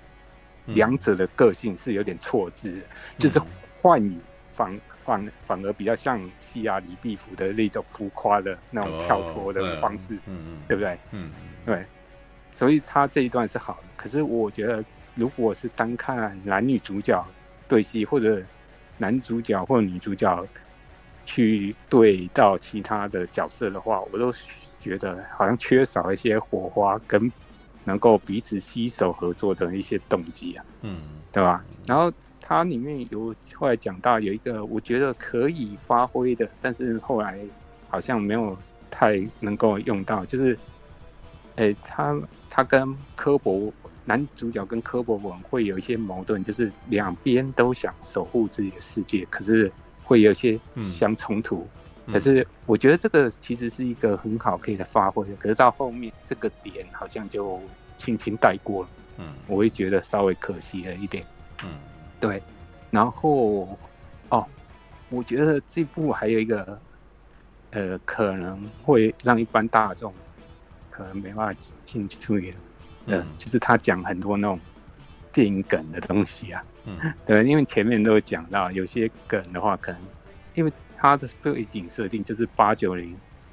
两者的个性是有点错置的，就是幻影反而比较像西亚李必福的那种浮夸的那种跳脱的方式，对不对？对，所以他这一段是好的。可是我觉得，如果是单看男女主角对戏，或者男主角或女主角去对到其他的角色的话，我都觉得好像缺少一些火花跟能够彼此携手合作的一些动机啊，对吧？然后它里面有后来讲到有一个我觉得可以发挥的，但是后来好像没有太能够用到，就是，他跟科博男主角跟科博文会有一些矛盾，就是两边都想守护自己的世界，可是会有些相冲突，可是我觉得这个其实是一个很好可以来发挥的，可是到后面这个点好像就轻轻带过了，我会觉得稍微可惜了一点，对。然后我觉得这部还有一个可能会让一般大众可能没办法进去了，就是他讲很多那种电影梗的东西啊，对，因为前面都有讲到，有些梗的话，可能因为他的背景设定就是80、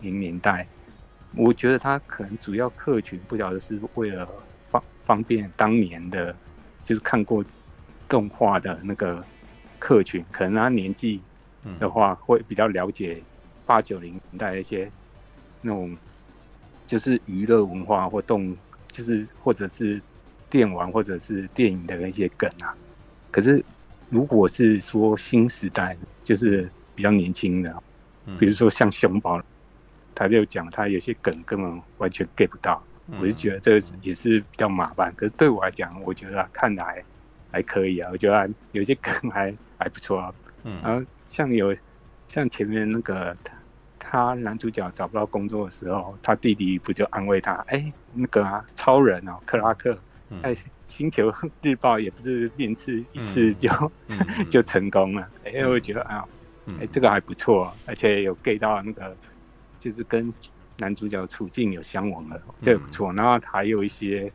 90年代，我觉得他可能主要客群不晓得是为了方便当年的，就是看过动画的那个客群，可能他年纪的话会比较了解80、90年代一些那种就是娱乐文化或就是或者是电玩或者是电影的一些梗啊。可是，如果是说新时代，就是比较年轻的，比如说像熊宝，他就讲他有些梗根本完全 get 不到，我就觉得这也是比较麻烦。可是对我来讲，我觉得看来还可以啊，我觉得有些梗还不错啊。然后像前面那个他男主角找不到工作的时候，他弟弟不就安慰他，那个超人哦，克拉克。星球日报也不是面试一次就成功了，我觉得这个还不错，而且有 get 到那个就是跟男主角处境有相吻了，这也不错。然后还有一些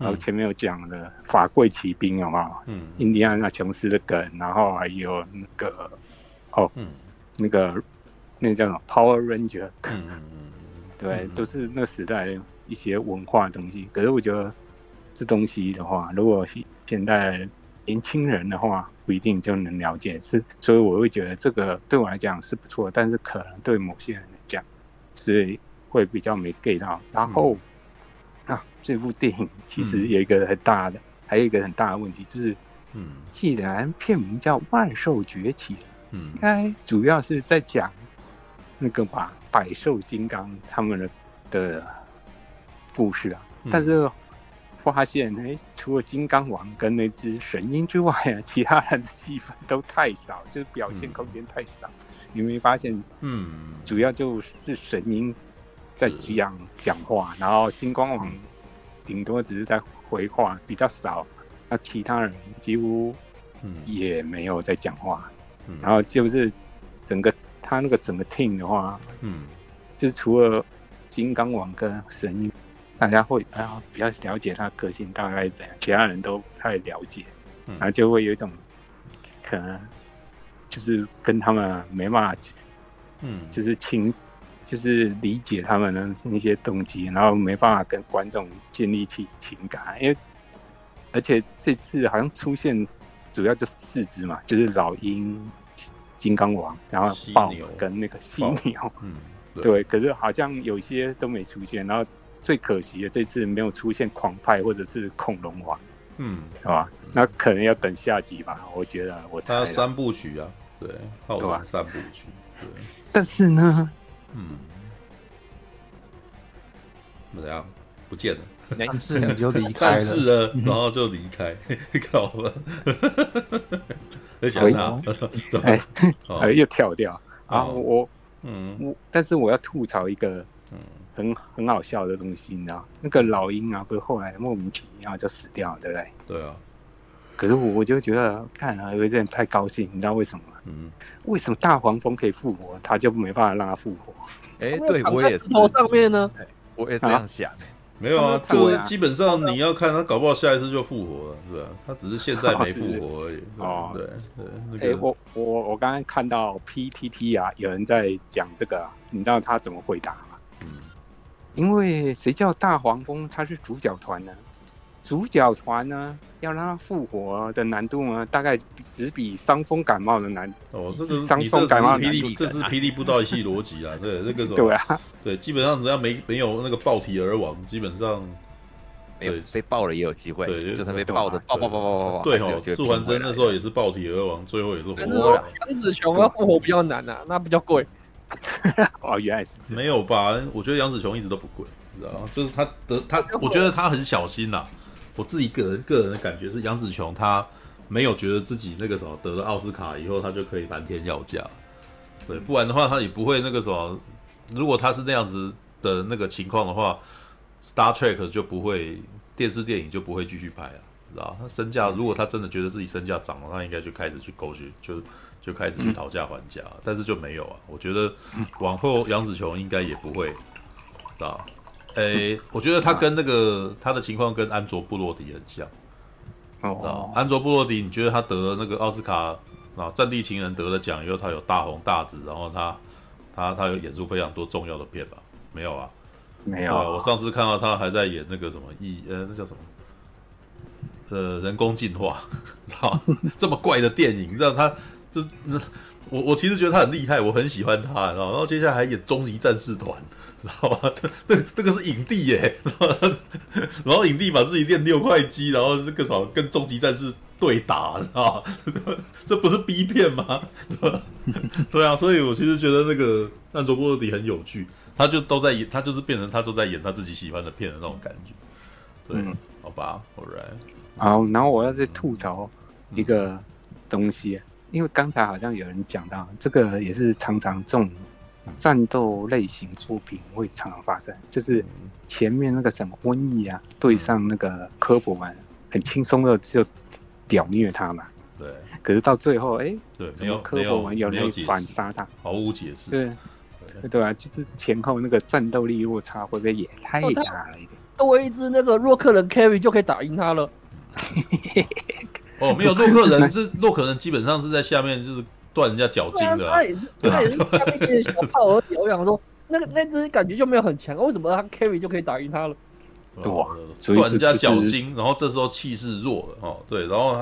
然后前面有讲的法柜奇兵有没有？嗯，印第安纳琼斯的梗，然后还有那个那叫什么 Power Ranger， 对，都是那时代一些文化的东西。可是我觉得这东西的话，如果现代年轻人的话，不一定就能了解，所以我会觉得这个对我来讲是不错，但是可能对某些人来讲，所以会比较没 get 到。然后这部电影其实有一个很大的，还有一个很大的问题就是，既然片名叫《万兽崛起》，应该主要是在讲那个吧，百兽金刚他们的故事啊。但是发现，除了金刚王跟那只神鹰之外啊，其他人的戏份都太少，就是表现空间太少。你没发现？主要就是神鹰在讲话，然后金刚王顶多只是在回话，比较少。那其他人几乎也没有在讲话。然后就是整个他那个整个 team 的话，就是除了金刚王跟神鹰，大家会比较了解他个性大概怎样，其他人都不太了解，然后就会有一种可能就是跟他们没办法，就是理解他们的那些动机，然后没办法跟观众建立起情感，因为而且这次好像出现主要就四只嘛，就是老鹰、金刚王，然后豹跟那个犀牛，对，可是好像有些都没出现，然后。最可惜的这次没有出现狂派或者是恐龙王，是吧？那可能要等下集吧，我觉得我猜。他三部曲啊，对，浩然三部曲，对。但是呢，怎样？不见了，但是你就离开了，但是呢，然后就离开，搞了，想哪？又跳掉啊！但是我要吐槽一个，很好笑的东西，你知道那个老鹰啊，不是后来莫名其妙就死掉了，对不对？对啊。可是我就觉得看啊，有点太高兴，你知道为什么吗？为什么大黄蜂可以复活，他就没办法让他复活？对，我也是。头上面呢？我也这样想。没有啊，就基本上你要看他，搞不好下一次就复活了，是吧？他只是现在没复活而已。哦，对。我刚刚看到 PTT 啊，有人在讲这个，你知道他怎么回答？因为谁叫大黄蜂他是主角团呢？主角团呢，要让他复活的难度呢，大概只比伤风感冒的难。哦，这个伤风感冒的难度，这是霹雳布袋戏逻辑啊，对，那个什么，对啊，对，基本上只要没有那个爆体而亡，基本上对被爆了也有机会，对，就是被爆的爆，对哦，素还真那时候也是爆体而亡，最后也是活了。杨紫琼要复活比较难啊，那比较贵。哦，原来是这样。没有吧？我觉得杨紫琼一直都不贵，你知道吗？就是他，我觉得他很小心啦。我自己个人的感觉是，杨紫琼他没有觉得自己那个什么得了奥斯卡以后，他就可以蓝天要价。对，不然的话他也不会那个什么。如果他是那样子的那个情况的话，《Star Trek》就不会电视电影就不会继续拍了，你知道吗？他身价，如果他真的觉得自己身价涨了，他应该就开始去狗血就开始去讨价还价，但是就没有啊。我觉得往后杨紫琼应该也不会啊。我觉得他跟那个他的情况跟安卓布洛迪很像。哦，安卓布洛迪，你觉得他得了那个奥斯卡啊，《战地情人》得了奖以后，他有大红大紫，然后他有演出非常多重要的片吧？没有啊，没有。我上次看到他还在演那个什么那叫什么？人工进化，知道这么怪的电影，让他。就我其实觉得他很厉害，我很喜欢他，然后接下来还演《终极战士团》，知道吗？这个是影帝耶，然后影帝把自己练6块肌，然后这个什么跟终极战士对打，知道吗？这不是 B 片吗？对啊，所以我其实觉得那个安卓布洛迪很有趣，他就都在演，他就是变成他都在演他自己喜欢的片的那种感觉。对，好吧 ，Alright。好，然后我要再吐槽一个东西。因为刚才好像有人讲到，这个也是常常这种战斗类型作品会常常发生，就是前面那个什么瘟疫啊，对上那个科博文，很轻松的就屌虐他嘛。对。可是到最后，对，没有科博文有人反杀他，毫无解释。对，对啊，就是前后那个战斗力落差会不会也太大了一点？多一只那个洛克人 carry 就可以打赢他了。哦，没有洛克人，这洛克人基本上是在下面就是断人家脚筋的、啊。对、啊，他也是下面一直小炮而已。我想说，那只感觉就没有很强，为什么他 carry 就可以打赢他了？对啊，断人家脚筋，然后这时候气势弱了哦，对，然后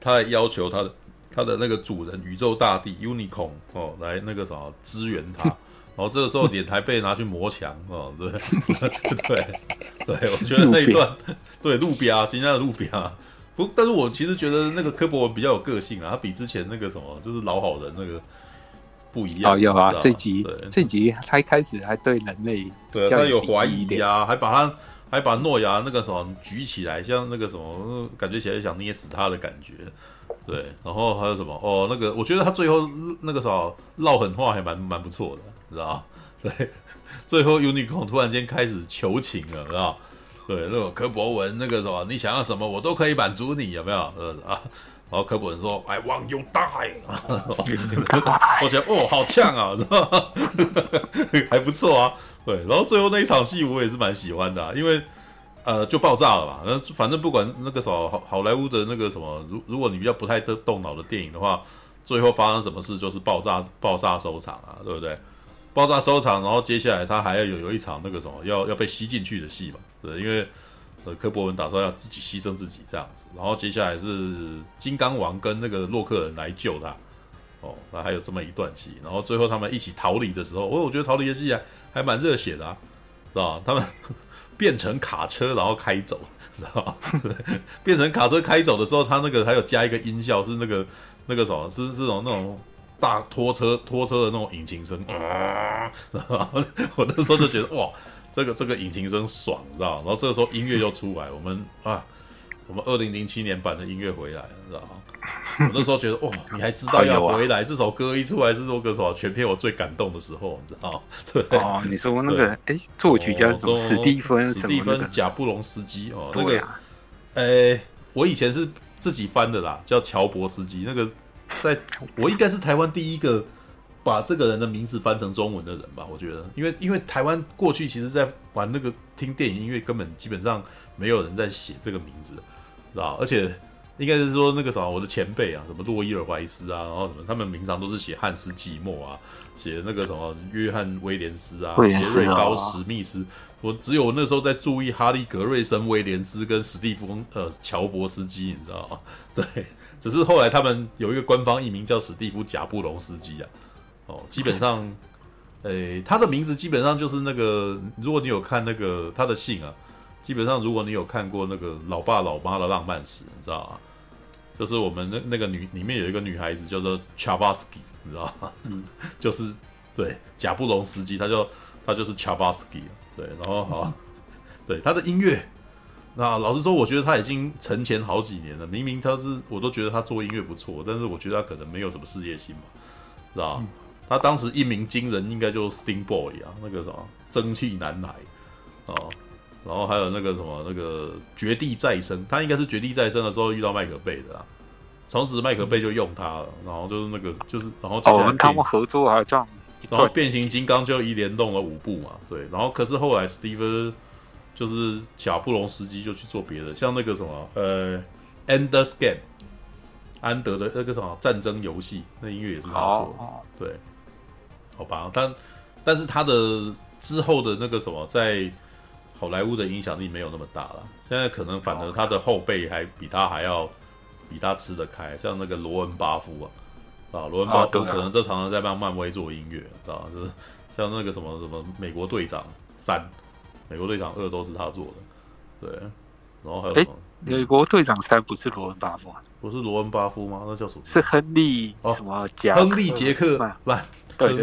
他还要求他的那个主人宇宙大帝 Unicorn 哦，来那个啥支援他，然后这个时候脸还被拿去磨墙哦，对对对，我觉得那一段对路标，今天的路标，不，但是我其实觉得那个柯博文比较有个性啊，他比之前那个什么就是老好人那个不一样。哦，有啊，这集他一开始还对人类对他有怀疑啊，还把诺亚那个什么举起来，像那个什么感觉起来想捏死他的感觉。对，然后还有什么？哦，那个我觉得他最后那个啥唠狠话还蛮不错的，你知道？对，最后 Unicorn 突然间开始求情了，你知道？对，那种柯博文那个什么，你想要什么我都可以满足你，有没有？啊，然后柯博文说 ：“I want you die。”我觉得哦，好呛啊，知道吗？还不错啊。对，然后最后那一场戏我也是蛮喜欢的、啊，因为。就爆炸了嘛。反正不管那个什么好莱坞的那个什么，如果你比较不太动脑的电影的话，最后发生什么事就是爆炸收场啊，对不对？爆炸收场，然后接下来他还要有一场那个什么要被吸进去的戏嘛，对，因为柯博文打算要自己牺牲自己这样子。然后接下来是金刚王跟那个洛克人来救他，哦，那还有这么一段戏。然后最后他们一起逃离的时候，我觉得逃离的戏还蛮热血的啊，是吧？他们。变成卡车然后开走，知道吗？变成卡车开走的时候，他那个还有加一个音效，是那个什么，是那种大拖车的那种引擎声，然后我那时候就觉得哇，这个引擎声爽，知道吗？然后这个时候音乐就出来，我们2007年版的音乐回来了，知道吗？我那时候觉得哇，你还知道要回来，这首歌一出来是那个什么全片我最感动的时候，你知道吗？对哦，你说那个作曲家什么史蒂芬贾布隆斯基哦，那个我以前是自己翻的啦，叫乔博斯基，那个在我应该是台湾第一个把这个人的名字翻成中文的人吧，我觉得，因为台湾过去其实在玩那个听电影音乐，根本基本上没有人在写这个名字，知道，而且。应该是说那个什么，我的前辈啊，什么洛伊尔怀斯啊，然后什么，他们平常都是写汉斯季默啊，写那个什么约翰威廉斯啊，写瑞高史密斯。我只有那时候在注意哈利格瑞森威廉斯跟史蒂芬乔博斯基，你知道吗？对，只是后来他们有一个官方译名叫史蒂夫贾布隆斯基啊。哦，基本上，他的名字基本上就是那个，如果你有看那个他的姓啊。基本上，如果你有看过那个《老爸老妈的浪漫史》，你知道吗？就是我们那个里面有一个女孩子叫做 Chabosky， 你知道吗？嗯、就是对贾布隆斯基，他就是 Chabosky， 对，然后好，对他的音乐，那老实说，我觉得他已经沉潜好几年了。明明我都觉得他做音乐不错，但是我觉得他可能没有什么事业心嘛，知道吗？嗯、他当时一鸣惊人，应该就是 Steam Boy 啊，那个什么蒸汽男孩哦。然后还有那个什么，那个绝地再生，他应该是绝地再生的时候遇到麦克贝的啦。从此麦克贝就用他了，然后就是那个就是，然后他们合作还这样，然后变形金刚就一连弄了5部嘛，对。然后可是后来史蒂芬就是贾布隆斯基就去做别的，像那个什么Ender's Game， 安德的那个什么战争游戏，那音乐也是他做的，对。好吧，但是他的之后的那个什么在。好莱坞的影响力没有那么大了，现在可能反而他的后辈还比他吃得开，像那个罗恩巴夫啊，罗恩巴夫可能这常常在帮漫威做音乐，知道，就是像那个什么什么美国队长3、美国队长2都是他做的，对，然后还有什么？美国队长3不是罗恩巴夫，不是罗恩巴夫吗？那叫什么？是亨利什么？亨利杰克曼。对，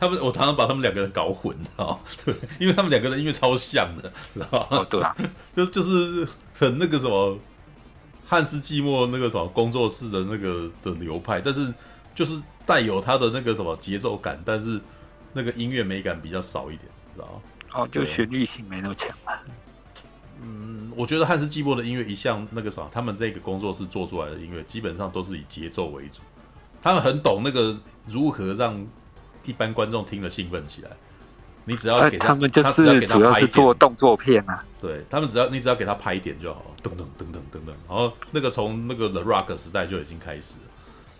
他们我常常把他们两个人搞混，知道吗？因为他们两个人音乐超像的，知道吗？哦，对啊，就是很那个什么汉斯季默那个什么工作室的那个的流派，但是就是带有他的那个什么节奏感，但是那个音乐美感比较少一点，知道吗？哦，就旋律性没那么强啊。嗯，我觉得汉斯季默的音乐一向那个啥，他们这个工作室做出来的音乐基本上都是以节奏为主，他们很懂那个如何让一般观众听了兴奋起来，你只要给他，们就是主要是做动作片啊。对他们你只要给他拍一点就好了，噔噔噔噔噔噔。然后那个从那个 The Rock 时代就已经开始了，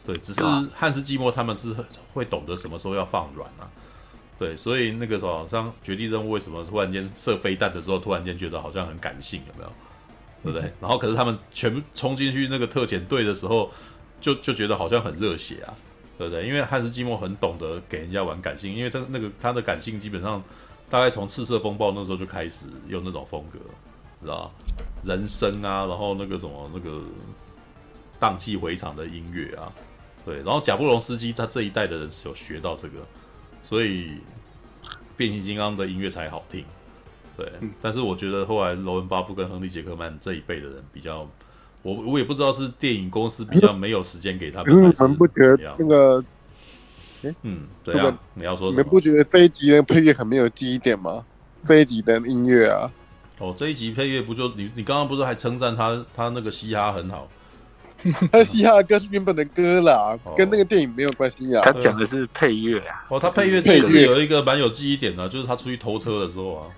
对，只是汉斯季默他们是会懂得什么时候要放软啊。对，所以那个时候像绝地任务为什么突然间射飞弹的时候，突然间觉得好像很感性，有没有？对不对？然后可是他们全部冲进去那个特遣队的时候，就觉得好像很热血啊。对不对？因为汉斯季默很懂得给人家玩感性，因为他的感性基本上大概从《赤色风暴》那时候就开始有那种风格，你知道人声啊，然后那个什么那个荡气回肠的音乐啊，对。然后贾布隆斯基他这一代的人有学到这个，所以变形金刚的音乐才好听，对。但是我觉得后来罗伦巴夫跟亨利杰克曼这一辈的人比较。我也不知道是电影公司比较没有时间给他们，你们不觉得那个，怎样？你要说什么？你们不觉得这一集的配乐很没有记忆点吗？这一集的音乐啊，哦，这一集配乐不就你刚刚不是还称赞他那个嘻哈很好？他嘻哈的歌是原本的歌啦，跟那个电影没有关系啊。他讲的是配乐啊，哦，他配乐确实有一个蛮有记忆点的，就是他出去偷车的时候啊，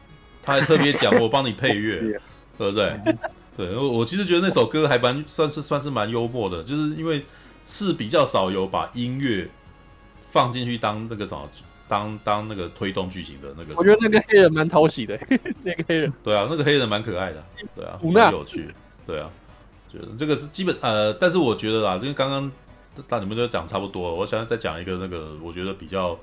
他还特别讲我帮你配乐，对不对？对，我其实觉得那首歌还算是蛮幽默的，就是因为是比较少有把音乐放进去当那个什么，当那个推动剧情的那个。我觉得那个黑人蛮讨喜的，那个黑人。对啊，那个黑人蛮可爱的，对啊，蛮有趣的，对啊。觉得这个是基本但是我觉得啦，因为刚刚你们都讲差不多了，我想再讲一个那个，我觉得比较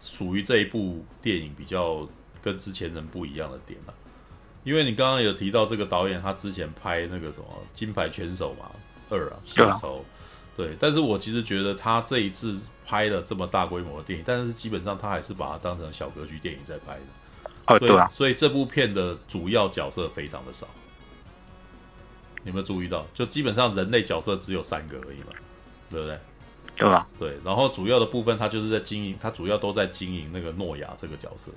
属于这一部电影比较跟之前人不一样的点啦。因为你刚刚有提到这个导演，他之前拍那个什么《金牌拳手》嘛，2啊，小丑，对。但是我其实觉得他这一次拍了这么大规模的电影，但是基本上他还是把它当成小格局电影在拍的。哦，对啊。所以这部片的主要角色非常的少，你有没有注意到？就基本上人类角色只有3个而已嘛，对不对？对啊。对，然后主要的部分他就是在经营，他主要都在经营那个诺亚这个角色。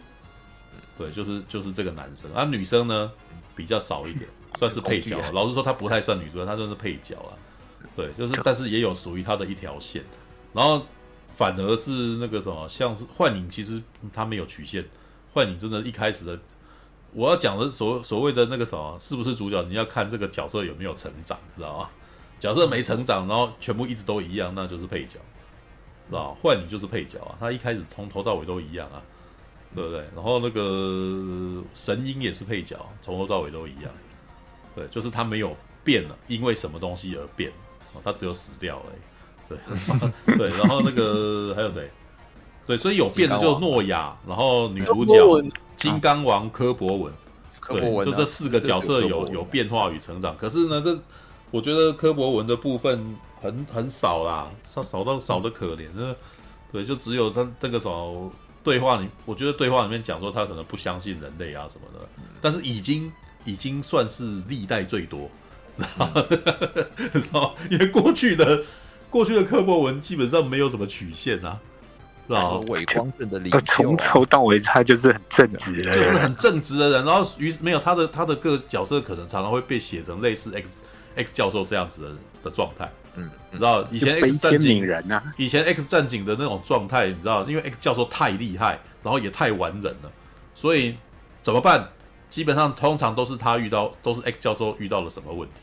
对，就是这个男生啊，女生呢比较少一点，算是配角。老实说，她不太算女主角，她算是配角啊。对，就是，但是也有属于她的一条线。然后反而是那个什么，像是幻影，其实她没有曲线。幻影真的，一开始的我要讲的所谓的那个什么，是不是主角？你要看这个角色有没有成长，知道吗？角色没成长，然后全部一直都一样，那就是配角，知道吗？幻影就是配角啊，她一开始从头到尾都一样啊。对不对？然后那个神鹰也是配角，从头到尾都一样。对，就是他没有变了，因为什么东西而变，哦，他只有死掉而已。对，对。然后那个还有谁？对，所以有变的就诺亚，然后女主角金刚王柯博文，对，就这4个角色有变化与成长。可是呢，这我觉得柯博文的部分很少啦，少的可怜。对，就只有他那个少。对话里，我觉得对话里面讲说他可能不相信人类啊什么的，但是已经算是历代最多，然后因为过去的柯博文基本上没有什么曲线啊，是吧？伟光正的领袖，从头到尾他就是很正直的人，就是很正直的人。然后于是没有他的各角色可能常常会被写成类似 X 教授这样子的状态。你知道以前 X 战警人啊，以前 X 战警的那种状态，你知道，因为 X 教授太厉害，然后也太完人了，所以怎么办？基本上通常都是 X 教授遇到了什么问题，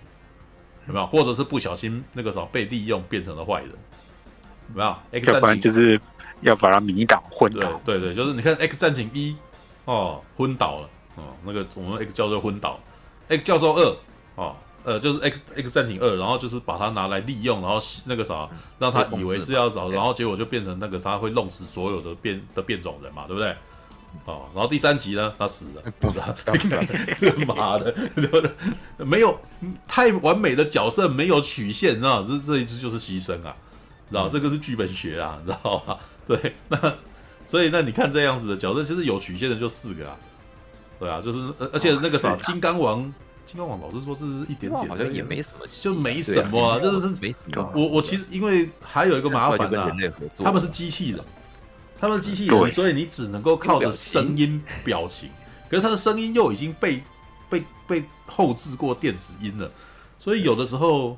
有没有？或者是不小心那个什么被利用变成了坏人，有没有 ？X 战警要不然就是要把他迷倒昏倒，对对对，就是你看 X 战警1哦昏倒了哦，那个我们 X 教授昏倒 ，X 教授2哦。就是 X 战警2，然后就是把它拿来利用，然后那个啥，让他以为是要找，然后结果就变成那个他会弄死所有的变种人嘛，对不对？哦，然后第3集呢，他死了，妈的，没有太完美的角色，没有曲线，你知道，这一次就是牺牲啊，你知道，这个是剧本学啊，你知道吧？对，那所以那你看这样子的角色，其实有曲线的就4个啊，对啊，就是而且那个啥，金刚王老师说这是一点点，好像也没什么，就没什么啊，就是没什么。我其实因为还有一个麻烦啊，他们是机器人，所以你只能够靠着声音表情，可是他的声音又已经被后置过电子音了，所以有的时候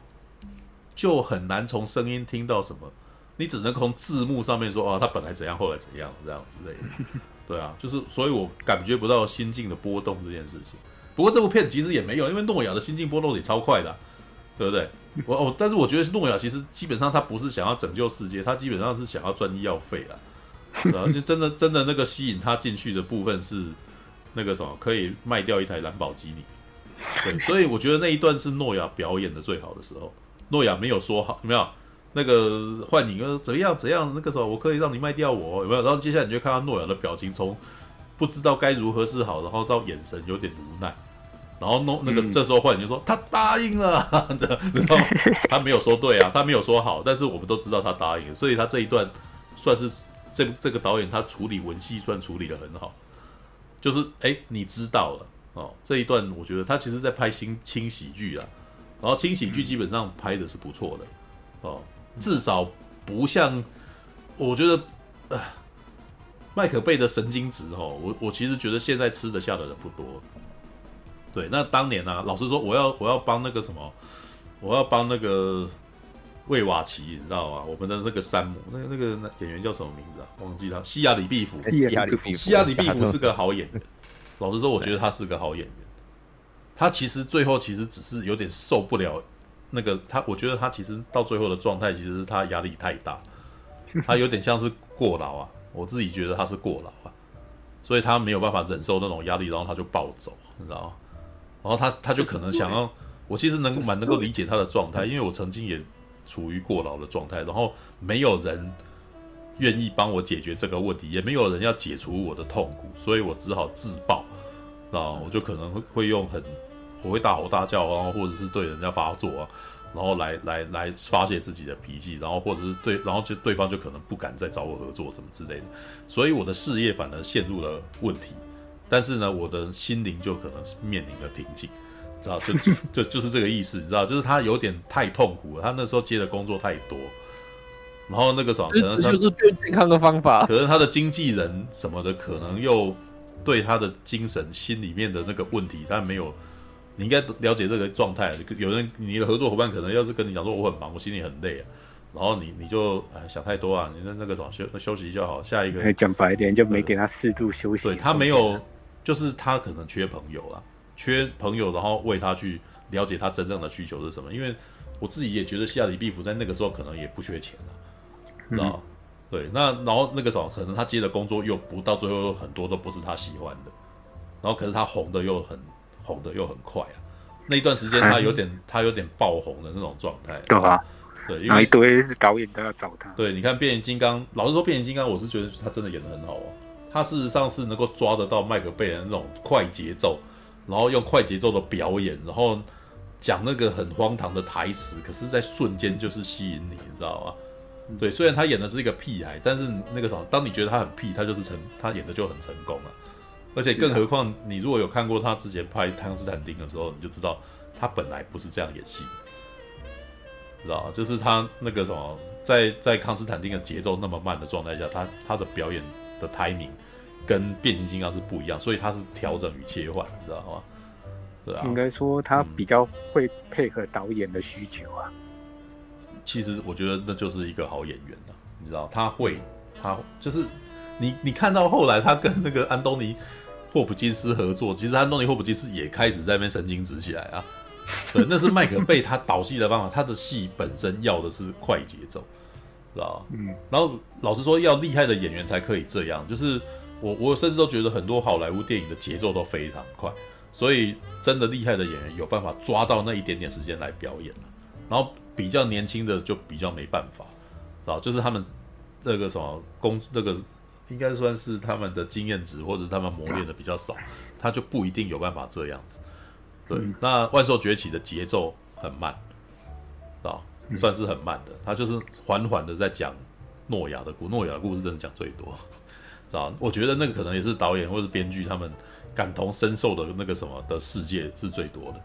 就很难从声音听到什么，你只能从字幕上面说啊，他本来怎样，后来怎样，这样之类的。对啊，就是所以我感觉不到心境的波动这件事情。不过这部片其实也没有，因为诺亚的心境波动也超快的、啊，对不对？但是我觉得诺亚其实基本上他不是想要拯救世界，他基本上是想要赚医药费啦。然后就真的那个吸引他进去的部分是那个什么，可以卖掉一台兰博基尼。对，所以我觉得那一段是诺亚表演的最好的时候。诺亚没有说好，有没有那个幻影说怎样怎样，那个时候我可以让你卖掉我，有没有？然后接下来你就看到诺亚的表情，从不知道该如何是好，然后到眼神有点无奈，然后那个这时候幻影就说他答应了，然后他没有说对啊，他没有说好，但是我们都知道他答应了，所以他这一段算是这个导演他处理文戏算处理得很好，就是哎你知道了。哦，这一段我觉得他其实在拍轻喜剧啊，然后轻喜剧基本上拍的是不错的，哦，至少不像我觉得，麦可贝的神经质哦，我其实觉得现在吃得下的人不多。对，那当年啊，老实说，我要帮那个什么，我要帮那个魏瓦奇，你知道吗？我们的那个山姆，那个演员叫什么名字啊？忘记他，西亚里毕福，西亚里毕福是个好演员。老实说，我觉得他是个好演员。他其实最后其实只是有点受不了那个他，我觉得他其实到最后的状态，其实是他压力太大，他有点像是过劳啊。我自己觉得他是过劳啊，所以他没有办法忍受那种压力，然后他就暴走，你知道吗？然后他就可能想要，我其实蛮能够理解他的状态，因为我曾经也处于过劳的状态，然后没有人愿意帮我解决这个问题，也没有人要解除我的痛苦，所以我只好自爆，然后我就可能会用我会大吼大叫，然后或者是对人家发作啊，然后来发泄自己的脾气，然后或者是然后就对方就可能不敢再找我合作什么之类的，所以我的事业反而陷入了问题，但是呢，我的心灵就可能面临了瓶颈，知道就是这个意思，你知道，就是他有点太痛苦了，他那时候接的工作太多。然后那个什么，可能就是最健康的方法。可能他的经纪人什么的，可能又对他的精神、心里面的那个问题，他没有。你应该了解这个状态。有人，你的合作伙伴可能要是跟你讲说我很忙，我心里很累啊，然后你就想太多啊，你那个什么休息一下好，下一个。讲白一点，就没给他适度休息。对他没有，就是他可能缺朋友啦，缺朋友，然后为他去了解他真正的需求是什么。因为我自己也觉得西亚里毕福在那个时候可能也不缺钱了。嗯、对，然后那个时候可能他接的工作又不到最后很多都不是他喜欢的，然后可是他红的又很快啊，那一段时间他有点爆红的那种状态，对吧、啊？对，因为一堆导演都要找他。对，你看《变形金刚》，老实说，《变形金刚》我是觉得他真的演得很好哦，他事实上是能够抓得到麦可贝的那种快节奏，然后用快节奏的表演，然后讲那个很荒唐的台词，可是在瞬间就是吸引你，你知道吗？对，虽然他演的是一个屁孩，但是那个时候，当你觉得他很屁，他就是他演的就很成功了。而且更何况，你如果有看过他之前拍《汤斯坦丁》的时候，你就知道他本来不是这样演戏，知道？就是他那个什么，在《康斯坦丁》的节奏那么慢的状态下，他的表演的 timing 跟变形金刚是不一样，所以他是调整与切换，你知道吗？对啊，应该说他比较会配合导演的需求啊。其实我觉得那就是一个好演员了、啊，你知道，他就是你看到后来他跟那个安东尼·霍普金斯合作，其实安东尼·霍普金斯也开始在那边神经质起来啊。对，那是麦可贝他导戏的方法，他的戏本身要的是快节奏，知道嗯。然后老实说，要厉害的演员才可以这样，就是我甚至都觉得很多好莱坞电影的节奏都非常快，所以真的厉害的演员有办法抓到那一点点时间来表演、啊、然后。比较年轻的就比较没办法，知道？就是他们那个什么那个应该算是他们的经验值，或者是他们磨练的比较少，他就不一定有办法这样子。对，那《万兽崛起》的节奏很慢，知道？算是很慢的，他就是缓缓的在讲诺亚的故事，诺亚的故事真的讲最多，知道？我觉得那个可能也是导演或者编剧他们感同身受的那个什么的世界是最多的。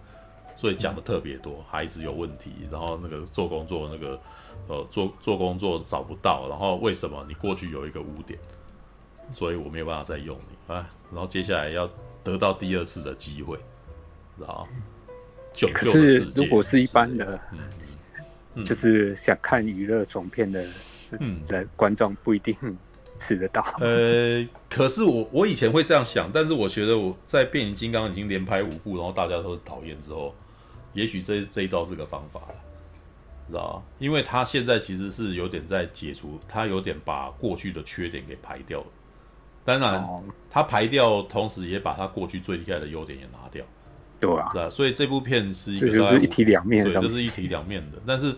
所以讲的特别多，孩子有问题，然后那个做工作那个做工作找不到，然后为什么你过去有一个污点，所以我没有办法再用你啊，然后接下来要得到第二次的机会，然后拯救的世界。可是如果是一般的，就是想看娱乐爽片的观众不一定吃得到。可是我以前会这样想，但是我觉得我在变形金刚已经连拍5部，然后大家都讨厌之后，也许这一招是个方法了，知道吗？因为他现在其实是有点在解除，他有点把过去的缺点给排掉了。当然，他排掉，同时也把他过去最厉害的优点也拿掉。对啊，对啊，所以这部片是一个，就是一体两面的，对，就是一体两面的。但是，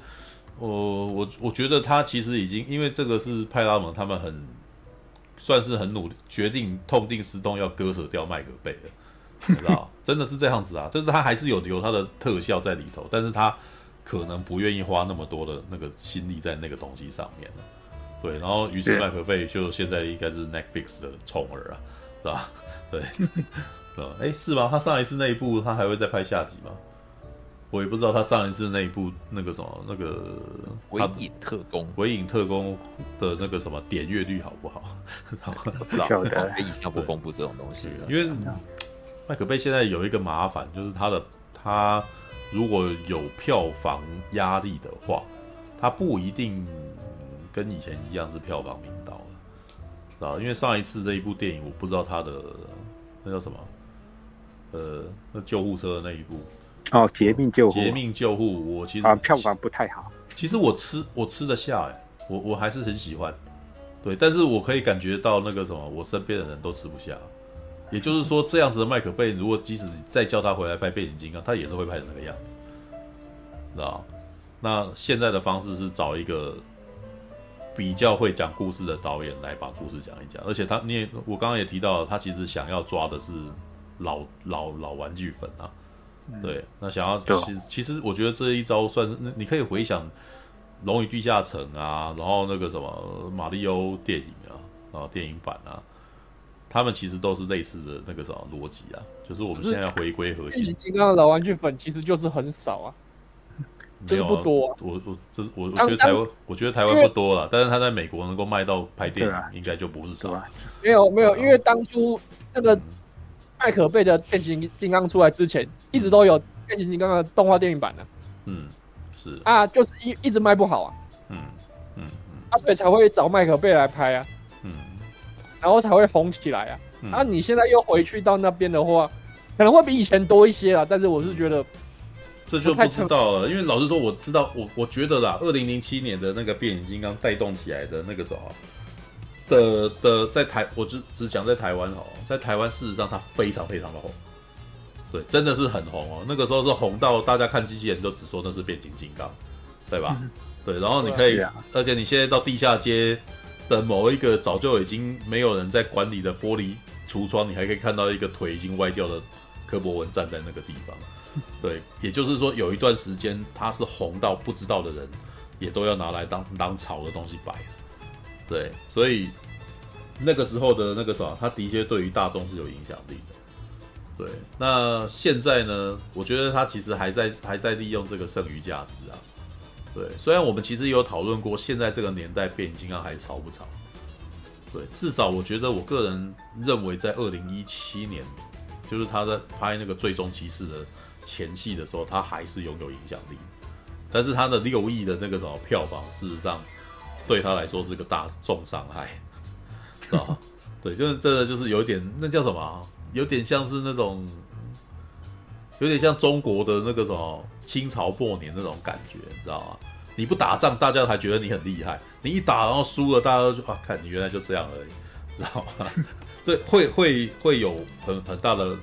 我觉得他其实已经，因为这个是派拉蒙他们很算是很努力，决定痛定思痛要割舍掉麦克贝了，你知道，真的是这样子啊。就是他还是有留他的特效在里头，但是他可能不愿意花那么多的那个心力在那个东西上面了。对，然后于是麦克费就现在应该是 Netflix 的宠儿啊，是吧？对，哎，是吗？他上一次那一部，他还会再拍下集吗？我也不知道他上一次那一部那个什么那个《微影特工》，《微影特工》的那个什么点阅率好不好？不知道，他以前不公布这种东西，因为麦克费现在有一个麻烦，就是他如果有票房压力的话，他不一定跟以前一样是票房名导的，啊，因为上一次的一部电影，我不知道他的那叫什么，那救护车的那一部哦，《绝命救护》，我其实，票房不太好。其实我吃得下，我还是很喜欢，对，但是我可以感觉到那个什么，我身边的人都吃不下。也就是说，这样子的麦克贝，如果即使再叫他回来拍《变形金刚》，他也是会拍成那个样子，知道？那现在的方式是找一个比较会讲故事的导演来把故事讲一讲，而且我刚刚也提到了，他其实想要抓的是老玩具粉啊，对，那想要其实我觉得这一招算是你可以回想《龙与地下城》啊，然后那个什么《马里奥》电影啊，然后电影版啊，他们其实都是类似的那个什么逻辑啊，就是我们现在要回归核心。变形金刚的老玩具粉其实就是很少啊。就是不多，啊，我觉得台湾不多了，但是他在美国能够卖到拍电影，啊，应该就不是少，啊。没有，因为当初那个麦可贝的变形金刚出来之前，一直都有变形金刚的动画电影版的，啊。嗯，是啊，就是一直卖不好啊。所以才会找麦可贝来拍啊。嗯，然后才会红起来啊。你现在又回去到那边的话，可能会比以前多一些啦，但是我是觉得。这就不知道了，因为老实说，我知道，我觉得啦，2007年的那个变形金刚带动起来的那个什么的，在台，我只讲在台湾哦，在台湾事实上它非常非常的红，对，真的是很红哦。那个时候是红到大家看机器人都只说那是变形金刚，对吧？对，然后你可以，而且你现在到地下街的某一个早就已经没有人在管理的玻璃橱窗，你还可以看到一个腿已经歪掉的柯博文站在那个地方。对，也就是说，有一段时间它是红到不知道的人也都要拿来当炒的东西摆的。对，所以那个时候的那个什么，它的确对于大众是有影响力的。对，那现在呢，我觉得它其实还在利用这个剩余价值啊。对，虽然我们其实也有讨论过，现在这个年代变形金刚还潮不潮？对，至少我觉得我个人认为，在2017年，就是他在拍那个《最终骑士》的前戏的时候，他还是拥有影响力，但是他的6亿的那个什么票房，事实上对他来说是个大重伤害，知道吗？对，就是真的就是有点那叫什么，啊，有点像是那种，有点像中国的那个什么清朝末年那种感觉，你知道吗？你不打仗，大家还觉得你很厉害；你一打然后输了，大家就啊，看你原来就这样而已，你知道吗？对，会有很大的。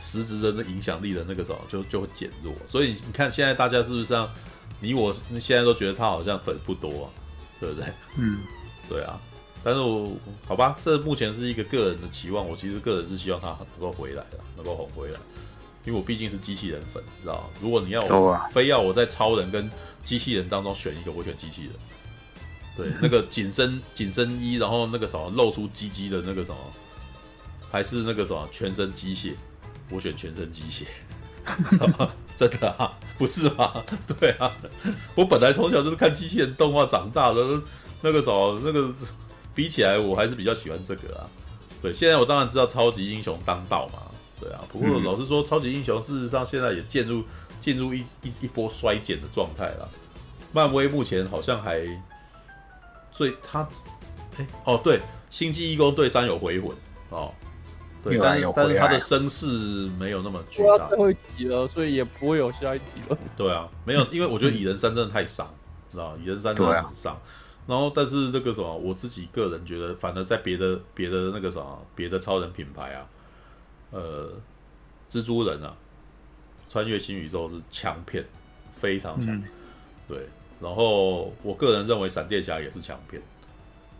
实质人的影响力的那个时候就会减弱，所以你看现在大家是不是像你我现在都觉得他好像粉不多，啊，对不对？嗯，对啊。但是好吧，这目前是一个个人的期望，我其实个人是希望他能够回来的，能够红回来，因为我毕竟是机器人粉，你知道？如果你要我非要我在超人跟机器人当中选一个，我选机器人。对，那个紧身衣，然后那个什么露出鸡鸡的那个什么，还是那个什么全身机械。我选全身机械，真的啊，不是吗？对啊，我本来从小就是看机器人动画长大的，那个什么，那个比起来，我还是比较喜欢这个啊。对，现在我当然知道超级英雄当道嘛，对啊。不过老实说，超级英雄事实上现在也进入一波衰减的状态了。漫威目前好像还最他，哦对，星际义工队3有回魂哦，对，但是他的声势没有那么巨大，最后一集了，所以也不会有下一集了。对啊，没有，因为我觉得蚁人3真的太伤，你知道蚁人3真的很伤。然后，但是这个什么，我自己个人觉得，反而在别的那个什么，别的超人品牌啊，蜘蛛人啊，穿越新宇宙是强片，非常强，对。然后我个人认为闪电侠也是强片，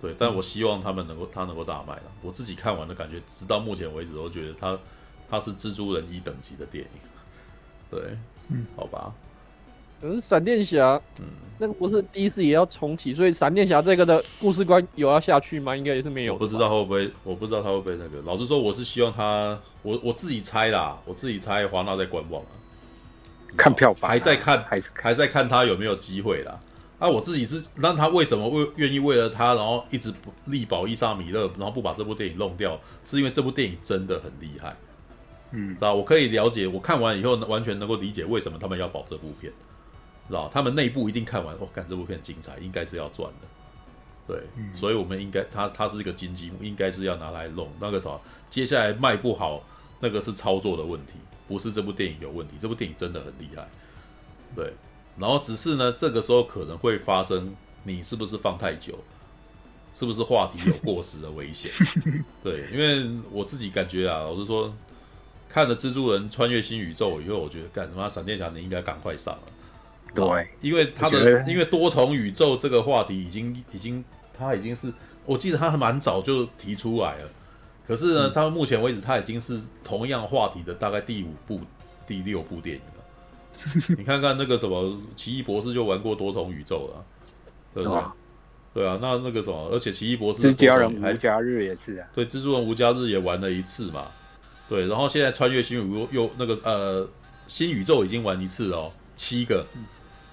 对。但我希望他能够大卖了。我自己看完的感觉，直到目前为止都觉得他是蜘蛛人一等级的电影，对，嗯，好吧。可是闪电侠，那个不是第一次也要重启，所以闪电侠这个的故事观有要下去吗？应该也是没有。我不知道他会不会那个。老实说，我是希望他，我自己猜啦，我自己猜华纳在观望啊，看票房、啊、还在看他有没有机会啦。啊，我自己是，那他为什么愿意为了他，然后一直力保伊莎米勒，然后不把这部电影弄掉，是因为这部电影真的很厉害。嗯，啊，我可以了解，我看完以后完全能够理解为什么他们要保这部片。他们内部一定看完，哦，看这部片精彩，应该是要赚的，对，所以我们应该，它是一个金鸡母，应该是要拿来弄那个什么，接下来卖不好，那个是操作的问题，不是这部电影有问题，这部电影真的很厉害，对，然后只是呢，这个时候可能会发生，你是不是放太久，是不是话题有过时的危险，对，因为我自己感觉啊，老实说，看了蜘蛛人穿越新宇宙以后，我觉得干什么闪电侠你应该赶快上了。对，因为他的因为多重宇宙这个话题已经他已经是，我记得他蛮早就提出来了，可是呢，到目前为止他已经是同样话题的大概第6部电影了。你看看那个什么奇异博士就玩过多重宇宙了，对不对？对啊，那个什么，而且奇异博士蜘蛛人无家日也是啊，对，蜘蛛人无家日也玩了一次嘛，对，然后现在穿越新宇宙又那个新宇宙已经玩一次了哦，7个。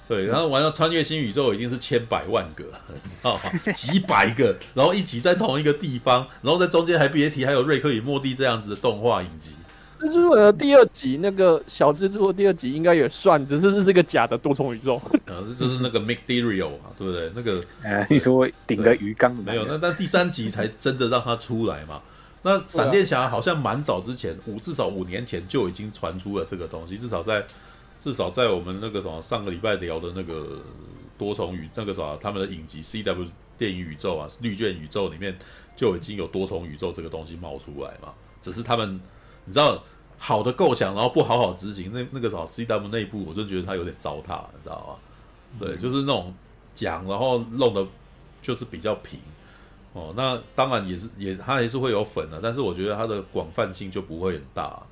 对，然后玩到穿越新宇宙已经是千百万个，你知道吗？几百个，然后一集在同一个地方，然后在中间还别提还有瑞克与莫蒂这样子的动画影集。蜘蛛人的第二集，那个小蜘蛛的第二集应该也算，只是这是个假的多重宇宙。就是那个 Mysterio 嘛，对不对？那个你说顶个鱼缸没有？那第3集才真的让他出来嘛？那闪电侠好像蛮早之前，至少5年前就已经传出了这个东西，至少在我们那个什么上个礼拜聊的那个多重宇那个啥他们的影集 CW 电影宇宙啊绿卷宇宙里面就已经有多重宇宙这个东西冒出来嘛，只是他们你知道好的构想然后不好好执行，那个啥 CW 内部我就觉得他有点糟蹋，你知道吗？对，就是那种讲然后弄的就是比较平哦，那当然也他也是会有粉的，但是我觉得他的广泛性就不会很大，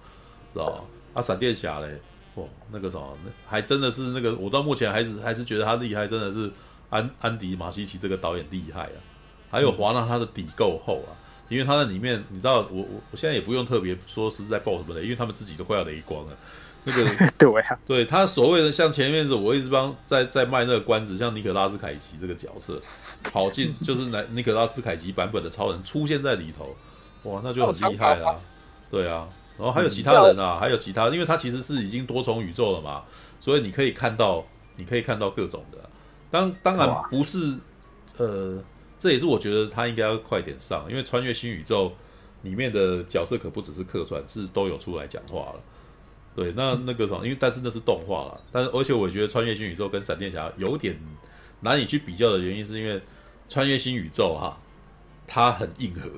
知道吗？啊，闪电侠嘞。哦，那个什么，还真的是那个，我到目前还是觉得他厉害，真的是安迪马西奇这个导演厉害啊，还有华纳他的底够厚啊，因为他在里面，你知道，我现在也不用特别说是在爆什么雷，因为他们自己都快要雷光了。那个对啊，对他所谓的像前面的，我一直帮在卖那个关子，像尼可拉斯凯奇这个角色跑进，就是尼可拉斯凯奇版本的超人出现在里头，哇，那就很厉害啦，对啊。然后还有其他人啊，还有其他，因为他其实是已经多重宇宙了嘛，所以你可以看到各种的。当然不是，这也是我觉得他应该要快点上，因为穿越新宇宙里面的角色可不只是客串，是都有出来讲话了。对，那个什么，因为但是那是动画了，但是而且我觉得穿越新宇宙跟闪电侠有点难以去比较的原因，是因为穿越新宇宙哈，它很硬核。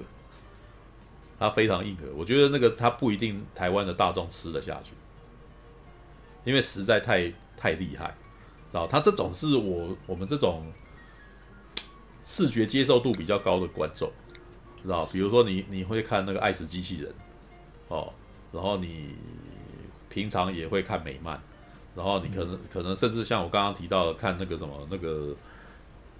它非常硬核，我觉得那个它不一定台湾的大众吃得下去，因为实在太厉害，然后它这种是我们这种视觉接受度比较高的观众，知道？比如说你会看那个《爱死机器人》哦，然后你平常也会看美漫，然后你可能甚至像我刚刚提到的看那个什么那个。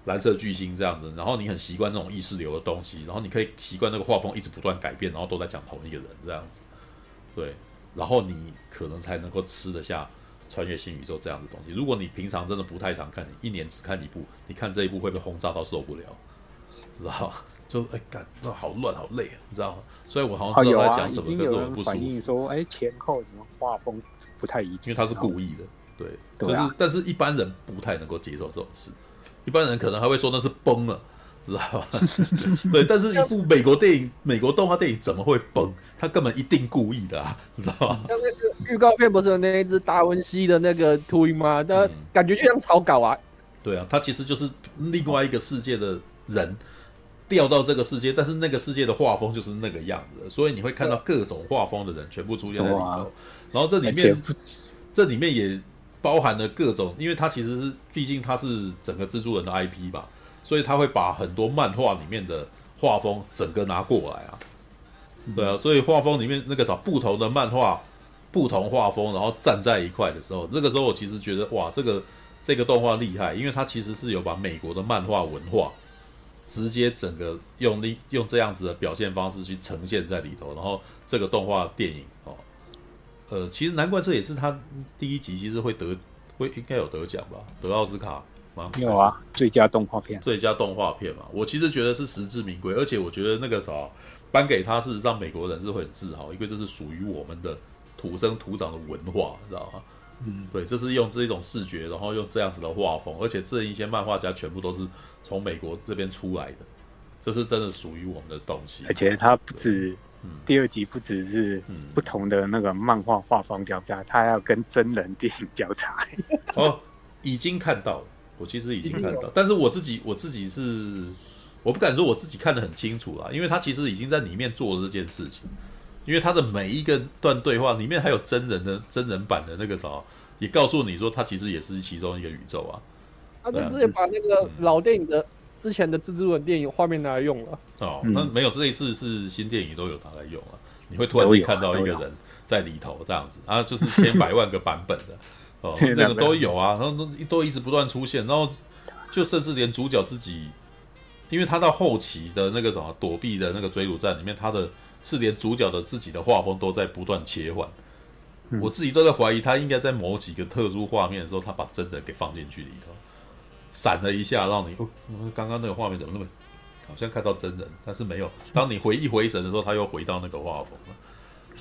蓝色巨星这样子，然后你很习惯那种意识流的东西，然后你可以习惯那个画风一直不断改变，然后都在讲同一个人这样子，对，然后你可能才能够吃得下穿越新宇宙这样的东西。如果你平常真的不太常看，你一年只看一部，你看这一部会被轰炸到受不了，你知道？就哎干，那好乱好累，你知道？所以我好像知道他在讲什么，可是我不舒服。已经有人反映说，哎，前后什么画风不太一致，因为他是故意的，对，对啊，但是一般人不太能够接受这种事。一般人可能还会说那是崩了，知道吧？对，但是一部美国电影、美国动画电影怎么会崩？他根本一定故意的、啊，你知道吧？像那个预告片不是有那一只达文西的那个秃鹰吗？那感觉就像草稿啊。对啊，他其实就是另外一个世界的人掉到这个世界，但是那个世界的画风就是那个样子，所以你会看到各种画风的人全部出现在里头。然后这里面也包含了各种，因为他其实是毕竟他是整个蜘蛛人的 IP 吧。所以他会把很多漫画里面的画风整个拿过来啊，对啊，所以画风里面那个啥不同的漫画、不同画风，然后站在一块的时候，那个时候我其实觉得哇，这个动画厉害，因为它其实是有把美国的漫画文化直接整个用这样子的表现方式去呈现在里头，然后这个动画电影哦，其实难怪这也是他第一集其实会应该有得奖吧，得奥斯卡。有啊，最佳动画片嘛，我其实觉得是实至名归，而且我觉得那个啥颁给他，事实上美国人是会很自豪，因为这是属于我们的土生土长的文化，你知道吗？嗯，对，这是用这一种视觉，然后用这样子的画风，而且这一些漫画家全部都是从美国这边出来的，这是真的属于我们的东西。而且他不止第二集不只是不同的那个漫画画风交叉，他要跟真人电影交叉。哦，已经看到了。我其实已经看到，但是我自己是，我不敢说我自己看得很清楚啦，因为他其实已经在里面做了这件事情，因为他的每一个段对话里面还有真人版的那个啥，也告诉你说他其实也是其中一个宇宙啊。他就直接把那个老电影的之前的蜘蛛人电影画面拿来用了。哦，那没有，这一次是新电影都有拿来用啊，你会突然看到一个人在里头这样子啊，就是千百万个版本的。哦，这个都有啊，然后都一直不断出现，然后就甚至连主角自己，因为他到后期的那个什么躲避的那个追捕战里面，他的是连主角的自己的画风都在不断切换，我自己都在怀疑他应该在某几个特殊画面的时候，他把真人给放进去里头，闪了一下，让你哦，刚刚那个画面怎么那么好像看到真人，但是没有，当你回神的时候，他又回到那个画风了，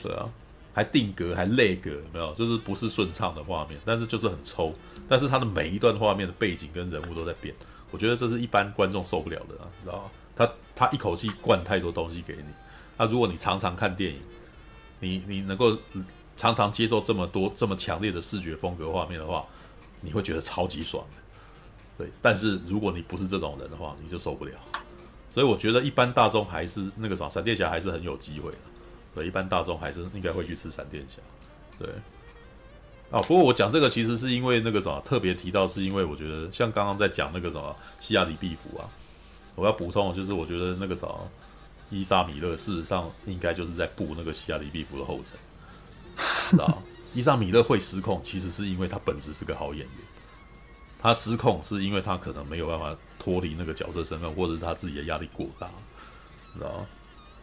对啊。还定格，还内格，有没有？就是不是顺畅的画面，但是就是很抽。但是他的每一段画面的背景跟人物都在变，我觉得这是一般观众受不了的啊，你知道吗？他一口气灌太多东西给你。那如果你常常看电影，你能够常常接受这么多这么强烈的视觉风格画面的话，你会觉得超级爽的。对，但是如果你不是这种人的话，你就受不了。所以我觉得一般大众还是那个啥，闪电侠还是很有机会的。对，一般大众还是应该会去吃闪电侠。对，啊，不过我讲这个其实是因为那个什么特别提到，是因为我觉得像刚刚在讲那个什么希拉里毕福啊，我要补充的就是我觉得那个什么伊莎米勒事实上应该就是在步那个希拉里毕福的后尘，知道？伊莎米勒会失控，其实是因为他本质是个好演员，他失控是因为他可能没有办法脱离那个角色身份，或者是他自己的压力过大，知道？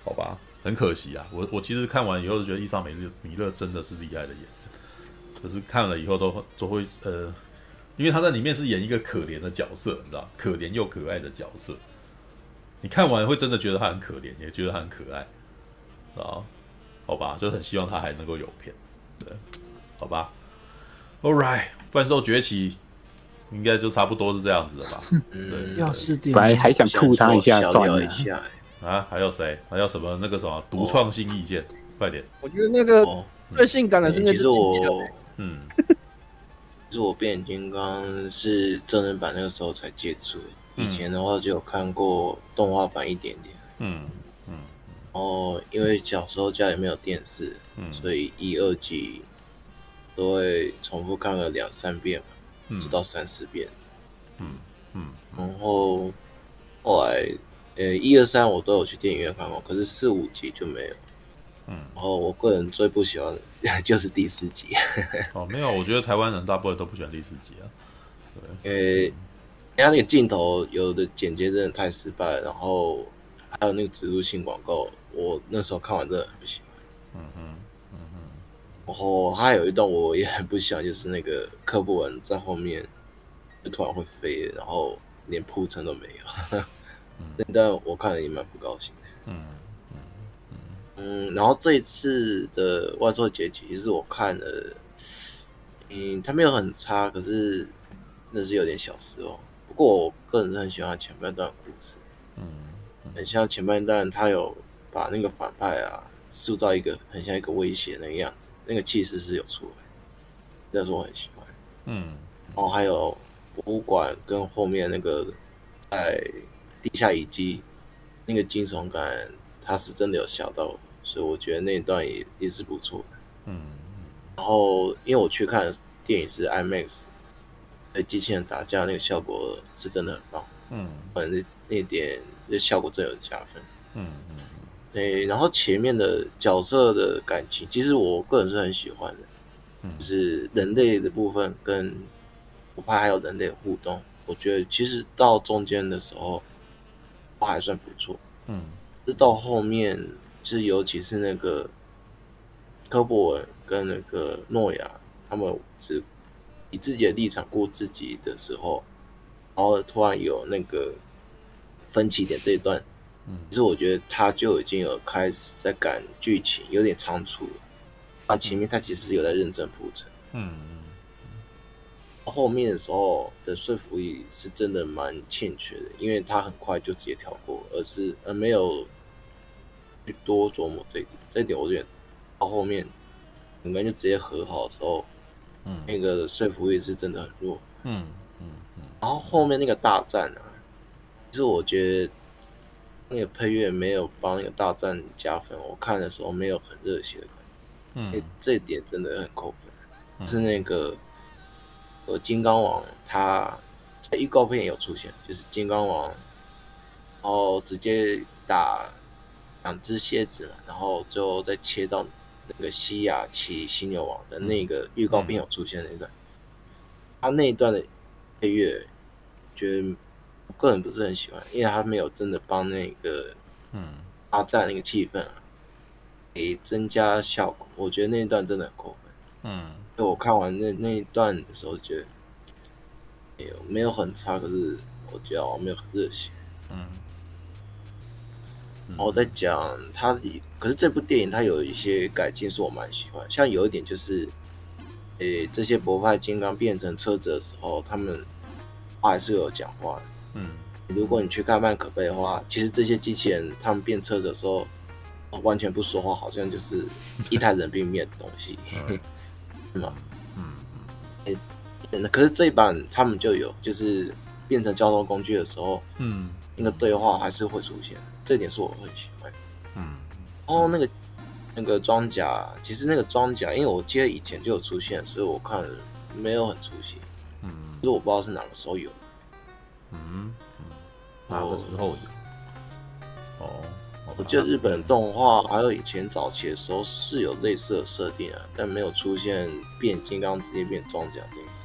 好吧。很可惜啊，我其实看完以后就觉得伊莎米勒真的是厉害的演员，就是看了以后都会因为他在里面是演一个可怜的角色，你知道，可怜又可爱的角色，你看完会真的觉得他很可怜，也觉得他很可爱，啊，好吧，就很希望他还能够有片，对，好吧 ，All right， 怪兽崛起应该就差不多是这样子的吧？对，要是本来还想吐他一下，算了。啊，还有谁？还有什么那个什么独创性意见？快点！我觉得那个最性感的是那只金鸡。其实我变形金刚是真人版那个时候才接触，以前的话只有看过动画版一点点。然后因为小时候家里没有电视，所以一二集都会重复看了2-3遍嘛，直到3-4遍。然后后来。1、2、3我都有去电影院看过，可是4、5集就没有。然后我个人最不喜欢的就是第4集。哦，没有，我觉得台湾人大部分都不喜欢第4集啊。对，因为他那个镜头有的剪接真的太失败了，然后还有那个植入性广告，我那时候看完真的很不喜欢。然后他有一段我也很不喜欢，就是那个柯博文在后面就突然会飞，然后连铺陈都没有。但我看了也蛮不高兴的。然后这一次的外售结局，其实我看了，它没有很差，可是那是有点小失望。不过我个人是很喜欢前半段的故事。很像前半段他有把那个反派啊塑造一个很像一个威胁那个样子，那个气势是有出来，这是我很喜欢。嗯，然后还有博物馆跟后面那个在地下遗迹那个惊悚感，他是真的有吓到我，所以我觉得那一段也是不错的。嗯，然后因为我去看电影是 IMAX， 所以机器人打架那个效果是真的很棒。嗯，反正那点这效果真的有加分。嗯，对，然后前面的角色的感情，其实我个人是很喜欢的，就是人类的部分跟我怕还有人类的互动，我觉得其实到中间的时候我还算不错。嗯，是到后面就是尤其是那个科博文跟那个诺亚他们只以自己的立场顾自己的时候，然后突然有那个分歧点这一段，其实我觉得他就已经有开始在赶剧情，有点仓促了。但前面他其实有在认真铺陈，后面的时候的说服力是真的蛮欠缺的，因为他很快就直接跳过，而是没有去多琢磨这一点。这一点我觉得到后面两个人就直接和好的时候，那个说服力是真的很弱。然后后面那个大战啊，其实我觉得那个配乐没有帮那个大战加分，我看的时候没有很热血的感觉。这一点真的很扣分。是那个金刚王，他在预告片也有出现，就是金刚王，然后直接打两只蝎子嘛，然后最后再切到那个西亚骑犀牛王的那个预告片有出现那段。他那一段的配乐，觉得我个人不是很喜欢，因为他没有真的帮那个大战那个气氛啊，给增加效果。我觉得那一段真的很过分。所以我看完那一段的时候，觉得没有很差，可是我觉得我没有很热血。然后再讲他，可是这部电影它有一些改进是我蛮喜欢，像有一点就是，这些博派金刚变成车子的时候，他们还是有讲话的。如果你去看曼可贝的话，其实这些机器人他们变车子的时候，完全不说话，好像就是一台人并面的东西，是吗？可是这一版他们就有，就是变成交通工具的时候，那个对话还是会出现，这点是我很喜欢。然后那个装甲，其实那个装甲，因为我记得以前就有出现，所以我看没有很出戏。可是我不知道是哪个时候有。哪个时候有？我记得日本动画还有以前早期的时候是有类似的设定啊，但没有出现变金刚直接变装甲这件事。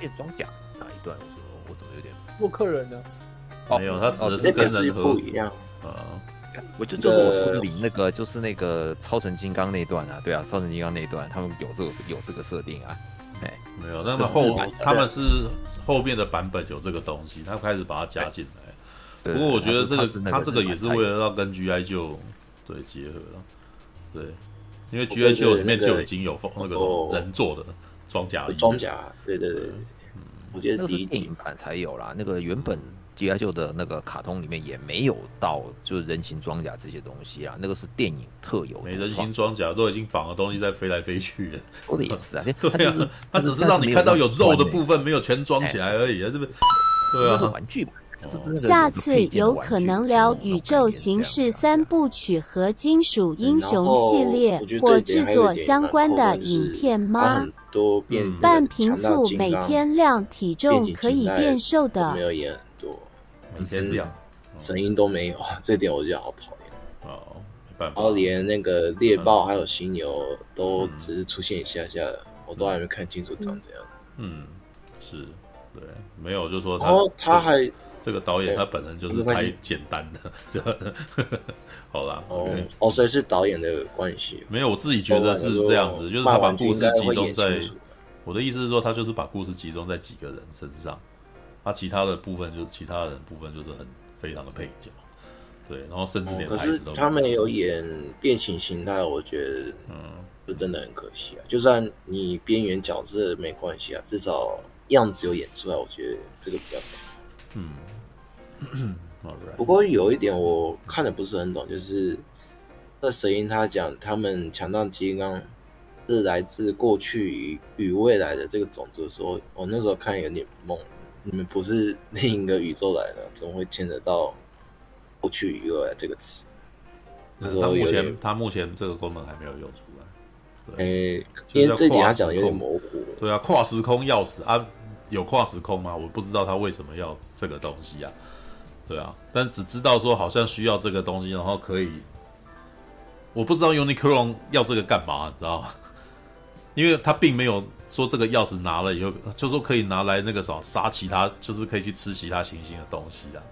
变装甲哪一段？我怎么有点洛克人呢？没有，他指的是跟人合一样。我就是我说的那个就是那个超神金刚那一段啊，对啊，超神金刚那一段他们有这个设定啊。没有，那么他们是后面的版本有这个东西，他开始把它加进来。不过我觉得他这个也是为了要跟 G.I. Joe 对结合了，对，因为 G.I. Joe 里面就已经有那个人做的装甲，对，我觉得第一集版才有啦，那个原本 G.I. Joe 的那个卡通里面也没有到就是人形装甲这些东西啊，那个是电影特有的，没人形装甲都已经绑了东西在飞来飞去了，说的也是啊，对啊，他只是让你看到有肉的部分，没有全装起来而已，是不是？对啊，玩具嘛。下次有可能聊宇宙刑事三部曲和金属英雄系列或制作相关的影片吗？半瓶醋每天量体重可以变瘦的，没有演很多，每天量声音都没有，这点我觉得好讨厌。然后连那个猎豹还有犀牛都只是出现一下下的，我都还没看清楚长这样子。是，对，没有就说他，然后他还。这个导演他本人就是拍简单的，好啦，所以是导演的关系。没有，我自己觉得是这样子，就是他把故事集中在，我的意思是说，他就是把故事集中在几个人身上，他其他人部分就是很非常的配角，对，然后甚至连台词都。可是他没有演变形形态，我觉得，就真的很可惜啊。就算你边缘角色没关系啊，至少样子有演出来，我觉得这个比较重要。不过有一点我看的不是很懂，就是那神鹰他讲他们强大基因刚是来自过去与未来的这个种族，说我那时候看有点懵，你们不是另一个宇宙来的，怎么会牵扯到过去与未来这个词？他目前这个功能还没有用出来，因为这点他讲的有点模糊。对啊，跨时空钥匙啊，有跨时空吗？我不知道他为什么要这个东西啊。对啊，但只知道说好像需要这个东西，然后可以，我不知道 Unicron 要这个干嘛，你知道吗？因为他并没有说这个钥匙拿了以后，就说可以拿来那个什么杀其他，就是可以去吃其他行星的东西啊。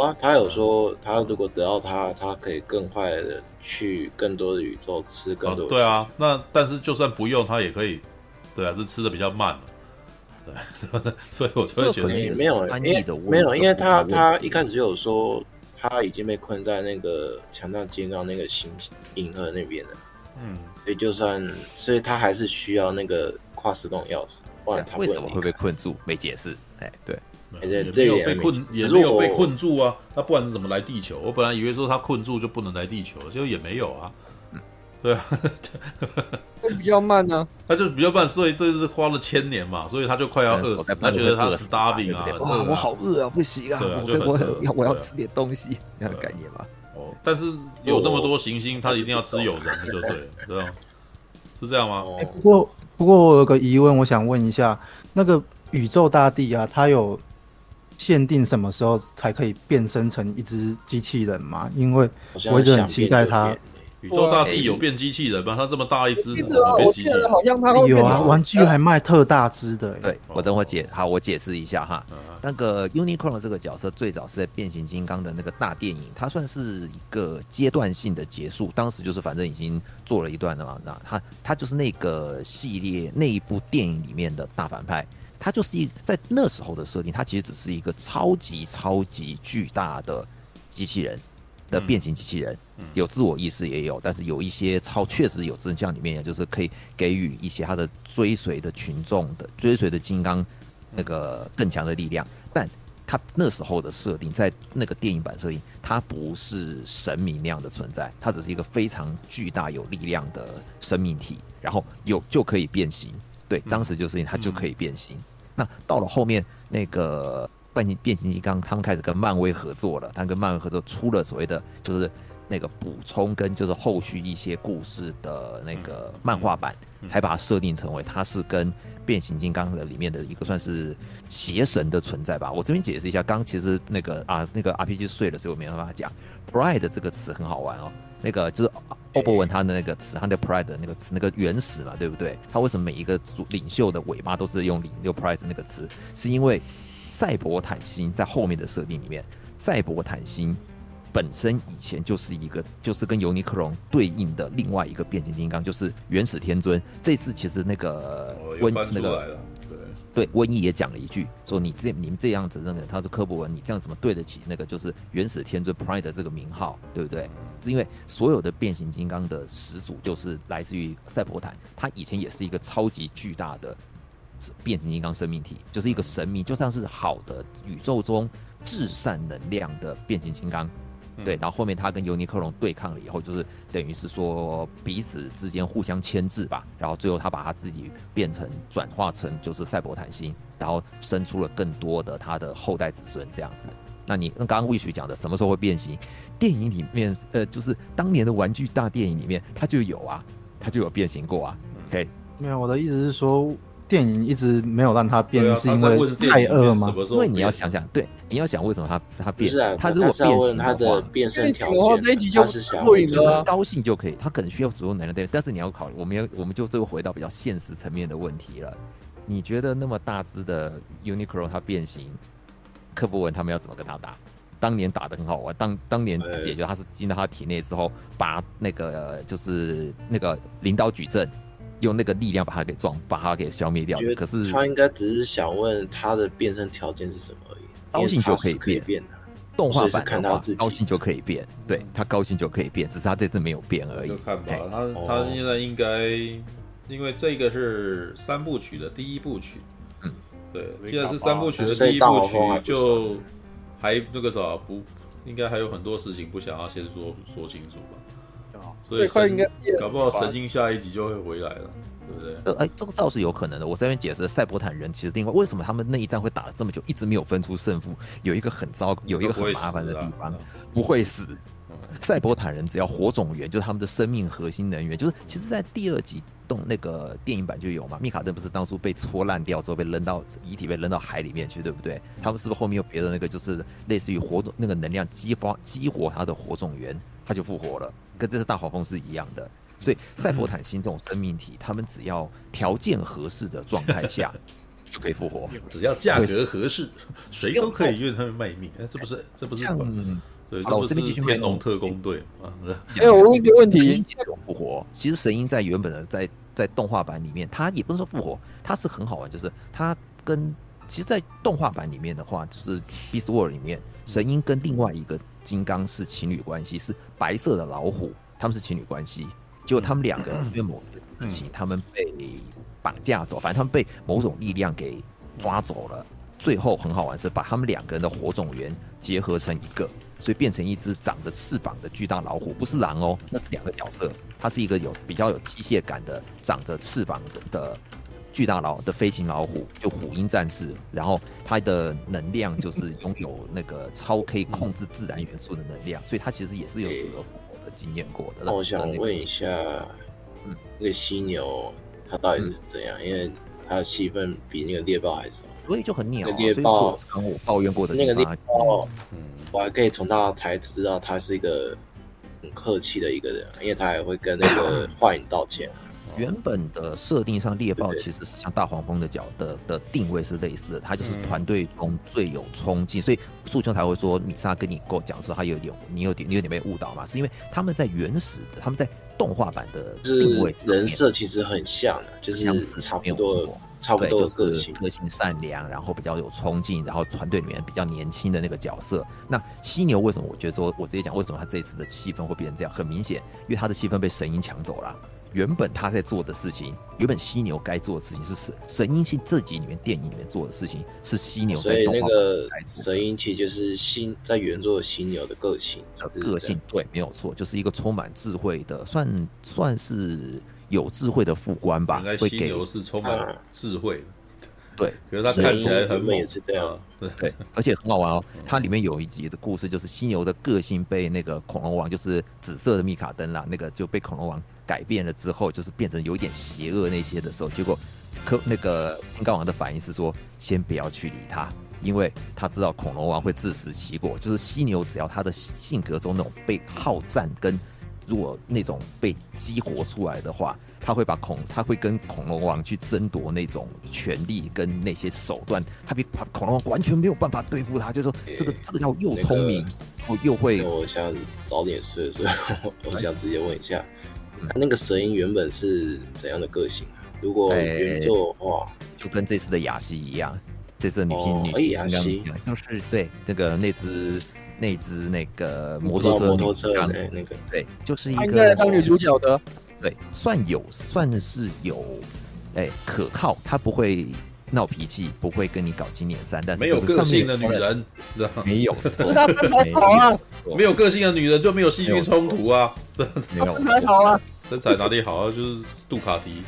啊，他有说他如果得到它，他可以更快的去更多的宇宙吃更多的。对啊，那但是就算不用他也可以，对啊，是吃的比较慢了。对，所以我就会觉得没有，因为他一开始就有说他已经被困在那个强大金刚那个星银河那边了。嗯，所以他还是需要那个跨时空钥匙，不然他为什么会被困住？没解释。哎，对。也没有被困住啊，那不然怎么来地球？我本来以为说他困住就不能来地球，结果也没有啊。嗯，对啊，比较慢啊，他就比较慢，所以就是花了1000年嘛，所以他就快要饿死，他觉得他 starving 啊，我好饿啊，不行啊，我要吃点东西，这样的概念嘛。哦，但是有那么多行星，他一定要吃有人就对了，对吧？是这样吗？不过我有个疑问，我想问一下，那个宇宙大帝啊，他有限定什么时候才可以变身成一只机器人吗？因为我一直很期待他。宇宙大帝有变机器人吗？他这么大一只，怎么变机器人？好像他会有啊，玩具还卖特大只的。对，我等会我解释一下哈。那个 Unicron 这个角色最早是在变形金刚的那个大电影，它算是一个阶段性的结束。当时就是反正已经做了一段了嘛，那他就是那个系列那一部电影里面的大反派。它就是在那时候的设定，它其实只是一个超级超级巨大的机器人的变形机器人，有自我意识也有，但是有一些确实有真相里面，就是可以给予一些它的追随的群众的追随的金刚那个更强的力量。但它那时候的设定，在那个电影版设定，它不是神明那样的存在，它只是一个非常巨大有力量的生命体，然后就可以变形。对，当时就是它就可以变形。那到了后面，那个变形金刚他们开始跟漫威合作了，他跟漫威合作出了所谓的就是那个补充跟就是后续一些故事的那个漫画版，才把它设定成为它是跟变形金刚的里面的一个算是邪神的存在吧。我这边解释一下，刚其实那个 RPG 碎了，所以我没办法讲。Pride 这个词很好玩哦，那个就是欧博文他的那个词，他的 pride 的那个词，那个原始嘛，对不对？他为什么每一个领袖的尾巴都是用pride 那个词？是因为赛博坦星在后面的设定里面，赛博坦星本身以前就是一个，就是跟尤尼克隆对应的另外一个变形金刚，就是原始天尊。这次其实那个那个。对，瘟疫也讲了一句，说你们这样子认为他是科博文，你这样怎么对得起那个就是原始天尊 Pride 的这个名号，对不对？是因为所有的变形金刚的始祖就是来自于赛博坦，他以前也是一个超级巨大的变形金刚生命体，就是一个神明，就像是好的宇宙中至善能量的变形金刚。对，然后后面他跟尤尼克隆对抗了以后，就是等于是说彼此之间互相牵制吧，然后最后他把他自己转化成就是赛博坦星，然后生出了更多的他的后代子孙这样子。那你刚刚 Wish 讲的什么时候会变形？电影里面就是当年的玩具大电影里面他就有啊，他就有变形过啊。OK， 没有，我的意思是说。电影一直没有让他变，是因为太饿吗？因为你要想想，对，你要想为什么他变？他如果变形的话，变身条件，这一集就对了，高兴就可以。他可能需要足够能量，但是你要考虑，我们就最后回到比较现实层面的问题了。你觉得那么大只的 Unicron 他变形，科博文他们要怎么跟他打？当年打得很好玩，当年解决他是进到他体内之后，把那个就是那个领导矩阵。用那个力量把它给消灭掉。可是他应该只是想问他的变身条件是什么而已。高兴就可以变的，动画版看他自己高兴就可以变，对他高兴就可以变，只是他这次没有变而已。就看吧，他现在应该，因为这个是3部曲的第1部曲，对，现在是3部曲的第1部曲，就还那个啥不，应该还有很多事情不想要先说清楚吧。所以搞不好神经下一集就会回来了，对不对？这个倒是有可能的。我这边解释，赛博坦人其实另外为什么他们那一战会打了这么久，一直没有分出胜负，有一个很麻烦的地方，不会死。赛博坦人只要火种源就是他们的生命核心能源，就是其实在第二集那个电影版就有嘛，密卡顿不是当初被戳烂掉之后遗体被扔到海里面去，对不对？他们是不是后面有别的那个就是类似于火种那个能量激活他的火种源，他就复活了，跟这次大黄蜂是一样的。所以赛博坦星这种生命体，他们只要条件合适的状态下就可以复活，只要价格合适，谁都可以用他们卖命。这不是对，好，我这边继续天龙特工队啊。我问一个问题：这种复活，其实神鹰在原本的在动画版里面，它也不是说复活，它是很好玩，就是它跟其实，在动画版里面的话，就是 Beast World 里面，神鹰跟另外一个金刚是情侣关系，是白色的老虎，他们是情侣关系。结果他们两个因为某件事情，他们被绑架走，反正他们被某种力量给抓走了。最后很好玩是把他们两个人的火种源结合成一个。所以变成一只长着翅膀的巨大老虎，不是狼哦，那是两个角色。它是一个比较有机械感的长着翅膀的巨大的飞行老虎，就虎鹰战士。然后它的能量就是拥有那个可以控制自然元素的能量，所以它其实也是有死而复活的经验过的。我想问一下，那个犀牛它到底是怎样？因为它的戏份比那个猎豹还少。所以就很鸟，猎豹刚我抱怨过的那个猎豹，我还可以从他台词知道他是一个很客气的一个人，因为他还会跟那个幻影道歉。原本的设定上，猎豹其实是像大黄蜂的定位是类似的，他就是团队中最有冲劲，所以素琼才会说米莎跟你讲说他你有点被误导嘛，是因为他们在原始的他们在动画版的定位人设其实很像的，就是差不多的个性，就是善良，然后比较有冲劲，然后团队里面比较年轻的那个角色。那犀牛为什么？我觉得说，我直接讲为什么他这一次的气氛会变成这样，很明显，因为他的气氛被神鹰抢走了。原本他在做的事情，原本犀牛该做的事情是神鹰系这集里面电影里面做的事情是犀牛在动画，所以那个神鹰其实就是在原作犀牛的个性，对，没有错，就是一个充满智慧的，算是。有智慧的副官吧，应该犀牛是充满智慧的，对。可是他看起来很猛，也是这样，对。而且很好玩哦，它里面有一集的故事，就是犀牛的个性被那个恐龙王，就是紫色的密卡登啦，那个就被恐龙王改变了之后，就是变成有点邪恶那些的时候，结果那个金刚王的反应是说，先不要去理他。因为他知道恐龙王会自食其果，就是犀牛只要他的性格中那种被好战跟。如果那种被激活出来的话，他会跟恐龙王去争夺那种权力跟那些手段，他比恐龙王完全没有办法对付他。就是说这个要又聪明，又会。我想早点睡，所以我想直接问一下，那个神鹰原本是怎样的个性啊？如果原作的话，就跟这次的雅西一样，这次的女性雅西就是对那只那个摩托车那个对，就是一个应该当女主角的，对，算是有，可靠，她不会闹脾气，不会跟你搞金脸三，但是没有个性的女人，没有，没有个性的女人就没有戏剧冲突啊，没有身材好啊，身材哪里好啊？就是杜卡迪。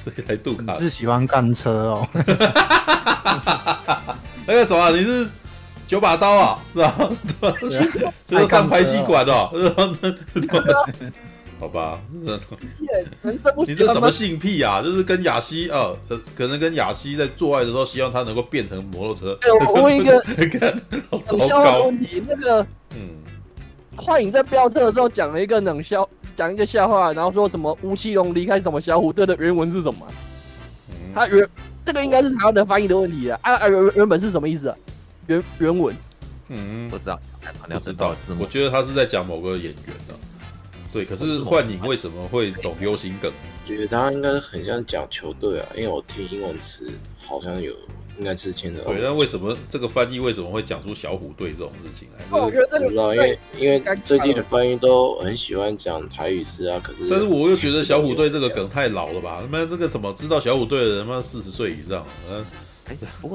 谁来杜卡？你是喜欢干车哦？那个什么，你是？九把刀啊，是吧？就是上排气管哦，好吧？你这什么性癖啊？就是跟雅西啊，可能跟雅西在做爱的时候，希望他能够变成摩托车。对，我问一个冷笑话问题，那个幻影在飙车的时候讲了一个讲一个笑话，然后说什么吴奇隆离开什么小虎队的原文是什么？他这个应该是台湾的翻译的问题啊！原本是什么意思啊？原文，不知道，字幕。我觉得他是在讲某个演员的，对。可是幻影为什么会懂流行梗？我觉得他应该很像讲球队啊，因为我听英文词好像有，应该之前的。对，那为什么这个翻译为什么会讲出小虎队这种事情来？我觉得这个不知道，因为最近的翻译都很喜欢讲台语诗啊，可是但是我又觉得小虎队这个梗太老了吧？他妈这个什么知道小虎队的人，他妈40岁以上，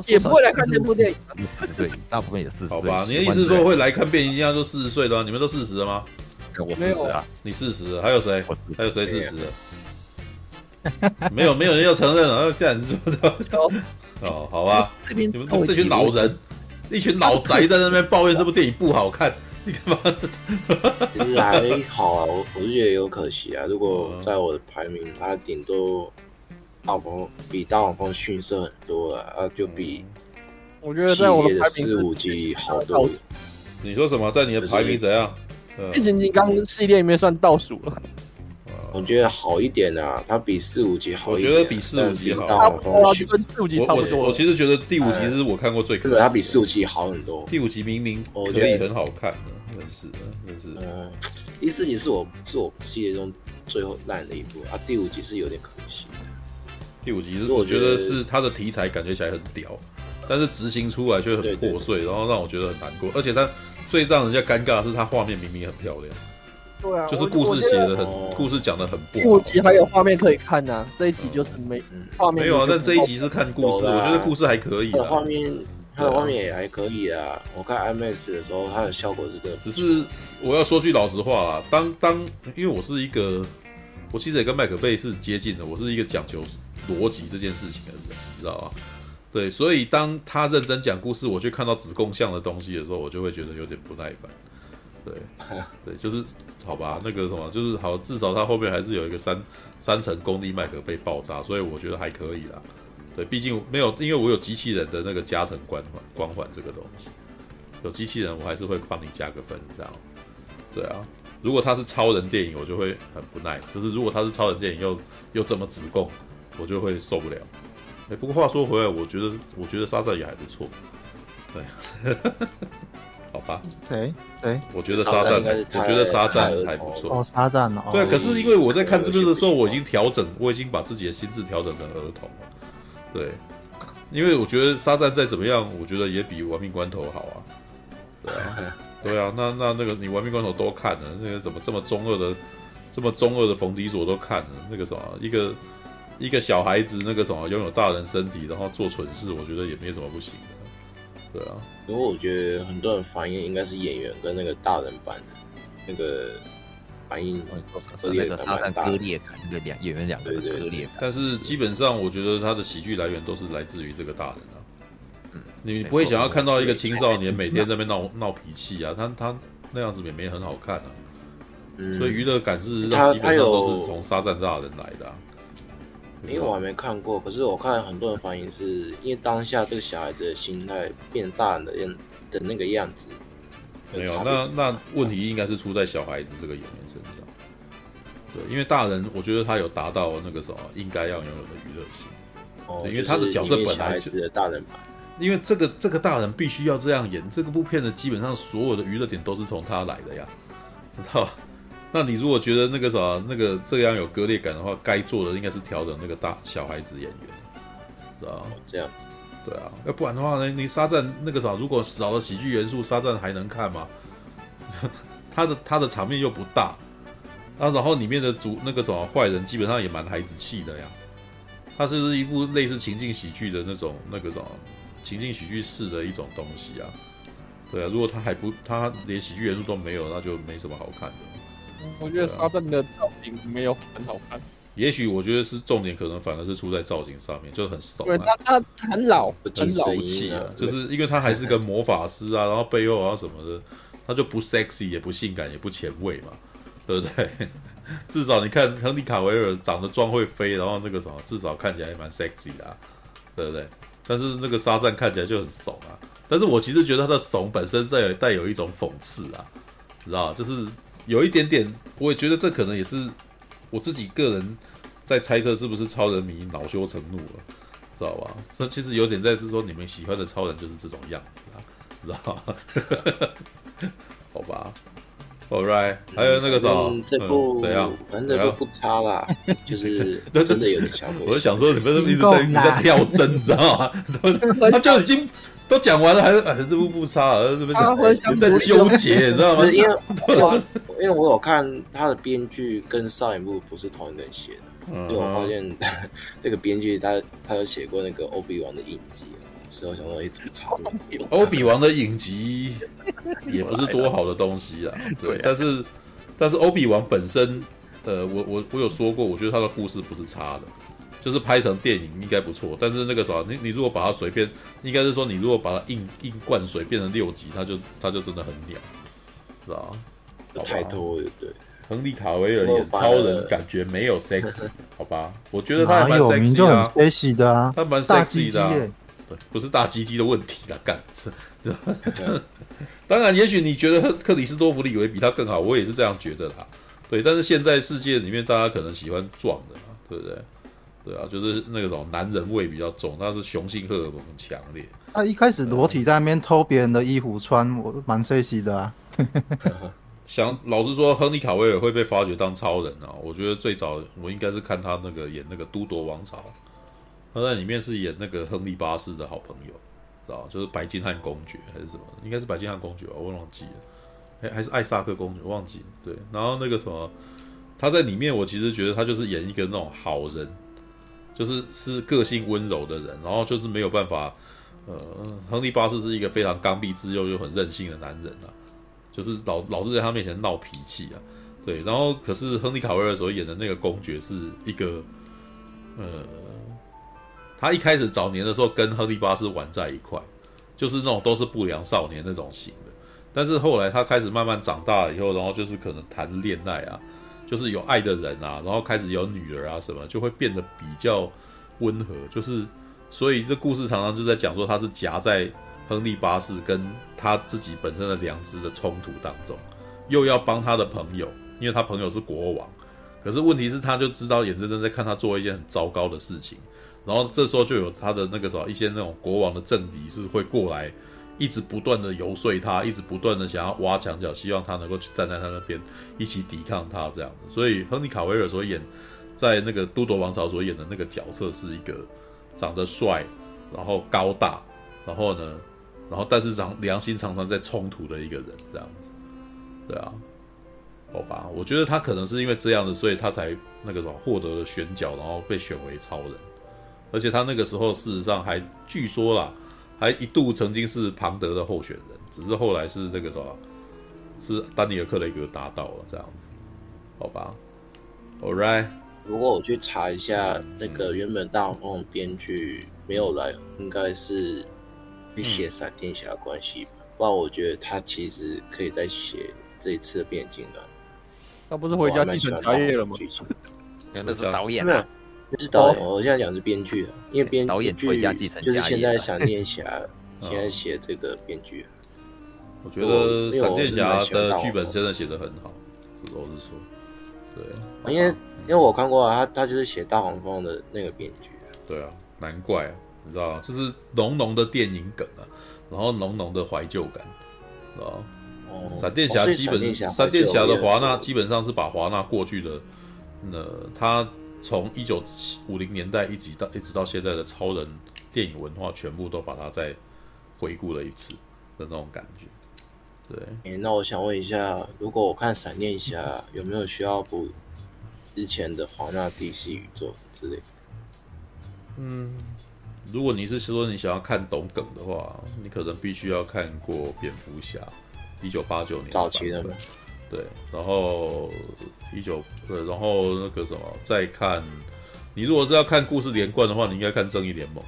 也不会来看这部电影。40岁，大部分也40岁。好吧，你的意思说会来看变形金刚都40岁的、啊，你们都40了吗？我40啊，你40，还有谁？还有谁40了？没有人要承认啊！干哦，好吧，你们这群老人，一群老宅在那边抱怨这部电影不好看。你干嘛？其实还好，我是觉得有可惜啊。如果在我的排名，他顶多大黄蜂逊色很多啊，就比我觉得在我的排名4、5集好多。你说什么？在你的排名怎样？变形金刚系列里面算倒数了。我觉得好一点啊，它比4、5集好一点。我觉得比4、5集好。我其实觉得第5集是我看过最可惜的。对，它比4、5集好很多。第5集明明可以很好看的，真是。第4集是我系列中最后烂的一部啊，第5集是有点可惜的。第5集是我觉得是它的题材感觉起来很屌，但是执行出来却很破碎，然后让我觉得很难过，而且它。最让人家尴尬的是，它画面明明很漂亮，对啊，就是故事写的很，故事讲的很不好。5集还有画面可以看啊，这一集就是没画面。没有啊，但这一集是看故事，我觉得故事还可以啦。它的画面也还可以啊。我看 IMAX 的时候，它的效果是真的。只是我要说句老实话啦，因为我是一个，我其实也跟麦克贝是接近的，我是一个讲求逻辑这件事情的人，你知道吗？对，所以当他认真讲故事，我去看到子供像的东西的时候，我就会觉得有点不耐烦。对，就是好吧，那个什么，就是好，至少他后面还是有一个三层功力麦克被爆炸，所以我觉得还可以啦。对，毕竟没有，因为我有机器人的那个加成光环这个东西，有机器人我还是会帮你加个分，你知道吗？对啊，如果他是超人电影，我就会很不耐，就是如果他是超人电影又这么子供，我就会受不了。欸、不过话说回来，我觉得莎莎也还不错，对，好吧。谁？我觉得沙赞还不错。哦，沙赞哦。对，可是因为我在看这边的时候，我已经把自己的心智调整成儿童了。对，因为我觉得沙赞再怎么样，我觉得也比玩命关头好啊。对啊，那个你玩命关头都看了，那个怎么这么中二的冯迪索都看了，那个什么一个小孩子那个什么拥有大人身体，然后做蠢事，我觉得也没什么不行的，对啊。因为我觉得很多人反映应该是演员跟那个大人版的那个反应割裂感蛮大的，演员两个割裂感。但是基本上我觉得他的喜剧来源都是来自于这个大人啊。嗯，你不会想要看到一个青少年每天在那边闹脾气啊，他那样子也没很好看啊。嗯，所以娱乐感是让基本上都是从沙赞大人来的啊。因为我还没看过，可是我看很多人反映是因为当下这个小孩子的心态变大人的那个样子。没有，那问题应该是出在小孩子这个演员身上。对，因为大人我觉得他有达到那个什么应该要拥有的娱乐性。哦，因为他的角色本来就是小孩子的大人版。因为这个大人必须要这样演，这个部片的基本上所有的娱乐点都是从他来的呀，你知道吧？那你如果觉得那个啥，那个这样有割裂感的话，该做的应该是调整那个小孩子演员，知道吗？这样子，对啊，要不然的话呢，你沙赞那个啥，如果少了喜剧元素，沙赞还能看吗？他的场面又不大，啊，然后里面的那个什么坏人基本上也蛮孩子气的呀，它是一部类似情境喜剧的那种那个什么情境喜剧式的一种东西啊，对啊，如果他连喜剧元素都没有，那就没什么好看的。我觉得沙赞的造型没有很好看，也许我觉得是重点，可能反而是出在造型上面，就是很怂、啊。对，他很老气啊，就是因为他还是个魔法师啊，然后背后啊什么的，他就不 sexy 也不性感也不前卫嘛，对不对？至少你看亨利卡维尔长得壮会飞，然后那个什么，至少看起来也蛮 sexy 的、啊，对不对？但是那个沙赞看起来就很怂啊，但是我其实觉得他的怂本身带有一种讽刺啊，你知道，就是。有一点点，我也觉得这可能也是我自己个人在猜测，是不是超人迷恼羞成怒了，知道吧？所以其实有点在是说，你们喜欢的超人就是这种样子啊，知道吧？好吧 ，All right， 还有那个什么，这部不差啦，就是真的有点小。我就想说，你们是不是一直在跳针，你知道吗？他就已经。都讲完了，还是这部不差，你在纠结，你知道吗？因为我有看他的编剧跟上一部不是同一个人写的，就我发现这个编剧他有写过那个 Obi-Wan 的影集、啊，所以我想说，怎么炒作？欧比王的影集也不是多好的东西啊，对，但是欧比王本身，我有说过，我觉得他的故事不是差的。就是拍成电影应该不错，但是那个啥，你如果把它随便，应该是说你如果把它硬灌水变成6集，它就真的很鸟，是吧？太多了，对。亨利卡维尔演超人，感觉没有 sexy， 好吧？我觉得他还蛮 sexy 的、啊，很 sexy 的啊，他蛮 sexy 的、啊欸，不是大鸡鸡的问题啦，干。当然，也许你觉得克里斯多弗李维比他更好，我也是这样觉得啦。对，但是现在世界里面大家可能喜欢壮的啦，对不对？对啊，就是那种男人味比较重，但是雄性荷尔蒙很强烈。他一开始裸体在那边偷别人的衣服穿，我蛮随喜的啊。想老实说，亨利卡维尔会被发掘当超人啊。我觉得最早我应该是看他那个演那个《都铎王朝》，他在里面是演那个亨利八世的好朋友，知道就是白金汉公爵还是什么？应该是白金汉公爵吧，我忘记了，还是艾萨克公爵，我忘记了。对，然后那个什么，他在里面我其实觉得他就是演一个那种好人。就是个性温柔的人，然后就是没有办法，亨利八世是一个非常刚愎自用又很任性的男人啊，就是老是在他面前闹脾气啊，对，然后可是亨利卡维尔所演的那个公爵是一个，他一开始早年的时候跟亨利八世玩在一块，就是那种都是不良少年那种型的，但是后来他开始慢慢长大了以后，然后就是可能谈恋爱啊。就是有爱的人啊，然后开始有女儿啊什么，就会变得比较温和。就是，所以这故事常常就在讲说，他是夹在亨利八世跟他自己本身的良知的冲突当中，又要帮他的朋友，因为他朋友是国王。可是问题是，他就知道眼睁睁在看他做一件很糟糕的事情，然后这时候就有他的那个什么一些那种国王的政敌是会过来，一直不断的游说他，一直不断的想要挖墙角，希望他能够站在他那边一起抵抗他这样子。所以亨利卡维尔所演在那个都铎王朝所演的那个角色是一个长得帅，然后高大，然后呢，然后但是良心常常在冲突的一个人这样子，对啊，好吧，我觉得他可能是因为这样子，所以他才那个什么获得了选角，然后被选为超人，而且他那个时候事实上还据说啦。还一度曾经是庞德的候选人，只是后来是那个什么，是丹尼尔·克雷格拿到了这样子，好吧 ？All right。如果我去查一下那个原本大黄蜂编剧没有来，应该是与写闪电侠的关系吧？不然我觉得他其实可以再写这一次的变形了。他不是回家继承家业了吗？那是导演啊。那是导演，我现在讲是编剧，因为编剧就是现在闪电侠，现在写这个编剧。我觉得闪电侠的剧本真的写得很好，我是说，对，因为我看过啊，他就是写大黄蜂的那个编剧。对啊，难怪，你知道吗？就是浓浓的电影梗啊，然后浓浓的怀旧感，啊，闪电侠闪电侠的华纳基本上是把华纳过去的，他。从1950年代一直到现在的超人电影文化，全部都把它再回顾了一次的那种感觉。对，那我想问一下，如果我看闪电侠，有没有需要补之前的华纳 DC 宇宙之类的？如果你是说你想要看懂梗的话，你可能必须要看过蝙蝠侠1989年早期的。对，然后那个什么，再看，你如果是要看故事连贯的话，你应该看《正义联盟》。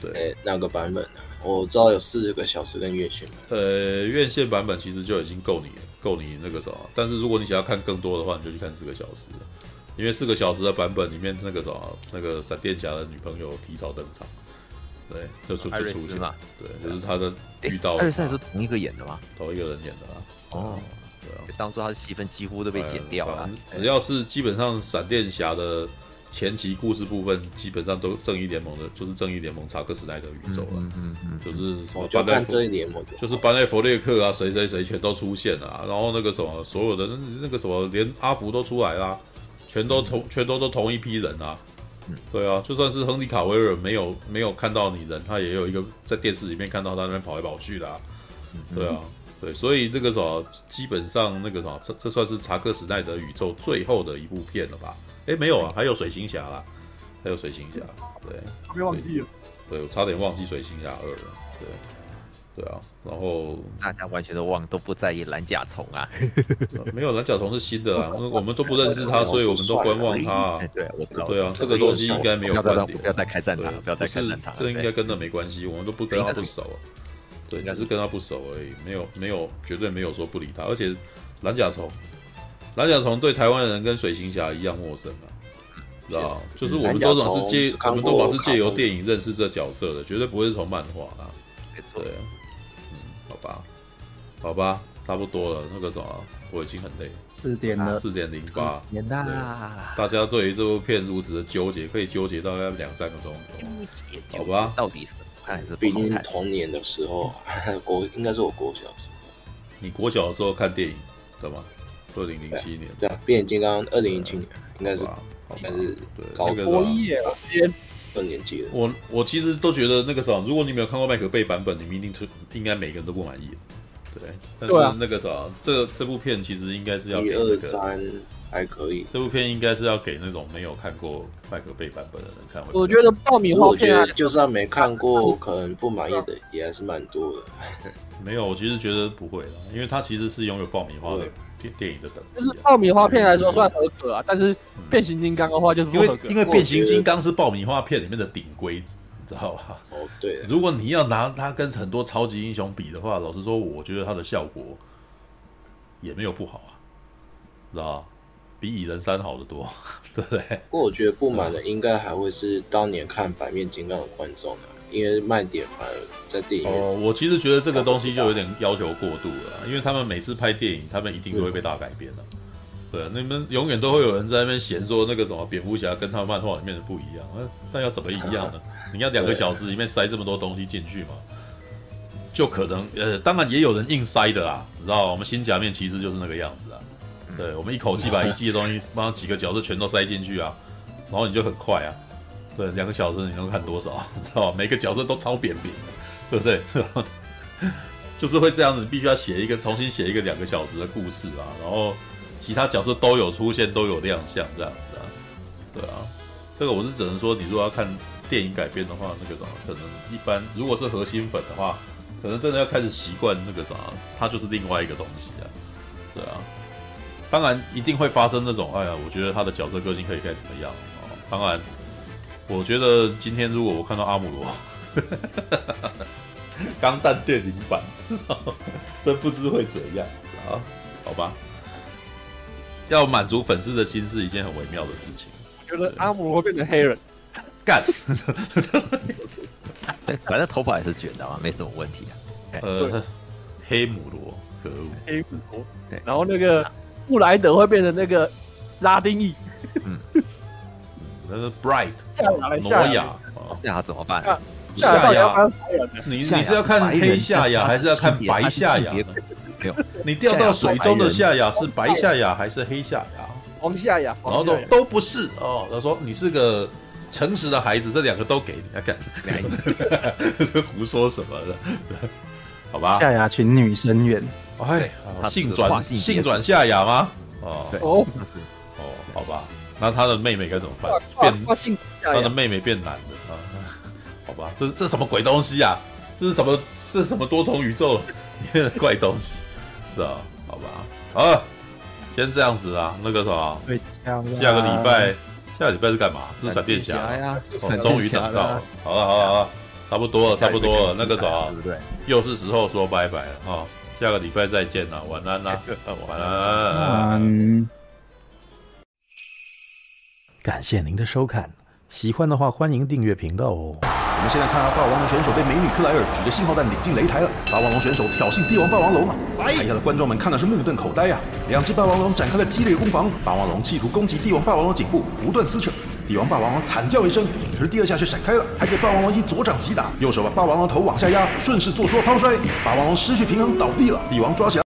对，那个版本呢？我知道有40个小时跟院线版。院线版本其实就已经够你那个什么，但是如果你想要看更多的话，你就去看4个小时，因为4个小时的版本里面那个什么，那个闪电侠的女朋友提早登场，对，就出现嘛，对，就是他的遇到艾瑞斯是同一个演的吗？同一个人演的啊。哦。当初他的戏份几乎都被剪掉了，只要是基本上闪电侠的前期故事部分，基本上都正义联盟的，就是正义联盟查克史奈德宇宙了，就是什么班奈佛列克啊，谁谁谁全都出现了、啊，然后那个什么所有的那个什么连阿福都出来啦、啊，全都同一批人啊，对啊，就算是亨利卡维尔没有看到你人，他也有一个在电视里面看到他那边跑来跑去的、啊，对啊。对，所以那个什么，基本上那个什么，这算是查克·史奈德宇宙最后的一部片了吧？哎，没有啊，还有水行侠啦，对，别忘记了，对我差点忘记水行侠2了，对，对啊，然后大家完全都不在意蓝甲虫啊，没有蓝甲虫是新的啦，我们都不认识他，所以我们都观望他、啊。对，我知道，对啊，这个东西应该没有关联，不要再开战场了，不要再开战场了，这应该跟他没关系，我们都不跟他不熟、啊，对，只是跟他不熟而已，没有，绝对没有说不理他，而且蓝甲虫对台湾人跟水行侠一样陌生啊。知道，就是我们都总是借由电影认识这角色的，绝对不会是从漫画啊。没错，对，嗯，好吧，差不多了。那个什么，我已经很累了，4:08，年大啦。大家对于这部片如此的纠结，可以纠结到要2-3个钟头，好吧？到底是看还是不看？毕竟童年的时候，应该是我国小的时候。你国小的时候看电影，对吗？2007年，对啊，变形金刚2007年应该是。但是高多一了，年级了。我其实都觉得那个啥，如果你没有看过麦可贝版本，你们应该每个人都不满意。对，但是那个啥，啊、这部片其实应该是要给、那個、1、2、3还可以。这部片应该是要给那种没有看过麦可贝版本的人看。我觉得爆米花片、啊，我觉得就算没看过，可能不满意的也还是蛮多的。没有，我其实觉得不会啦，因为它其实是拥有爆米花的。电影的等级、啊、就是爆米花片来说算合格啊，但是变形金刚的话就是不合格，因为变形金刚是爆米花片里面的顶规，你知道吧？哦，对。如果你要拿它跟很多超级英雄比的话，老实说，我觉得它的效果也没有不好啊，知道吧？比《蚁人3》好得多，对不对？不过我觉得不满的应该还会是当年看《百面金刚》的观众啊。因为卖点反而在电影哦，我其实觉得这个东西就有点要求过度了，因为他们每次拍电影，他们一定都会被大改编的。对，你们永远都会有人在那边嫌说那个什么蝙蝠侠跟他漫画里面的不一样，但要怎么一样呢？你要2个小时里面塞这么多东西进去嘛？就可能当然也有人硬塞的啦，你知道，我们新假面其实就是那个样子啊。对，我们一口气把一季的东西，把几个角色全都塞进去啊，然后你就很快啊。对，2个小时你能看多少？你知道吧？每个角色都超扁平，对不对？就是会这样子，你必须要重新写一个2个小时的故事啊，然后其他角色都有出现，都有亮相这样子啊。对啊，这个我是只能说，你如果要看电影改编的话，那个什么，可能一般如果是核心粉的话，可能真的要开始习惯那个啥，它就是另外一个东西啊。对啊，当然一定会发生那种，哎呀，我觉得他的角色个性可以该怎么样啊、哦？当然。我觉得今天如果我看到阿姆罗钢弹电影版，真不知会怎样啊？好吧，要满足粉丝的心是一件很微妙的事情。我觉得阿姆罗会变成黑人，干，反正头发也是卷的嘛，没什么问题啊。黑姆罗，可恶，黑姆罗。然后那个布莱德会变成那个拉丁裔。嗯那是 Bright 挪亚啊，夏亚怎么办？夏亚，你是要看黑夏亚还是要看白夏亚？你掉到水中的夏亚是白夏亚还是黑夏亚？黄夏亚，然后都不是哦。他说你是个诚实的孩子，这2个都给你，他干胡说什么的？好吧，夏亚群女生缘，哎，性转夏亚吗？哦，好吧。那他的妹妹该怎么办？他的妹妹变男的啊？好吧，这什么鬼东西啊？这是什么多重宇宙里面的怪东西？是啊，好吧，好，先这样子啊。那个什么，下个礼拜是干嘛？是闪电侠呀！终于等到了，好了，差不多了。那个什么，又是时候说拜拜了啊！下个礼拜再见啦，晚安啦，晚安。感谢您的收看，喜欢的话欢迎订阅频道哦。我们现在看到霸王龙选手被美女克莱尔举着信号弹领进擂台了，霸王龙选手挑衅帝王霸王龙了。哎呀，观众们看的是目瞪口呆啊！2只霸王龙展开了激烈攻防，霸王龙企图攻击帝王霸王龙颈部，不断撕扯。帝王霸王龙惨叫一声，可是第2下却闪开了，还给霸王龙一左掌击打，右手把霸王龙头往下压，顺势做出了抛摔，霸王龙失去平衡倒地了。帝王抓起来。